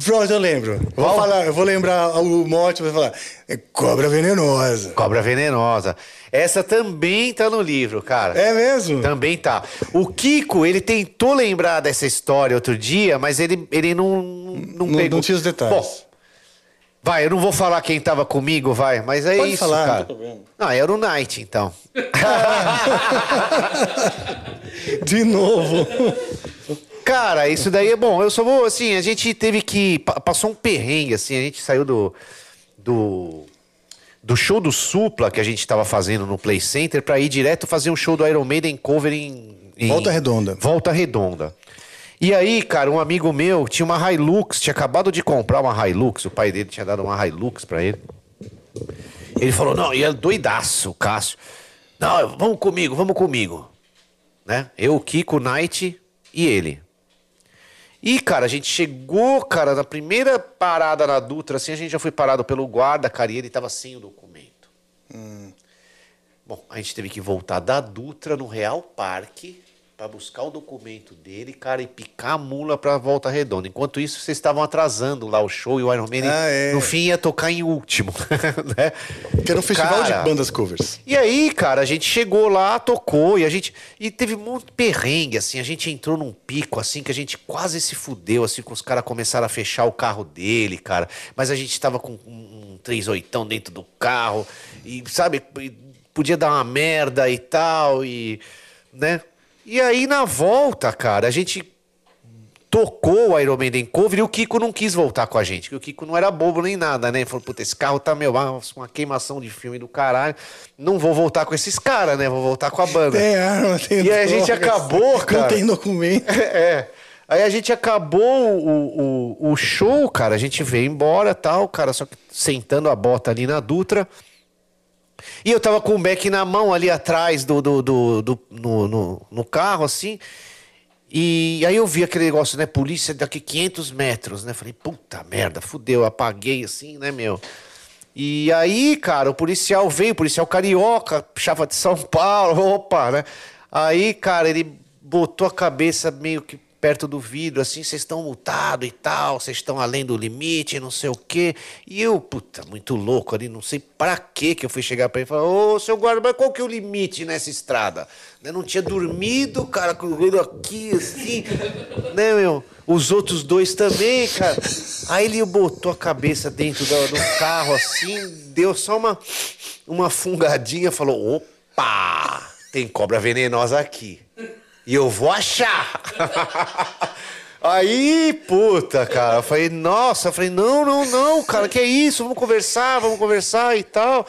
Pronto, eu lembro. Vou falar, eu vou lembrar o mote, vou falar. É Cobra Venenosa. Cobra Venenosa. Essa também tá no livro, cara. É mesmo? Também tá. O Kiko, ele tentou lembrar dessa história outro dia, mas ele, ele não, não, não pegou. Não tinha os detalhes. Bom, vai, eu não vou falar quem tava comigo, vai, mas é Pode isso, falar, cara. Não, ah, era o Knight, então. De novo. Cara, isso daí é bom. Eu só vou, assim, a gente teve que... Passou um perrengue, assim, a gente saiu do... Do, do show do Supla, que a gente tava fazendo no Play Center, pra ir direto fazer um show do Iron Maiden cover em... em Volta Redonda. Volta Redonda. E aí, cara, um amigo meu tinha uma Hilux, tinha acabado de comprar uma Hilux, o pai dele tinha dado uma Hilux pra ele. Ele falou, não, e é doidaço o Cássio. Não, vamos comigo, vamos comigo. Né? Eu, Kiko, Knight e ele. E, cara, a gente chegou, cara, na primeira parada na Dutra, assim, a gente já foi parado pelo guarda, cara, e ele tava sem o documento. Hum. Bom, a gente teve que voltar da Dutra no Real Parque, pra buscar o documento dele, cara, e picar a mula pra Volta Redonda. Enquanto isso, vocês estavam atrasando lá o show e o Iron Maiden, ah, é. no fim, ia tocar em último. Né? Que era um festival cara... de bandas covers. E aí, cara, a gente chegou lá, tocou, e a gente... E teve muito perrengue, assim, a gente entrou num pico, assim, que a gente quase se fudeu, assim, que os caras começaram a fechar o carro dele, cara. Mas a gente tava com um três oitão dentro do carro, e, sabe, podia dar uma merda e tal, e... né? E aí, na volta, cara, a gente tocou o Iron Maiden cover e o Kiko não quis voltar com a gente, porque o Kiko não era bobo nem nada, né? Ele falou, puta, esse carro tá, meu, uma queimação de filme do caralho, não vou voltar com esses caras, né? Vou voltar com a banda. Tem arma, tem E aí drogas, a gente acabou, cara... Não tem documento. É, é. Aí a gente acabou o, o, o show, cara, a gente veio embora e tal, cara, só que sentando a bota ali na Dutra... E eu tava com o Beck na mão ali atrás do, do, do, do, do no, no, no carro, assim. E aí eu vi aquele negócio, né? Polícia daqui quinhentos metros, né? Falei, puta merda, fudeu. Apaguei assim, né, meu? E aí, cara, o policial veio, o policial carioca, chapa de São Paulo, opa, né? Aí, cara, ele botou a cabeça meio que perto do vidro, assim, vocês estão multados e tal, vocês estão além do limite, não sei o quê. E eu, puta, muito louco ali, não sei pra quê que eu fui chegar pra ele e falar, ô, seu guarda, mas qual que é o limite nessa estrada? Eu não tinha dormido, cara, com o olho aqui, assim, né, meu? Os outros dois também, cara. Aí ele botou a cabeça dentro do carro, assim, deu só uma, uma fungadinha, falou, opa, tem cobra venenosa aqui. E eu vou achar. Aí, puta, cara, eu falei, nossa, eu falei, não, não, não, cara, que é isso? Vamos conversar, vamos conversar e tal.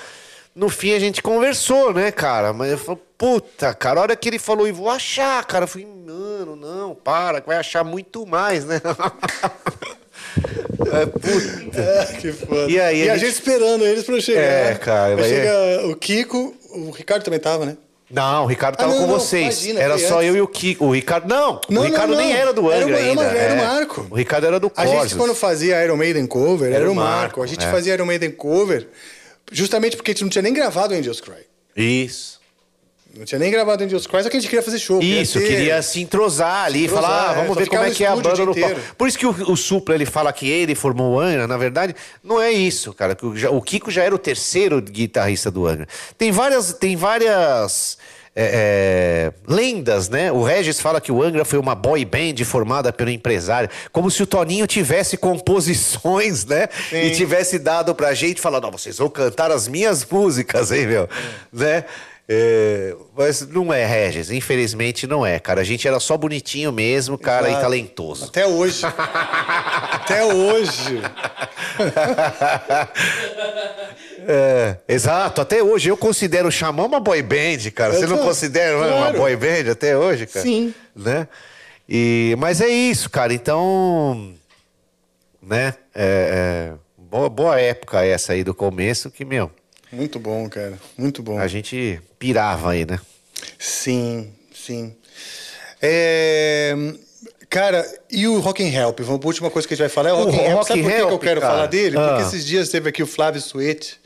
No fim, a gente conversou, né, cara? Mas eu falei, puta, cara, a hora que ele falou, eu vou achar, cara. Eu falei, mano, não, para, que vai achar muito mais, né? É, puta. É, que foda. E, aí, e a, a gente... gente esperando eles pra eu chegar. É, cara. Aí chega é... o Kiko, o Ricardo também tava, né? Não, o Ricardo tava ah, não, com não, vocês. Imagina, era só antes. Eu e o Kiko. O Ricardo. Não! Não o Ricardo não, não. nem era do Angra era uma, ainda. Era o é. Marco. O Ricardo era do Corsos. A gente, quando fazia Iron Maiden cover, era, era o Marco. Marco. A gente é. fazia Iron Maiden cover justamente porque a gente não tinha nem gravado Angels Cry. Isso. Não tinha nem gravado Angels Cry, só que a gente queria fazer show. Isso, queria, ter... queria se entrosar ali, se entrosar, falar, ah, vamos é, ver como é que é a banda no palco. Por isso que o, o Supla, ele fala que ele formou o Angra, na verdade, não é isso, cara. O, o Kiko já era o terceiro guitarrista do Angra. Tem várias... Tem várias... É, é, lendas, né? O Regis fala que o Angra foi uma boy band formada pelo empresário, como se o Toninho tivesse composições, né? Sim. E tivesse dado pra gente, falando, ó, vocês vão cantar as minhas músicas, hein, meu? Né? É, mas não é, Regis, infelizmente não é, cara. A gente era só bonitinho mesmo, cara, exato. E talentoso. Até hoje. Até hoje. É, exato, até hoje eu considero o Xamã uma boy band, cara. Eu Você tô... não considera claro. uma boy band até hoje, cara? Sim. Né? E, mas é isso, cara. Então, né? É, é, boa, boa época essa aí do começo que, meu... Muito bom, cara. Muito bom. A gente pirava aí, né? Sim, sim. É... Cara, e o Rock and Help? A última coisa que a gente vai falar é o Rock and Help. Sabe por que eu quero falar dele? Ah. Porque esses dias teve aqui o Flávio Suete,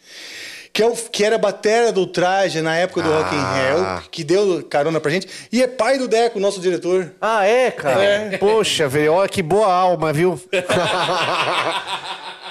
que, é o, que era batera do Traje na época do ah. Rock and Help, que deu carona pra gente. E é pai do Deco, nosso diretor. Ah, é, cara? É. Poxa, velho, olha que boa alma, viu?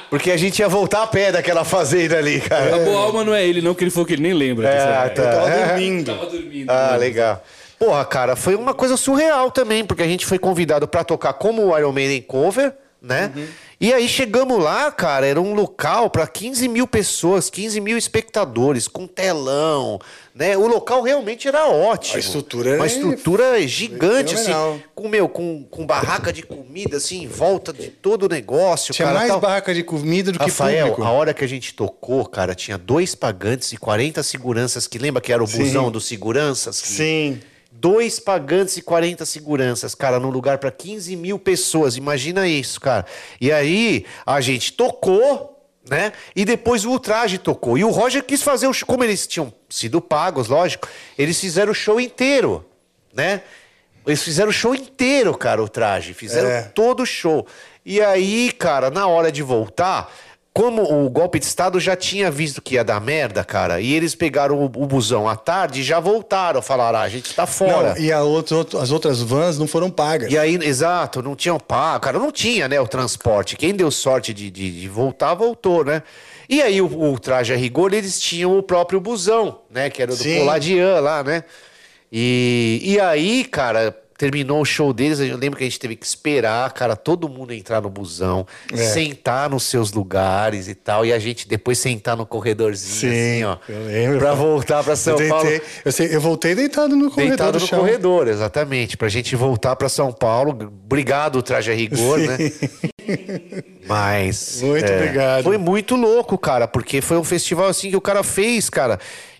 Porque a gente ia voltar a pé daquela fazenda ali, cara. A boa alma não é ele, não, que ele falou que ele nem lembra. É, tá. Eu tava é. dormindo. Eu tava dormindo. Ah, né? Legal. Porra, cara, foi uma coisa surreal também, porque a gente foi convidado pra tocar como o Iron Maiden cover, né? Uhum. E aí chegamos lá, cara, era um local pra quinze mil pessoas, quinze mil espectadores, com telão, né? O local realmente era ótimo. A estrutura era... Uma estrutura gigante, assim, com, meu, com, com barraca de comida, assim, em volta de todo o negócio. Tinha cara, mais tal. barraca de comida do Rafael, que público. A hora que a gente tocou, cara, tinha dois pagantes e quarenta seguranças, que lembra que era o Sim. busão dos seguranças? Que... Sim. Dois pagantes e quarenta seguranças, cara, num lugar para quinze mil pessoas. Imagina isso, cara. E aí, a gente tocou, né? E depois o Ultraje tocou. E o Roger quis fazer o show. Como eles tinham sido pagos, lógico, eles fizeram o show inteiro, né? Eles fizeram o show inteiro, cara, o Ultraje. Fizeram é. todo o show. E aí, cara, na hora de voltar... Como o golpe de Estado já tinha visto que ia dar merda, cara, e eles pegaram o, o busão à tarde e já voltaram, falaram, ah, a gente tá fora. Não, e a outro, as outras vans não foram pagas. E aí, exato, não tinham pago, cara, não tinha, né, o transporte. Quem deu sorte de, de, de voltar, voltou, né? E aí o, o Traje a rigor, eles tinham o próprio busão, né, que era do Sim. Poladian lá, né? E, e aí, cara... Terminou o show deles, eu lembro que a gente teve que esperar, cara, todo mundo entrar no busão, é. sentar nos seus lugares e tal, e a gente depois sentar no corredorzinho, Sim, assim, ó. Eu lembro. Pra voltar pra São eu Paulo. Eu, sei, eu voltei deitado no corredor. Deitado no chão. corredor, exatamente. Pra gente voltar pra São Paulo. Obrigado, Traje a rigor, Sim. né? Mas... Muito é, obrigado. Foi muito louco, cara, porque foi um festival, assim, que o cara fez, cara...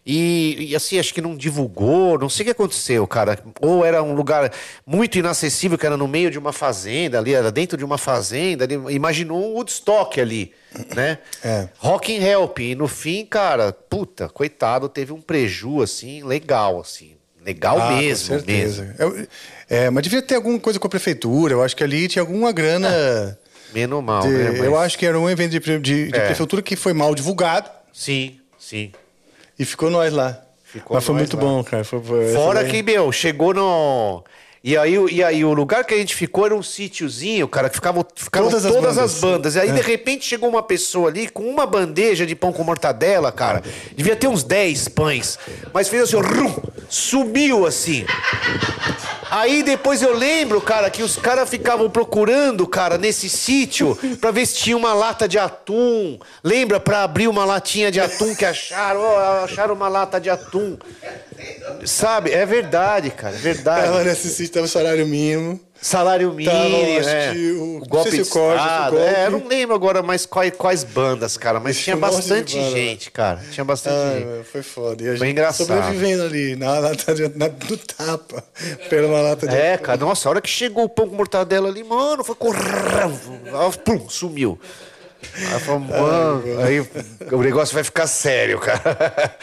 E, e assim, acho que não divulgou, não sei o que aconteceu, cara. Ou era um lugar muito inacessível, que era no meio de uma fazenda ali, era dentro de uma fazenda, ali, imaginou um Woodstock ali, né? É. Rock and Help. E no fim, cara, puta, coitado, teve um preju, assim, legal, assim. Legal ah, mesmo, com certeza. Mesmo. É, é, mas devia ter alguma coisa com a prefeitura, eu acho que ali tinha alguma grana... Ah, menos mal, de, né? Mas... Eu acho que era um evento de, de, de é. prefeitura que foi mal divulgado. Sim, sim. E ficou nós lá. Ficou Mas foi muito lá. bom, cara. Foi, foi, Fora que, meu, chegou no... E aí, e aí o lugar que a gente ficou era um sítiozinho, cara, que ficava, ficavam todas, todas as bandas. As bandas. E aí, é. de repente, chegou uma pessoa ali com uma bandeja de pão com mortadela, cara. Devia ter uns dez pães. Mas fez assim, ó, rum, subiu assim. Aí depois eu lembro, cara, que os caras ficavam procurando, cara, nesse sítio, pra ver se tinha uma lata de atum. Lembra? Pra abrir uma latinha de atum que acharam, ó, acharam uma lata de atum. Sabe? É verdade, cara, é verdade. Tava nesse sítio, tava salário mínimo. Salário mínimo, né? O golpe de Estado. É, eu não lembro agora mais quais, quais bandas, cara, mas tinha bastante gente, cara. Tinha bastante gente. Foi foda. E a gente sobrevivendo ali, na lata de, na, no tapa, pela uma lata de... É, cara, nossa, a hora que chegou o pão com mortadela ali, mano, foi correndo, pum, sumiu. Aí falou, mano, aí o negócio vai ficar sério, cara.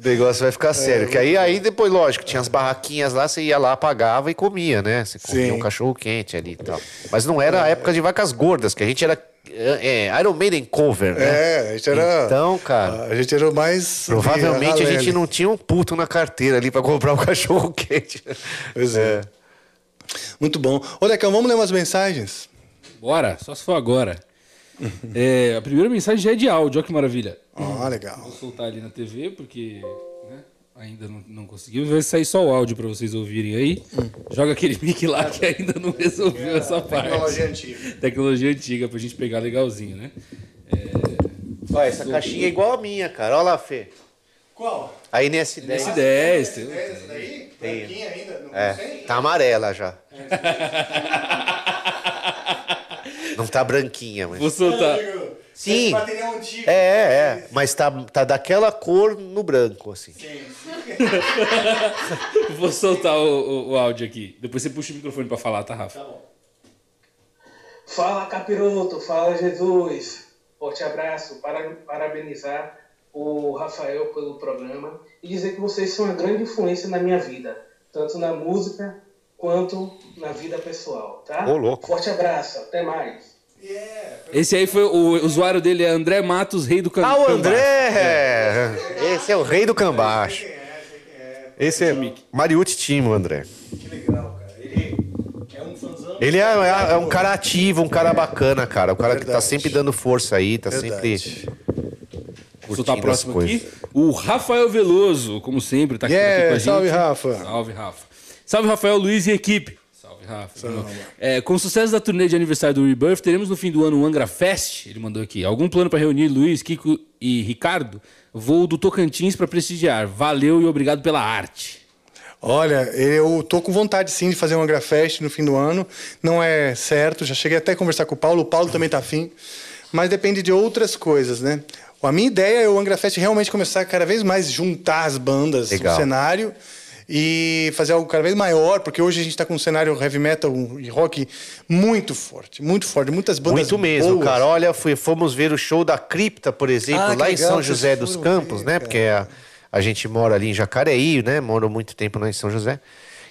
O negócio vai ficar sério. É, que aí, aí depois, lógico, tinha as barraquinhas lá, você ia lá, pagava e comia, né? Você comia sim. um cachorro quente ali e tal. Mas não era a época de vacas gordas, que a gente era é, Iron Maiden cover, né? É, a gente era... Então, cara... A gente era o mais... Provavelmente a gente não tinha um puto na carteira ali pra comprar um cachorro quente. Pois é. é. Muito bom. Ô, Decão, vamos ler umas mensagens? Bora, só se for agora. É, a primeira mensagem já é de áudio, olha que maravilha. Ah, legal. Vou soltar ali na T V, porque né, ainda não, não conseguiu. Vai sair só o áudio pra vocês ouvirem aí. Hum. Joga aquele mic lá que ainda não resolveu é, essa parte. Tecnologia antiga. Tecnologia antiga, pra gente pegar legalzinho, né? É... Olha, essa caixinha é igual a minha, cara. Olha lá, Fê. Qual? A N S dez. N S dez. Essa daí? Tem. Ainda? Não é. Consegue? Tá amarela já. Não tá branquinha, mas... Vou soltar. Sim. É, é. Mas tá, tá daquela cor no branco, assim. Sim. Vou soltar o, o, o áudio aqui. Depois você puxa o microfone pra falar, tá, Rafa? Tá bom. Fala, Capiroto. Fala, Jesus. Forte abraço. Para, parabenizar o Rafael pelo programa e dizer que vocês são uma grande influência na minha vida. Tanto na música... quanto na vida pessoal, tá? Ô, louco. Forte abraço, até mais. Yeah. Esse aí foi o usuário dele, é André Matos, rei do Cambacho. Ah, o André! É. Esse é o rei do Cambacho. Esse é Mariutti Timo, André. Que legal, cara. Ele é um fãzão. Ele é, é, é um cara ativo, um cara bacana, cara. O cara Verdade. que tá sempre dando força aí, tá Verdade. sempre... Vou soltar a próxima aqui. O Rafael Veloso, como sempre, tá aqui, yeah, aqui com a gente. Salve, Rafa. Salve, Rafa. Salve, Rafael, Luiz e equipe. Salve, Rafa. Salve. É, com o sucesso da turnê de aniversário do Rebirth, teremos no fim do ano o Angra Fest. Ele mandou aqui. Algum plano para reunir Luiz, Kiko e Ricardo? Vou do Tocantins para prestigiar. Valeu e obrigado pela arte. Olha, eu tô com vontade, sim, de fazer um Angra Fest no fim do ano. Não é certo. Já cheguei até a conversar com o Paulo. O Paulo também tá afim. Mas depende de outras coisas, né? A minha ideia é o Angra Fest realmente começar cada vez mais juntar as bandas no cenário... e fazer algo cada vez maior, porque hoje a gente está com um cenário heavy metal e rock muito forte, muito forte, muitas bandas muito mesmo, boas. Cara, olha, fui, fomos ver o show da Cripta, por exemplo, ah, lá em São José dos Campos, ver, né, cara. Porque a, a gente mora ali em Jacareí, né, moro muito tempo lá em São José,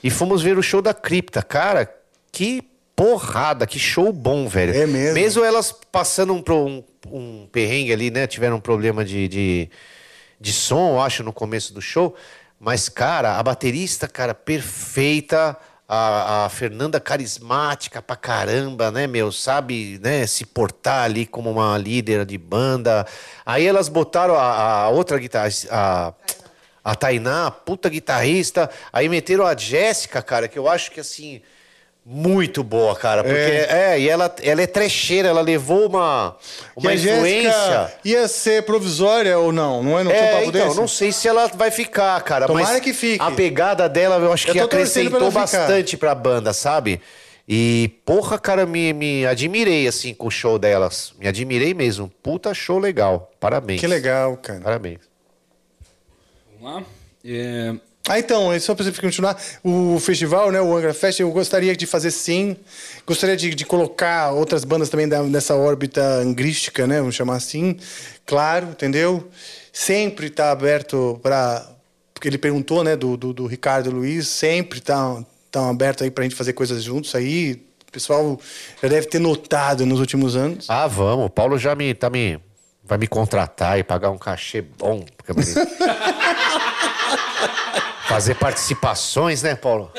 e fomos ver o show da Cripta, cara, que porrada, que show bom, velho. É mesmo. Mesmo elas passando um, um, um perrengue ali, né, tiveram um problema de, de, de som, eu acho, no começo do show. Mas, cara, a baterista, cara, perfeita, a, a Fernanda carismática pra caramba, né, meu? Sabe, né, se portar ali como uma líder de banda. Aí elas botaram a, a outra guitarrista, a, a Tainá, a puta guitarrista. Aí meteram a Jéssica, cara, que eu acho que, assim, muito boa, cara. Porque, é, é e ela, ela é trecheira, ela levou uma, uma influência. Ia ser provisória ou não? Não é? Não, é, então, desse? Não sei se ela vai ficar, cara. Tomara mas que fique. A pegada dela, eu acho eu que acrescentou bastante ficar. pra banda, sabe? E, porra, cara, me, me admirei, assim, com o show delas. Me admirei mesmo. Puta show legal. Parabéns. Que legal, cara. Parabéns. Vamos lá. É... Ah, então, só para você continuar, o festival, né, o Angra Fest, eu gostaria de fazer sim, gostaria de, de colocar outras bandas também da, nessa órbita angrística, né, vamos chamar assim, claro, entendeu? Sempre tá aberto para, porque ele perguntou, né, do, do, do Ricardo Luiz, sempre tá, tá aberto aí para a gente fazer coisas juntos aí, o pessoal já deve ter notado nos últimos anos. Ah, vamos, o Paulo já me, tá me, vai me contratar e pagar um cachê bom, porque... Fazer participações, né, Paulo?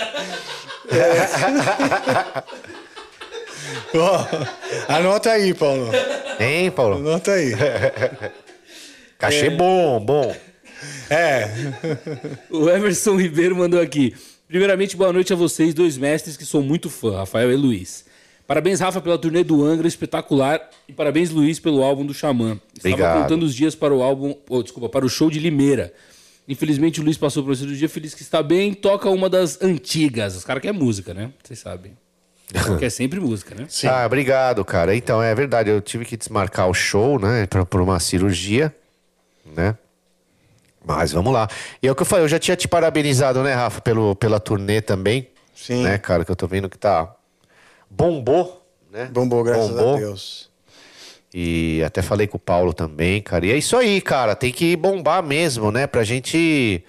Oh, anota aí, Paulo. Hein, Paulo? Anota aí. Cachê é. bom, bom. É. O Emerson Ribeiro mandou aqui. Primeiramente, boa noite a vocês, dois mestres que sou muito fã, Rafael e Luiz. Parabéns, Rafa, pela turnê do Angra, espetacular. E parabéns, Luiz, pelo álbum do Xamã. Estava Obrigado. contando os dias para o álbum... Oh, desculpa, para o show de Limeira. Infelizmente, o Luiz passou por uma cirurgia, feliz que está bem. Toca uma das antigas. Os caras querem música, né? Vocês sabem. Porque é sempre música, né? Sim. Ah, obrigado, cara. Então, é verdade. Eu tive que desmarcar o show, né? Por uma cirurgia, né? Mas vamos lá. E é o que eu falei. Eu já tinha te parabenizado, né, Rafa? Pelo, pela turnê também. Sim. Né, cara? Que eu tô vendo que tá... Bombou, né? Bombou, graças Bombou. a Deus. E até falei com o Paulo também, cara. E é isso aí, cara. Tem que bombar mesmo, né? Pra gente...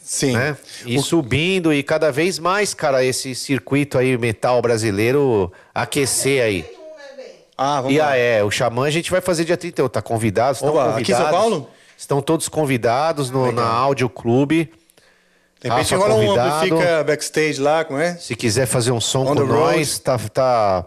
Sim. Né? Ir o... subindo e cada vez mais, cara, esse circuito aí, metal brasileiro, aquecer aí. Ah, vamos e, lá. E ah, é, o Xamã a gente vai fazer dia trinta e um, tá convidado, estão Oba, convidados. Aqui em São Paulo? Estão todos convidados no, na Áudio Clube. De repente rola um Amplifica backstage lá, como é? Se quiser fazer um som com nós, tá, tá,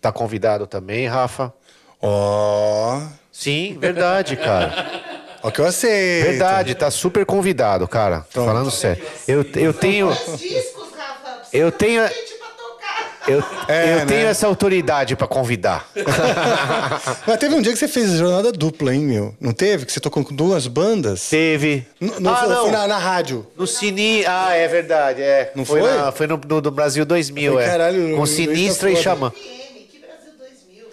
tá convidado também, Rafa. Ó. Oh. Sim, verdade, cara. Ó que eu aceito. Verdade, tá super convidado, cara. Tô falando sério. Eu, eu tenho... Eu tenho... Eu, é, eu né? tenho essa autoridade pra convidar. Mas teve um dia que você fez jornada dupla, hein, meu? Não teve? Que você tocou com duas bandas? Teve. N não ah, foi, não. Foi na, na rádio. No Cine... Ah, é verdade, é. Não foi? Foi, na, foi no, no, no Brasil dois mil, falei, é. Caralho, com Sinistra e Xamã. Que Brasil dois mil.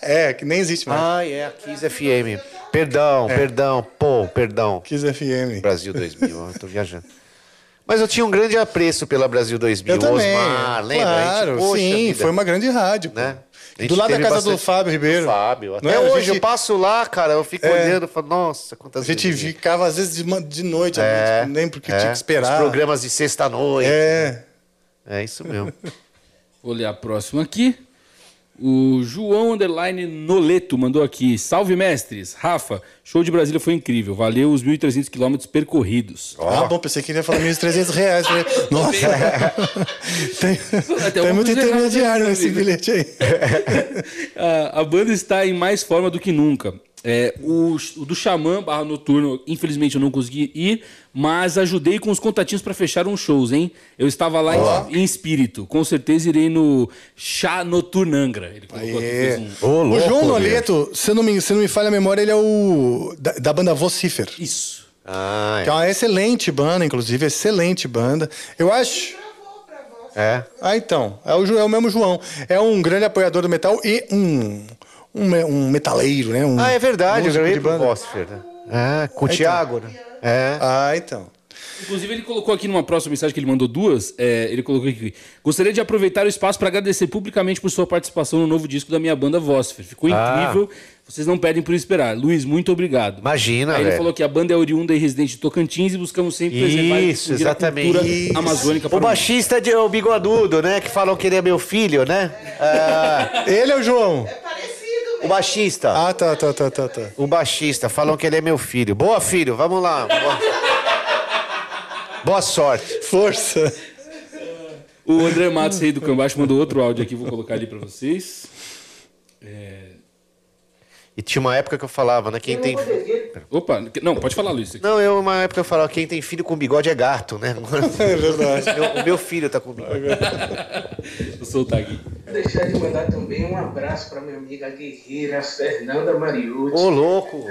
É, que nem existe mais. Ah, é, Kiss F M. Perdão, é. perdão, pô, perdão. Kiss F M. Brasil dois mil, eu tô viajando. Mas eu tinha um grande apreço pela Brasil dois mil. Eu também. Osmar, lembra? Claro, gente, poxa, sim, vida. Foi uma grande rádio. Né? Do lado da casa do Fábio Ribeiro. Do Fábio. Até é? hoje gente... eu passo lá, cara, eu fico é. olhando e falo, nossa, quantas vezes. A gente vezes, ficava às vezes de, de noite, é. nem porque é. tinha que esperar. Os programas de sexta-noite. É. Né? É isso mesmo. Vou ler a próxima aqui. O João Underline Noleto mandou aqui. Salve, mestres. Rafa, show de Brasília foi incrível. Valeu os mil e trezentos quilômetros percorridos. Oh. Ah, bom, pensei que ele ia falar mil e trezentos reais. Nossa. tem tem muito intermediário nesse bilhete aí. a, a banda está em mais forma do que nunca. É, o, o do Xamã barra Noturno, infelizmente eu não consegui ir, mas ajudei com os contatinhos para fechar uns shows, hein? Eu estava lá em, em espírito, com certeza irei no Chá Noturno Angra. Ele colocou aqui, um... Ô, louco, o João Noleto, se não, me, se não me falha a memória, ele é o da, da banda Vocifer. Isso. Ah, é. Que é uma excelente banda, inclusive, excelente banda. Eu acho... É. Ah, então. É o, é o mesmo João. É um grande apoiador do metal e um... Um, um metaleiro, né? Um ah, é verdade. Eu de banda. Bósfer, né? Ah, com o Thiago, né? É. Ah, então. Inclusive, ele colocou aqui numa próxima mensagem que ele mandou duas. É, ele colocou aqui: gostaria de aproveitar o espaço para agradecer publicamente por sua participação no novo disco da minha banda Vosfer. Ficou ah. incrível. Vocês não pedem por esperar. Luiz, muito obrigado. Imagina, Aí velho. Ele falou que a banda é oriunda e residente de Tocantins e buscamos sempre preservar Isso, exatamente. a cultura Isso. amazônica. O baixista mim. de o bigodudo, né? Que falam que ele é meu filho, né? Ah, ele é o João. É parecido. O baixista. Ah, tá, tá, tá, tá, tá. O baixista. Falam que ele é meu filho. Boa, filho. Vamos lá. Boa, Boa sorte. Força. O André Matos, rei do Cambaixo, mandou outro áudio aqui. Vou colocar ali pra vocês. É... E tinha uma época que eu falava, né? Quem eu tem... Opa, não, pode falar, Luiz. Aqui. Não, eu, uma época que eu falava, quem tem filho com bigode é gato, né? É verdade. Meu, o meu filho tá com bigode. Vou soltar aqui. Não deixar de mandar também um abraço para minha amiga guerreira Fernanda Mariutti. Ô, louco!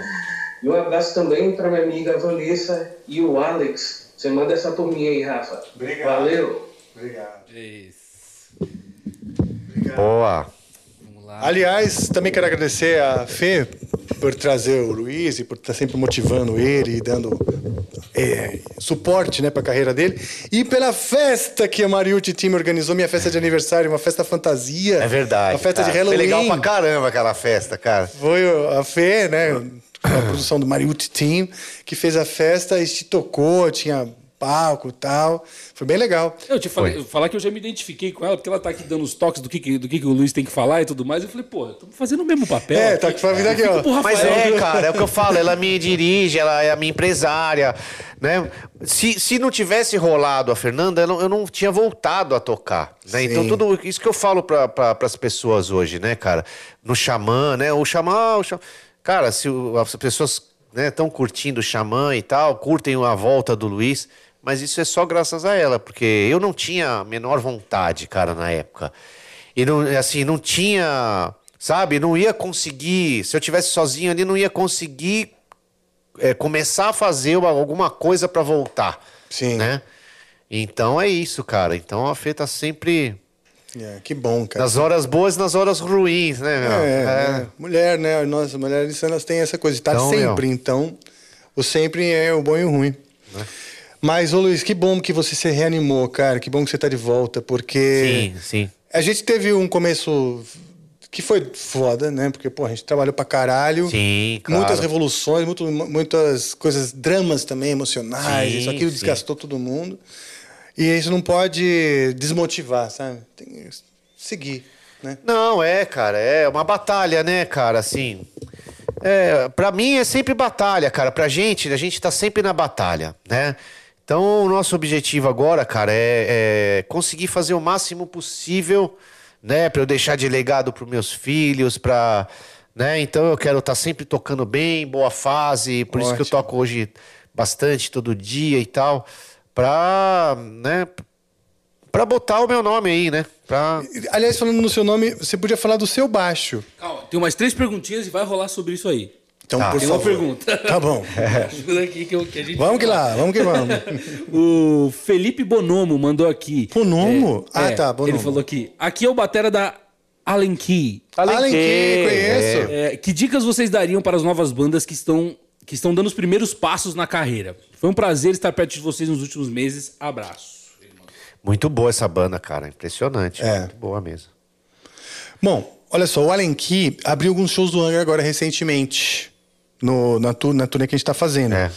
E um abraço também para minha amiga Vanessa e o Alex. Você manda essa turminha aí, Rafa. Obrigado. Valeu. Obrigado. É isso. Obrigado. Boa. Vamos lá. Aliás, também quero agradecer a Fê por trazer o Luiz e por estar sempre motivando ele e dando é, suporte, né, para a carreira dele. E pela festa que a Mariutti Team organizou, minha festa de aniversário, uma festa fantasia. É verdade. Uma festa cara. de Halloween. Foi legal pra caramba aquela festa, cara. Foi a Fê, né, a produção do Mariutti Team, que fez a festa e se tocou, tinha... palco e tal. Foi bem legal. Eu te falei, eu falar que eu já me identifiquei com ela, porque ela tá aqui dando os toques do que, do que, que o Luiz tem que falar e tudo mais. Eu falei, pô, estamos fazendo o mesmo papel. É, tá aqui pra vida aqui, ó. Mas é, cara, é o que eu falo, ela me dirige, ela é a minha empresária, né? Se, se não tivesse rolado a Fernanda, eu não, eu não tinha voltado a tocar, né? Então, tudo isso que eu falo pra, pra, pras pessoas hoje, né, cara? No Xamã, né? O Xamã, o Xamã... Cara, se o, as pessoas... Estão, né, curtindo o Xamã e tal, curtem a volta do Luiz, mas isso é só graças a ela, porque eu não tinha a menor vontade, cara, na época. E não, assim, não tinha, sabe, não ia conseguir, se eu estivesse sozinho ali, não ia conseguir é, começar a fazer uma, alguma coisa para voltar. Sim. Né? Então é isso, cara. Então a Fê tá sempre... É, que bom, cara. Nas horas boas, nas horas ruins, né, meu? É, é. é. Mulher, né? Nossa, mulheres elas têm essa coisa. Tá então, sempre, meu. Então, o sempre é o bom e o ruim. É. Mas, ô Luiz, que bom que você se reanimou, cara. Que bom que você tá de volta, porque... Sim, sim. A gente teve um começo que foi foda, né? Porque, pô, a gente trabalhou pra caralho. Sim, claro. Muitas revoluções, muito, muitas coisas, dramas também emocionais. Sim, isso aqui desgastou todo mundo. E isso não pode desmotivar, sabe? Tem que seguir, né? Não, é, cara. É uma batalha, né, cara? Assim, é, pra mim é sempre batalha, cara. Pra gente, a gente tá sempre na batalha, né? Então, o nosso objetivo agora, cara, é, é conseguir fazer o máximo possível, né? Pra eu deixar de legado pros meus filhos, pra... Né? Então, eu quero estar tá sempre tocando bem, boa fase. Por Ótimo. Isso que eu toco hoje bastante, todo dia e tal... Pra, né, pra botar o meu nome aí, né? Pra... Aliás, falando no seu nome, você podia falar do seu baixo. Calma, tem umas três perguntinhas e vai rolar sobre isso aí. Então, tá, por tem favor. Tem uma pergunta. Tá bom. É. Ajuda aqui que, eu, que a gente... Vamos que lá, vamos que vamos. O Felipe Bonomo mandou aqui. Bonomo? É, ah, é, tá, Bonomo. Ele falou aqui. Aqui é o batera da Allen Key. Allen, Allen Key, Key, conheço. É, é, que dicas vocês dariam para as novas bandas que estão... que estão dando os primeiros passos na carreira? Foi um prazer estar perto de vocês nos últimos meses. Abraço. Muito boa essa banda, cara. Impressionante. É. Muito boa mesmo. Bom, olha só. O Allen Key abriu alguns shows do Angra agora recentemente. No, na, tu, na turnê que a gente tá fazendo. É.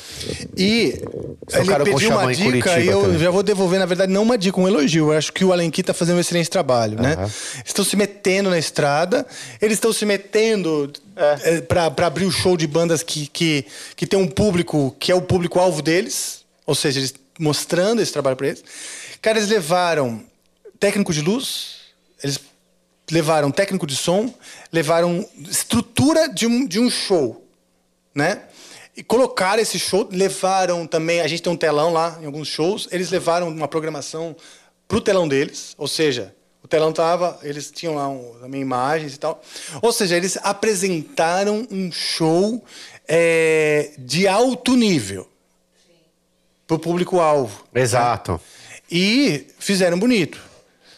E Seu ele pediu uma dica e eu também. Já vou devolver, na verdade, não uma dica, um elogio. Eu acho que o Allen Key tá fazendo um excelente trabalho, uh-huh. né? Estão se metendo na estrada, eles estão se metendo é. pra, pra abrir o show de bandas que, que, que tem um público que é o público-alvo deles, ou seja, eles mostrando esse trabalho pra eles. Cara, eles levaram técnico de luz, eles levaram técnico de som, levaram estrutura de um, de um show. Né? E colocaram esse show, levaram também... A gente tem um telão lá em alguns shows. Eles levaram uma programação pro telão deles. Ou seja, o telão tava... Eles tinham lá um, também imagens e tal. Ou seja, eles apresentaram um show é, de alto nível. Sim. Pro público-alvo. Exato. Né? E fizeram bonito.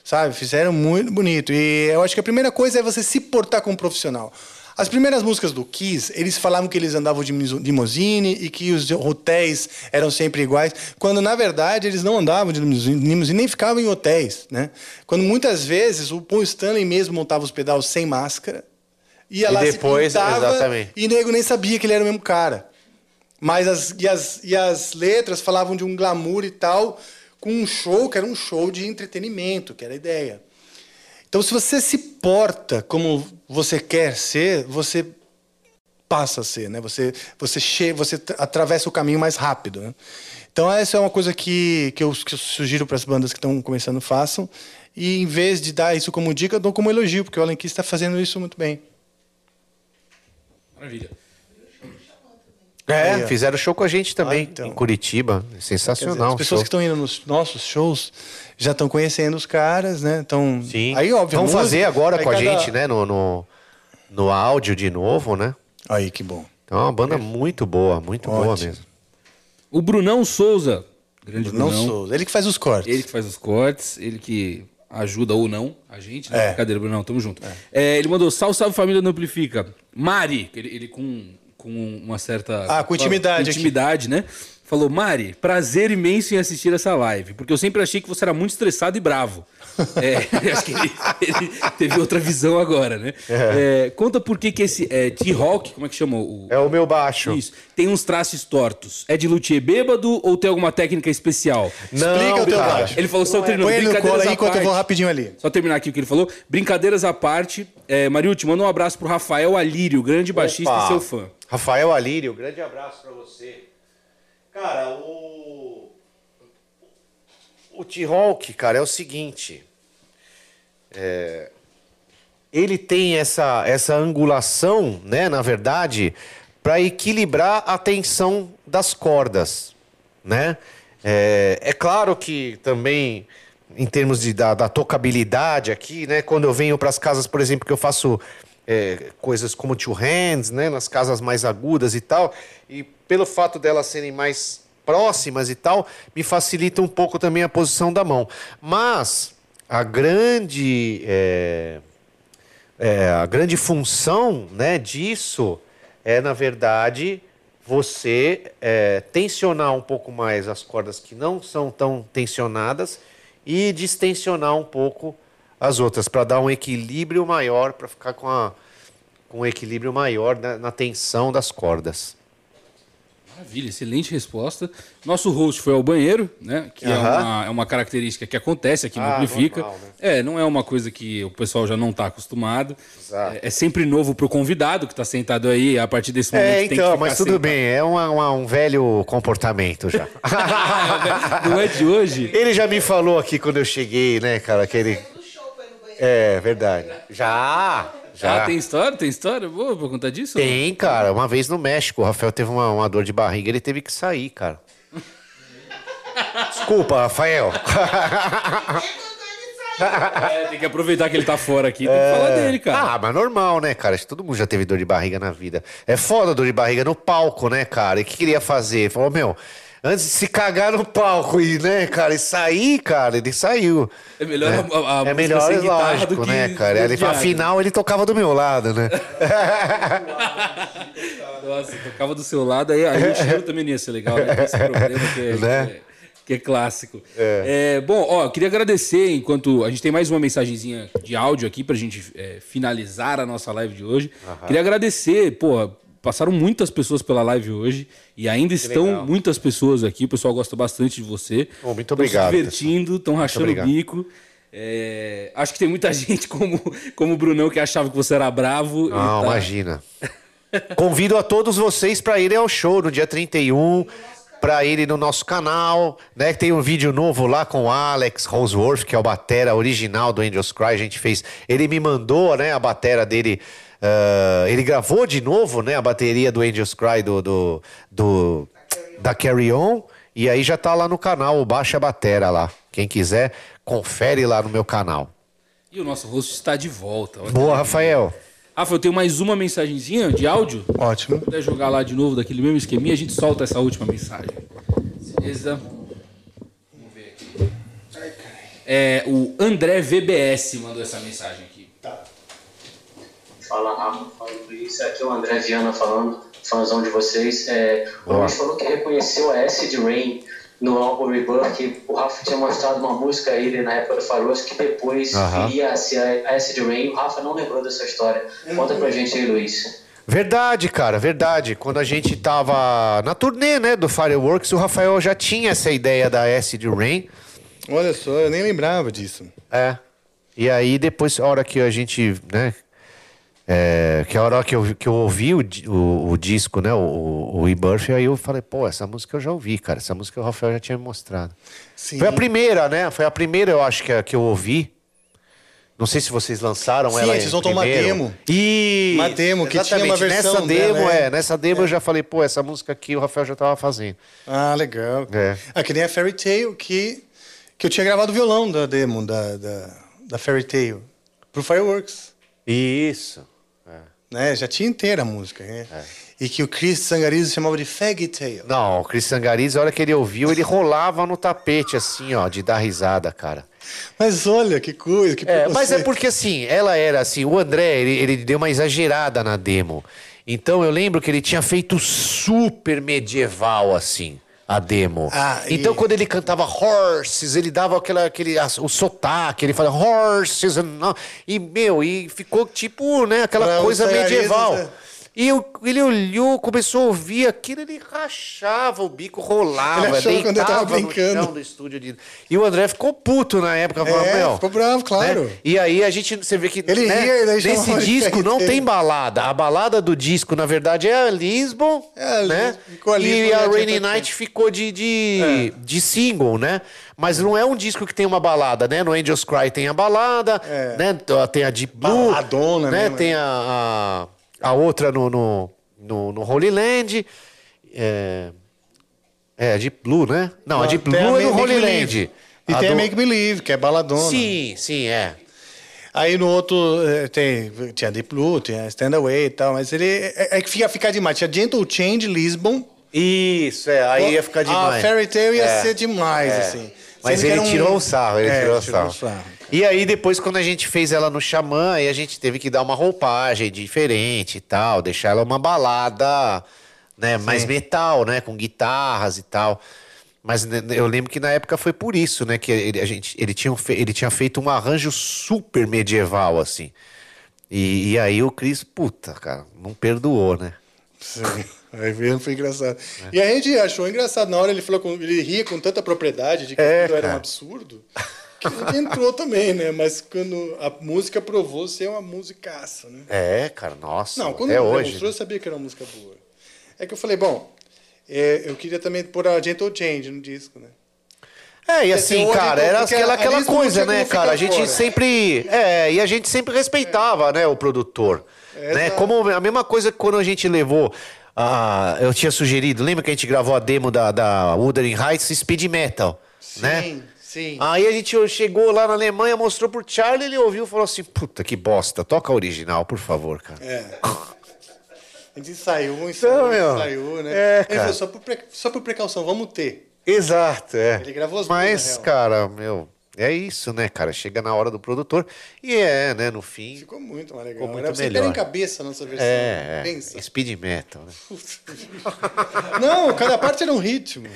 Sabe? Fizeram muito bonito. E eu acho que a primeira coisa é você se portar como profissional. As primeiras músicas do Kiss, eles falavam que eles andavam de limusine e que os hotéis eram sempre iguais, quando, na verdade, eles não andavam de limusine, nem ficavam em hotéis, né? Quando, muitas vezes, o Paul Stanley mesmo montava os pedais sem máscara, ia lá, se pintava, e o nego nem sabia que ele era o mesmo cara. Mas as, e as, e as letras falavam de um glamour e tal, com um show que era um show de entretenimento, que era a ideia. Então, se você se porta como você quer ser, você passa a ser, né? Você, você, che- você tra- atravessa o caminho mais rápido, né? Então, essa é uma coisa que, que, eu, que eu sugiro para as bandas que estão começando, façam. E, em vez de dar isso como dica, eu dou como elogio, porque o Allen Key está fazendo isso muito bem. Maravilha. É, fizeram show com a gente também, ah, então. Em Curitiba. Sensacional. Dizer, as pessoas show. Que estão indo nos nossos shows já estão conhecendo os caras, né? Tão... Sim. Aí, óbvio, vão fazer agora com cada... a gente, né? No, no, no áudio de novo, né? Aí, que bom. Então é uma banda muito boa, muito Ótimo. Boa mesmo. O Brunão Souza. Grande Brunão, Brunão Souza. Ele que faz os cortes. Ele que faz os cortes, ele que ajuda ou não a gente, né? É. Brincadeira, Brunão, tamo junto. É. É, ele mandou salve, salve família do Amplifica. Mari, ele, ele com... com uma certa... Ah, com intimidade. Com intimidade, aqui. Né? Falou, Mari, prazer imenso em assistir essa live, porque eu sempre achei que você era muito estressado e bravo. É, acho que ele, ele teve outra visão agora, né? É. É, conta por que que esse é, T-Hawk, como é que chama? O, é o meu baixo. Isso, tem uns traços tortos. É de luthier bêbado ou tem alguma técnica especial? Não, explica o teu baixo. Ele falou, só terminou, brincadeiras à parte. Eu vou rapidinho ali. Só terminar aqui o que ele falou. Brincadeiras à parte, é, Mariutti, manda um abraço pro Rafael Alírio, grande baixista e seu fã. Rafael Alírio, grande abraço pra você. Cara, o, o T-Hawk, cara, é o seguinte, é... ele tem essa, essa angulação, né, na verdade, para equilibrar a tensão das cordas, né? É, é claro que também, em termos de, da, da tocabilidade aqui, né, quando eu venho para as casas, por exemplo, que eu faço... É, coisas como two hands, né, nas casas mais agudas e tal, e pelo fato delas serem mais próximas e tal, me facilita um pouco também a posição da mão. Mas a grande é, é, a grande função, né, disso é, na verdade, você é, tensionar um pouco mais as cordas que não são tão tensionadas e distensionar um pouco as outras, para dar um equilíbrio maior, para ficar com, a, com um equilíbrio maior na, na tensão das cordas. Maravilha, excelente resposta. Nosso host foi ao banheiro, né? Que uh-huh. é, uma, é uma característica que acontece aqui no ah, Amplifica. Normal, né? É, não é uma coisa que o pessoal já não está acostumado. Exato. É, é sempre novo para o convidado que está sentado aí, a partir desse momento é, então, tem que ficar mas tudo sentado. Bem, é uma, uma, um velho comportamento já. Não é de hoje? Ele já me falou aqui quando eu cheguei, né, cara, que ele... É, verdade. Já, já. Ah, tem história? Tem história? Boa pra contar disso? Tem, cara. Uma vez no México, o Rafael teve uma, uma dor de barriga, ele teve que sair, cara. Desculpa, Rafael. É, tem que aproveitar que ele tá fora aqui, tem é... que falar dele, cara. Ah, mas normal, né, cara? Acho que todo mundo já teve dor de barriga na vida. É foda a dor de barriga no palco, né, cara? E o que queria fazer? Falou, meu... Antes de se cagar no palco e, né, cara, e sair, cara, ele saiu. É melhor né? a, a É melhor, lógico, do que né, cara? Ele, afinal, ele tocava do meu lado, né? Nossa, tocava do seu lado, aí, aí o cheiro também ia ser legal, né? Esse problema que é, né? que é, que é clássico. É. É, bom, ó, queria agradecer, enquanto... A gente tem mais uma mensagenzinha de áudio aqui pra gente é, finalizar a nossa live de hoje. Aham. Queria agradecer, porra... Passaram muitas pessoas pela live hoje e ainda que estão legal. Muitas pessoas aqui. O pessoal gosta bastante de você. Oh, muito obrigado. Estão se divertindo, estão rachando o bico. É... Acho que tem muita gente como, como o Brunão que achava que você era bravo. Não, tá... imagina. Convido a todos vocês para irem ao show no dia trinta e um, para irem no nosso canal. Né? Tem um vídeo novo lá com o Alex Holsworth, que é o batera original do Angels Cry. A gente fez... Ele me mandou, né, a batera dele... Uh, ele gravou de novo, né, a bateria do Angels Cry do, do, do, da Carry On. E aí já tá lá no canal, o Baixa Batera lá. Quem quiser, confere lá no meu canal. E o nosso rosto está de volta. Boa, Rafael. Rafael, eu tenho mais uma mensagenzinha de áudio. Ótimo. Vou até jogar lá de novo daquele mesmo esqueminha, a gente solta essa última mensagem. Beleza? Vamos ver aqui. É, o André V B S mandou essa mensagem aqui. Tá. Fala, Rafa, fala, Luiz. Aqui é o André Viana falando, fãzão de vocês. É, o Luiz falou que reconheceu a Acid Rain no álbum Rebirth. O Rafa tinha mostrado uma música a ele na época do Faroeste que depois uh-huh. iria ser a Acid Rain. O Rafa não lembrou dessa história. Conta pra gente aí, Luiz. Verdade, cara, verdade. Quando a gente tava na turnê, né, do Fireworks, o Rafael já tinha essa ideia da Acid Rain. Olha só, eu nem lembrava disso. É. E aí depois, a hora que a gente, né... É, que a hora que eu, que eu ouvi o, o, o disco, né, o, o Rebirth, aí eu falei, pô, essa música eu já ouvi, cara. Essa música o Rafael já tinha me mostrado. Sim. Foi a primeira, né? Foi a primeira, eu acho, que, que eu ouvi. Não sei se vocês lançaram Sim, ela aí vocês primeiro. Sim, eles soltam uma demo. E... Uma demo, que exatamente. Tinha uma versão nessa demo, dela, né? é. Nessa demo é. eu já falei, pô, essa música aqui o Rafael já tava fazendo. Ah, legal. É. Ah, que nem a Fairy Tail, que, que eu tinha gravado o violão da demo, da, da, da Fairy Tail, pro Fireworks. Isso. Né? Já tinha inteira a música, né? É. E que o Chris Tsangarides chamava de Fairy Tail. Não, o Chris Tsangarides, a hora que ele ouviu, ele rolava no tapete, assim, ó, de dar risada, cara. Mas olha, que coisa, que é, Mas é porque, assim, ela era assim, o André, ele, ele deu uma exagerada na demo. Então eu lembro que ele tinha feito super medieval, assim. a demo. Ah, então, e... quando ele cantava Horses, ele dava aquela, aquele, o sotaque, ele falava Horses, e, meu, e ficou tipo, né, aquela pra coisa medieval. Né? E eu, ele olhou, começou a ouvir aquilo, ele rachava o bico, rolava, ele achava quando eu tava brincando no chão do estúdio. De... E o André ficou puto na época. Falou, é, meu, ficou bravo, claro. Né? E aí a gente, você vê que ele, né, ria, ele nesse disco não tem balada. A balada do disco, na verdade, é a Lisbon, é, né? Ficou a Lisbon, e a Rainy Night ficou de, de, é. de single, né? Mas não é um disco que tem uma balada, né? No Angels Cry tem a balada, é. né? Tem a Deep Blue, Baladona, né? Mesmo. Tem a... a... A outra no, no, no, no Holy Land. É, é a Deep Blue, né? Não, não a Deep Blue é no Make Holy Believe. Land. E a tem do... a Make Believe, que é baladona. Sim, sim, é. Aí no outro tem, tinha a Deep Blue, tinha a Stand Away e tal, mas ele... É que é, ia ficar demais. Tinha Gentle Change, Lisbon. Isso, é. Aí o, ia ficar demais. A Fairy Tale ia é. ser demais, é. assim. Mas Sendo ele um... tirou o sarro, ele é, tirou o sarro. sarro. E aí, depois, quando a gente fez ela no Xamã, aí a gente teve que dar uma roupagem diferente e tal, deixar ela uma balada, né, Sim. mais metal, né, com guitarras e tal. Mas eu lembro que na época foi por isso, né, que ele, a gente, ele, tinha, ele tinha feito um arranjo super medieval, assim. E, e aí o Chris, puta, cara, não perdoou, né? Sim. Aí mesmo foi engraçado. É. E a gente achou engraçado. Na hora ele falou, com, ele ria com tanta propriedade de que é, tudo era cara. um absurdo, que ele entrou também, né? Mas quando a música provou ser uma musicaça, né? É, cara, nossa. Não, quando ele mostrou, né? eu sabia que era uma música boa. É que eu falei, bom, é, eu queria também pôr a Gentle Change no disco, né? É, e assim, cara, era aquela, aquela coisa, né, cara? A gente sempre... É, e a gente sempre respeitava, é. né, o produtor. É, né? Como a mesma coisa que quando a gente levou... Ah, eu tinha sugerido, lembra que a gente gravou a demo da, da Wuthering Heights Speed Metal, sim, né? Sim, sim. Aí a gente chegou lá na Alemanha, mostrou pro Charlie, ele ouviu e falou assim, puta, que bosta, toca a original, por favor, cara. É. A gente ensaiou, ensaiou, então, ensaiou, né? É, ele cara. falou, só por, pre... só por precaução, vamos ter. Exato, é. Ele gravou as duas, na real. Mas, cara, meu... É isso, né, cara? Chega na hora do produtor e é, né, no fim... Ficou muito mais legal. Ficou muito melhor. Você pega em cabeça a nossa versão. É, pensa. É. Speed metal, né? Não, cada parte era um ritmo.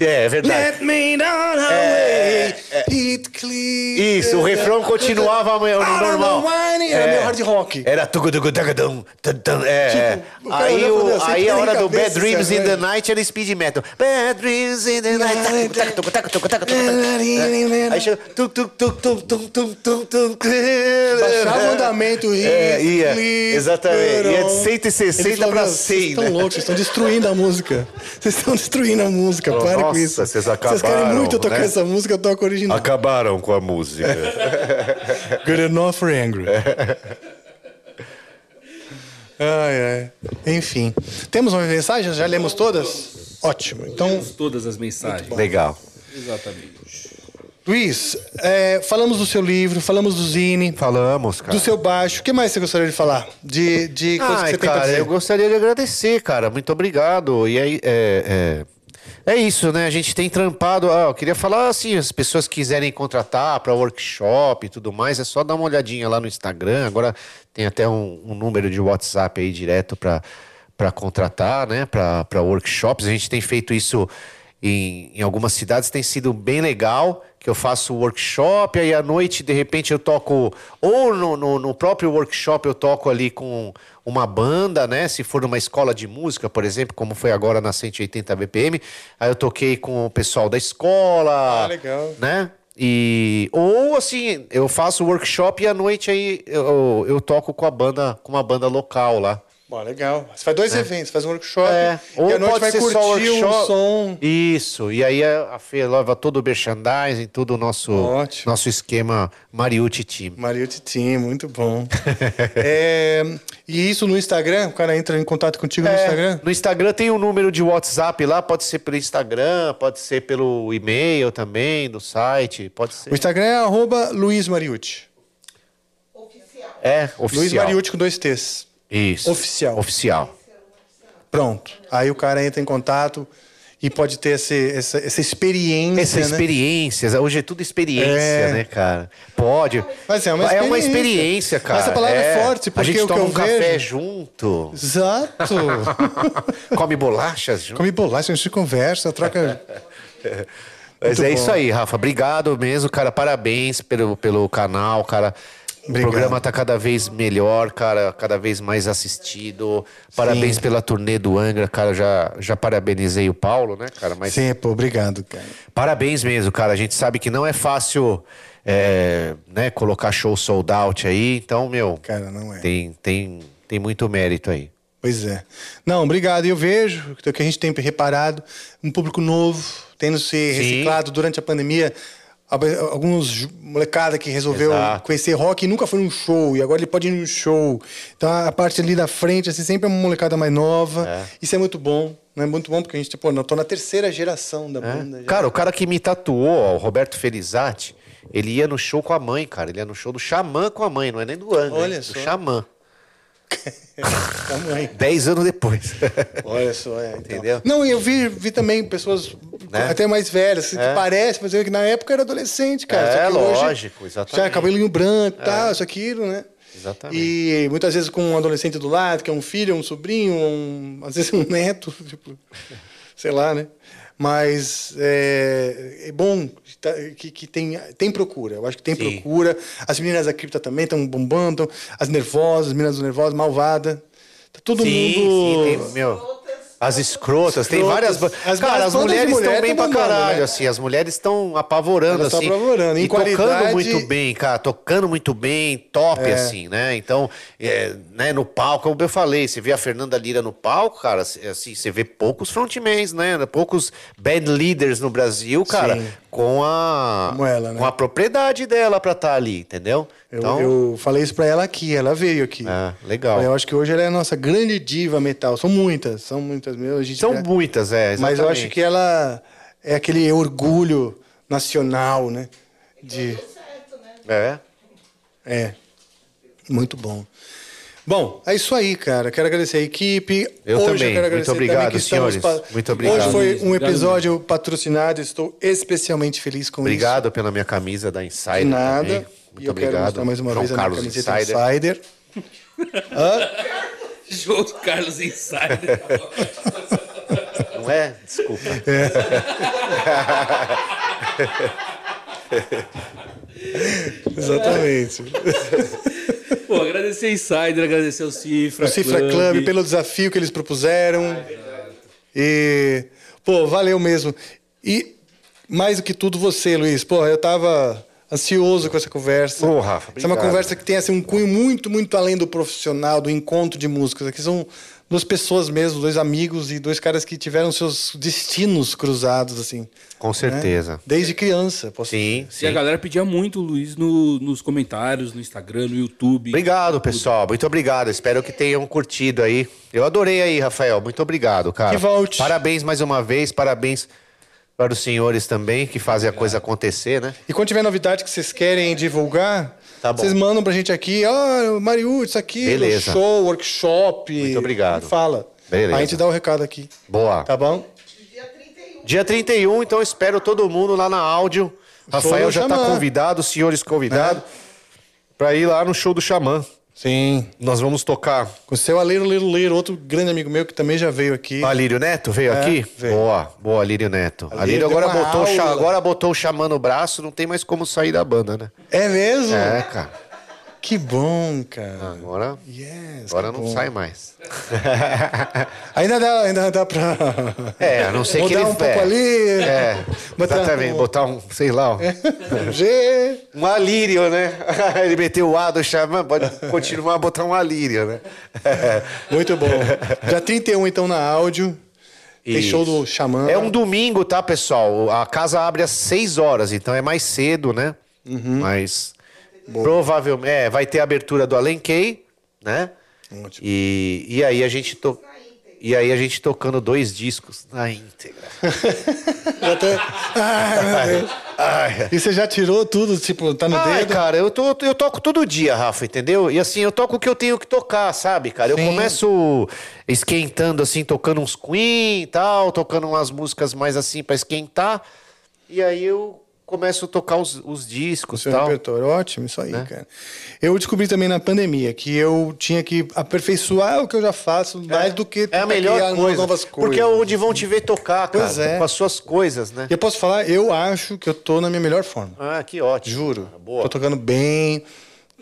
É, é verdade. Let me down away, é, it clear... Isso, o refrão continuava no normal. Era meio hard rock. Era... É, tipo, aí o, assim, aí a hora do Bad Dreams in the Night era speed metal. Bad Dreams in the Night... Aí chegou... Tum, tum, tum, tum, tum, tum, tum, tum. Baixava o andamento, ia. É, ia. Exatamente. Ia de cento e sessenta para cem. Vocês estão loucos, vocês estão destruindo a música. Vocês estão destruindo a música, para Nossa, com isso. Nossa, vocês acabaram. Vocês querem muito eu tocar né? essa música, eu toco original. Acabaram com a música. Good enough for Angry. Ai, ai. Enfim. Temos uma mensagem? Já lemos todas? Ótimo. Então, lemos todas as mensagens. Legal. Exatamente. Luiz, é, falamos do seu livro, falamos do Zine. Falamos, cara. Do seu baixo. O que mais você gostaria de falar? De, de coisas Ai, que você cara, tem pra dizer? Eu gostaria de agradecer, cara. Muito obrigado. E aí, é, é, é isso, né? A gente tem trampado. Ah, eu queria falar assim: as pessoas quiserem contratar para workshop e tudo mais, é só dar uma olhadinha lá no Instagram. Agora tem até um, um número de WhatsApp aí direto para contratar, né? Para workshops. A gente tem feito isso. Em, em algumas cidades tem sido bem legal, que eu faço workshop, aí à noite, de repente, eu toco... Ou no, no, no próprio workshop eu toco ali com uma banda, né? Se for numa escola de música, por exemplo, como foi agora na cento e oitenta B P M, aí eu toquei com o pessoal da escola... Ah, legal. Né? E, ou, assim, eu faço workshop e à noite aí eu, eu toco com, a banda, com uma banda local lá. Bom, legal. Você faz dois é. eventos, faz um workshop é. Ou e a noite vai ser curtir só workshop. Um som. Isso, e aí a Fê leva todo o merchandising, todo o nosso, nosso esquema Mariutti Team. Mariutti Team, muito bom. é, e isso no Instagram? O cara entra em contato contigo é, no Instagram? No Instagram tem um número de WhatsApp lá, pode ser pelo Instagram, pode ser pelo e-mail também, do site, pode ser. O Instagram é arroba Luiz Mariutti. Oficial. É, oficial. Luiz Mariutti com dois T's. Isso. Oficial. Oficial. Pronto. Aí o cara entra em contato E pode ter esse, essa, essa experiência, Essa experiência. Né? Hoje é tudo experiência, é. né, cara? Pode. Mas é uma experiência. É uma experiência, cara. Mas essa palavra é, é forte, porque a gente o toma que eu um vejo... café junto. Exato. Come bolachas junto. Come bolachas, a gente conversa, troca... Mas muito é bom. Isso aí, Rafa. Obrigado mesmo, cara. Parabéns pelo, pelo canal, cara. Obrigado. O programa tá cada vez melhor, cara, cada vez mais assistido. Parabéns Sim. pela turnê do Angra, cara. Já, já parabenizei o Paulo, né, cara? Mas... Sim, pô, obrigado, cara. Parabéns mesmo, cara. A gente sabe que não é fácil é, né, colocar show sold out aí. Então, meu, cara, não é. Tem, tem, tem muito mérito aí. Pois é. Não, obrigado. Eu vejo o que a gente tem reparado, um público novo, tendo se reciclado Sim. durante a pandemia. Alguns molecada que resolveu Exato. Conhecer rock e nunca foi num show. E agora ele pode ir num show. Então a parte ali da frente, assim, sempre é uma molecada mais nova. É. Isso é muito bom. Não é muito bom porque a gente, pô, não, tô na terceira geração da banda. É. Cara, o cara que me tatuou, o Roberto Felizati, ele ia no show com a mãe, cara. Ele ia no show do Xamã com a mãe, não é nem do Angra. Olha só. Do Xamã. Dez anos depois. Olha só, é, então. Entendeu? Não, eu vi, vi também pessoas né? até mais velhas, é. que parece, mas eu, que na época era adolescente, cara. É, lógico, hoje, exatamente. Já cabelinho branco e é. tal, isso, aquilo, né? Exatamente. E muitas vezes com um adolescente do lado, que é um filho, um sobrinho, um, às vezes um neto, tipo, sei lá, né? Mas é, é bom que, que tem, tem procura. Eu acho que tem Sim. procura. As meninas da cripta também estão bombando. As nervosas, as meninas do nervoso, malvada. Tá todo sim, mundo... Sim, tem, meu... As escrotas, escrotas, tem várias... As, cara, as mulheres mulher estão bem pra caralho, né? assim. As mulheres estão apavorando, Elas assim. Estão apavorando. Em e qualidade... tocando muito bem, cara. Tocando muito bem, top, é. assim, né? Então, é, né, no palco, como eu falei, você vê a Fernanda Lira no palco, cara, assim, você vê poucos frontmans, né? Poucos band leaders no Brasil, cara, Sim. com a... Como ela, né? Com a propriedade dela pra estar ali, entendeu? Eu, então... eu falei isso pra ela aqui, ela veio aqui. Ah, legal. Eu acho que hoje ela é a nossa grande diva metal. São muitas, são muitas. Meu, gente São já... muitas, é, exatamente. Mas eu acho que ela é aquele orgulho nacional, né? De... É. É. Muito bom. Bom, é isso aí, cara. Quero agradecer a equipe. Eu Hoje também. Eu quero agradecer Muito obrigado, também senhores. Pa... Muito obrigado. Hoje foi um episódio patrocinado. Estou especialmente feliz com obrigado isso. Obrigado pela minha camisa da Insider. De nada. Também. Muito e eu obrigado. Quero mostrar mais uma João vez a Carlos minha camiseta Insider. Insider. Hã? João Carlos Insider. Não é? Desculpa. É. Exatamente. Pô, agradecer a Insider, agradecer ao Cifra, o Cifra Club. Club pelo desafio que eles propuseram. Ah, é verdade. E, pô, valeu mesmo. E, mais do que tudo, você, Luiz. Pô, eu tava... ansioso com essa conversa. Ô, Rafa, obrigado. Essa é uma conversa que tem assim, um cunho muito, muito além do profissional, do encontro de músicos. Aqui são duas pessoas mesmo, dois amigos e dois caras que tiveram seus destinos cruzados, assim. Com certeza. Né? Desde criança. Posso sim, sim. E a galera pedia muito o Luiz no, nos comentários, no Instagram, no YouTube. Obrigado, pessoal. Muito obrigado. Espero que tenham curtido aí. Eu adorei aí, Rafael. Muito obrigado, cara. Que volte. Parabéns mais uma vez. Parabéns... Para os senhores também, que fazem a coisa acontecer, né? E quando tiver novidade que vocês querem divulgar, tá bom. Vocês mandam pra gente aqui, ó, oh, Mariutti, isso aqui, Beleza. Show, workshop. Muito obrigado. Fala. Beleza. A gente dá o recado aqui. Boa. Tá bom? Dia trinta e um. Dia trinta e um, então espero todo mundo lá na áudio. O Rafael já tá convidado, os senhores convidados, é. Pra ir lá no show do Xamã. Sim. Nós vamos tocar. Com o seu Alírio Liro Liro, outro grande amigo meu que também já veio aqui. Alírio Neto veio é, aqui? Veio. Boa, boa, Alírio Neto. Alírio, Alírio agora, botou o, agora botou o Xamã no braço, não tem mais como sair da banda, né? É mesmo? É, cara. Que bom, cara. Agora, yes, agora não bom. Sai mais. ainda, dá, ainda dá pra. É, a não ser que ele. Botar um pouco ali. É, botar exatamente, um... botar um, sei lá. Um, G. Um alírio, né? Ele meteu o A do Xamã, pode continuar a botar um alírio, né? Muito bom. Já trinta e um, então, na áudio. Tem Isso. show do Xamã. É um domingo, tá, pessoal? A casa abre às seis horas, então é mais cedo, né? Uhum. Mas. Boa. Provavelmente, é, vai ter a abertura do Alenquei, né? Ótimo. E, e aí a gente... To... E aí a gente tocando dois discos na íntegra. Até... Ai, meu Deus. Ai. E você já tirou tudo, tipo, tá no Ai, dedo? Cara, eu, tô, eu toco todo dia, Rafa, entendeu? E assim, eu toco o que eu tenho que tocar, sabe, cara? Sim. Eu começo esquentando, assim, tocando uns Queen e tal, tocando umas músicas mais assim pra esquentar. E aí eu... começo a tocar os, os discos e seu tal. Repertório, ótimo, isso aí, né? Cara. Eu descobri também na pandemia que eu tinha que aperfeiçoar o que eu já faço, é, mais do que... É a melhor coisa, novas coisas, porque é onde vão te ver tocar, cara, pois é, com as suas coisas, né? E eu posso falar, eu acho que eu tô na minha melhor forma. Ah, que ótimo. Juro. Cara, boa. Tô tocando bem,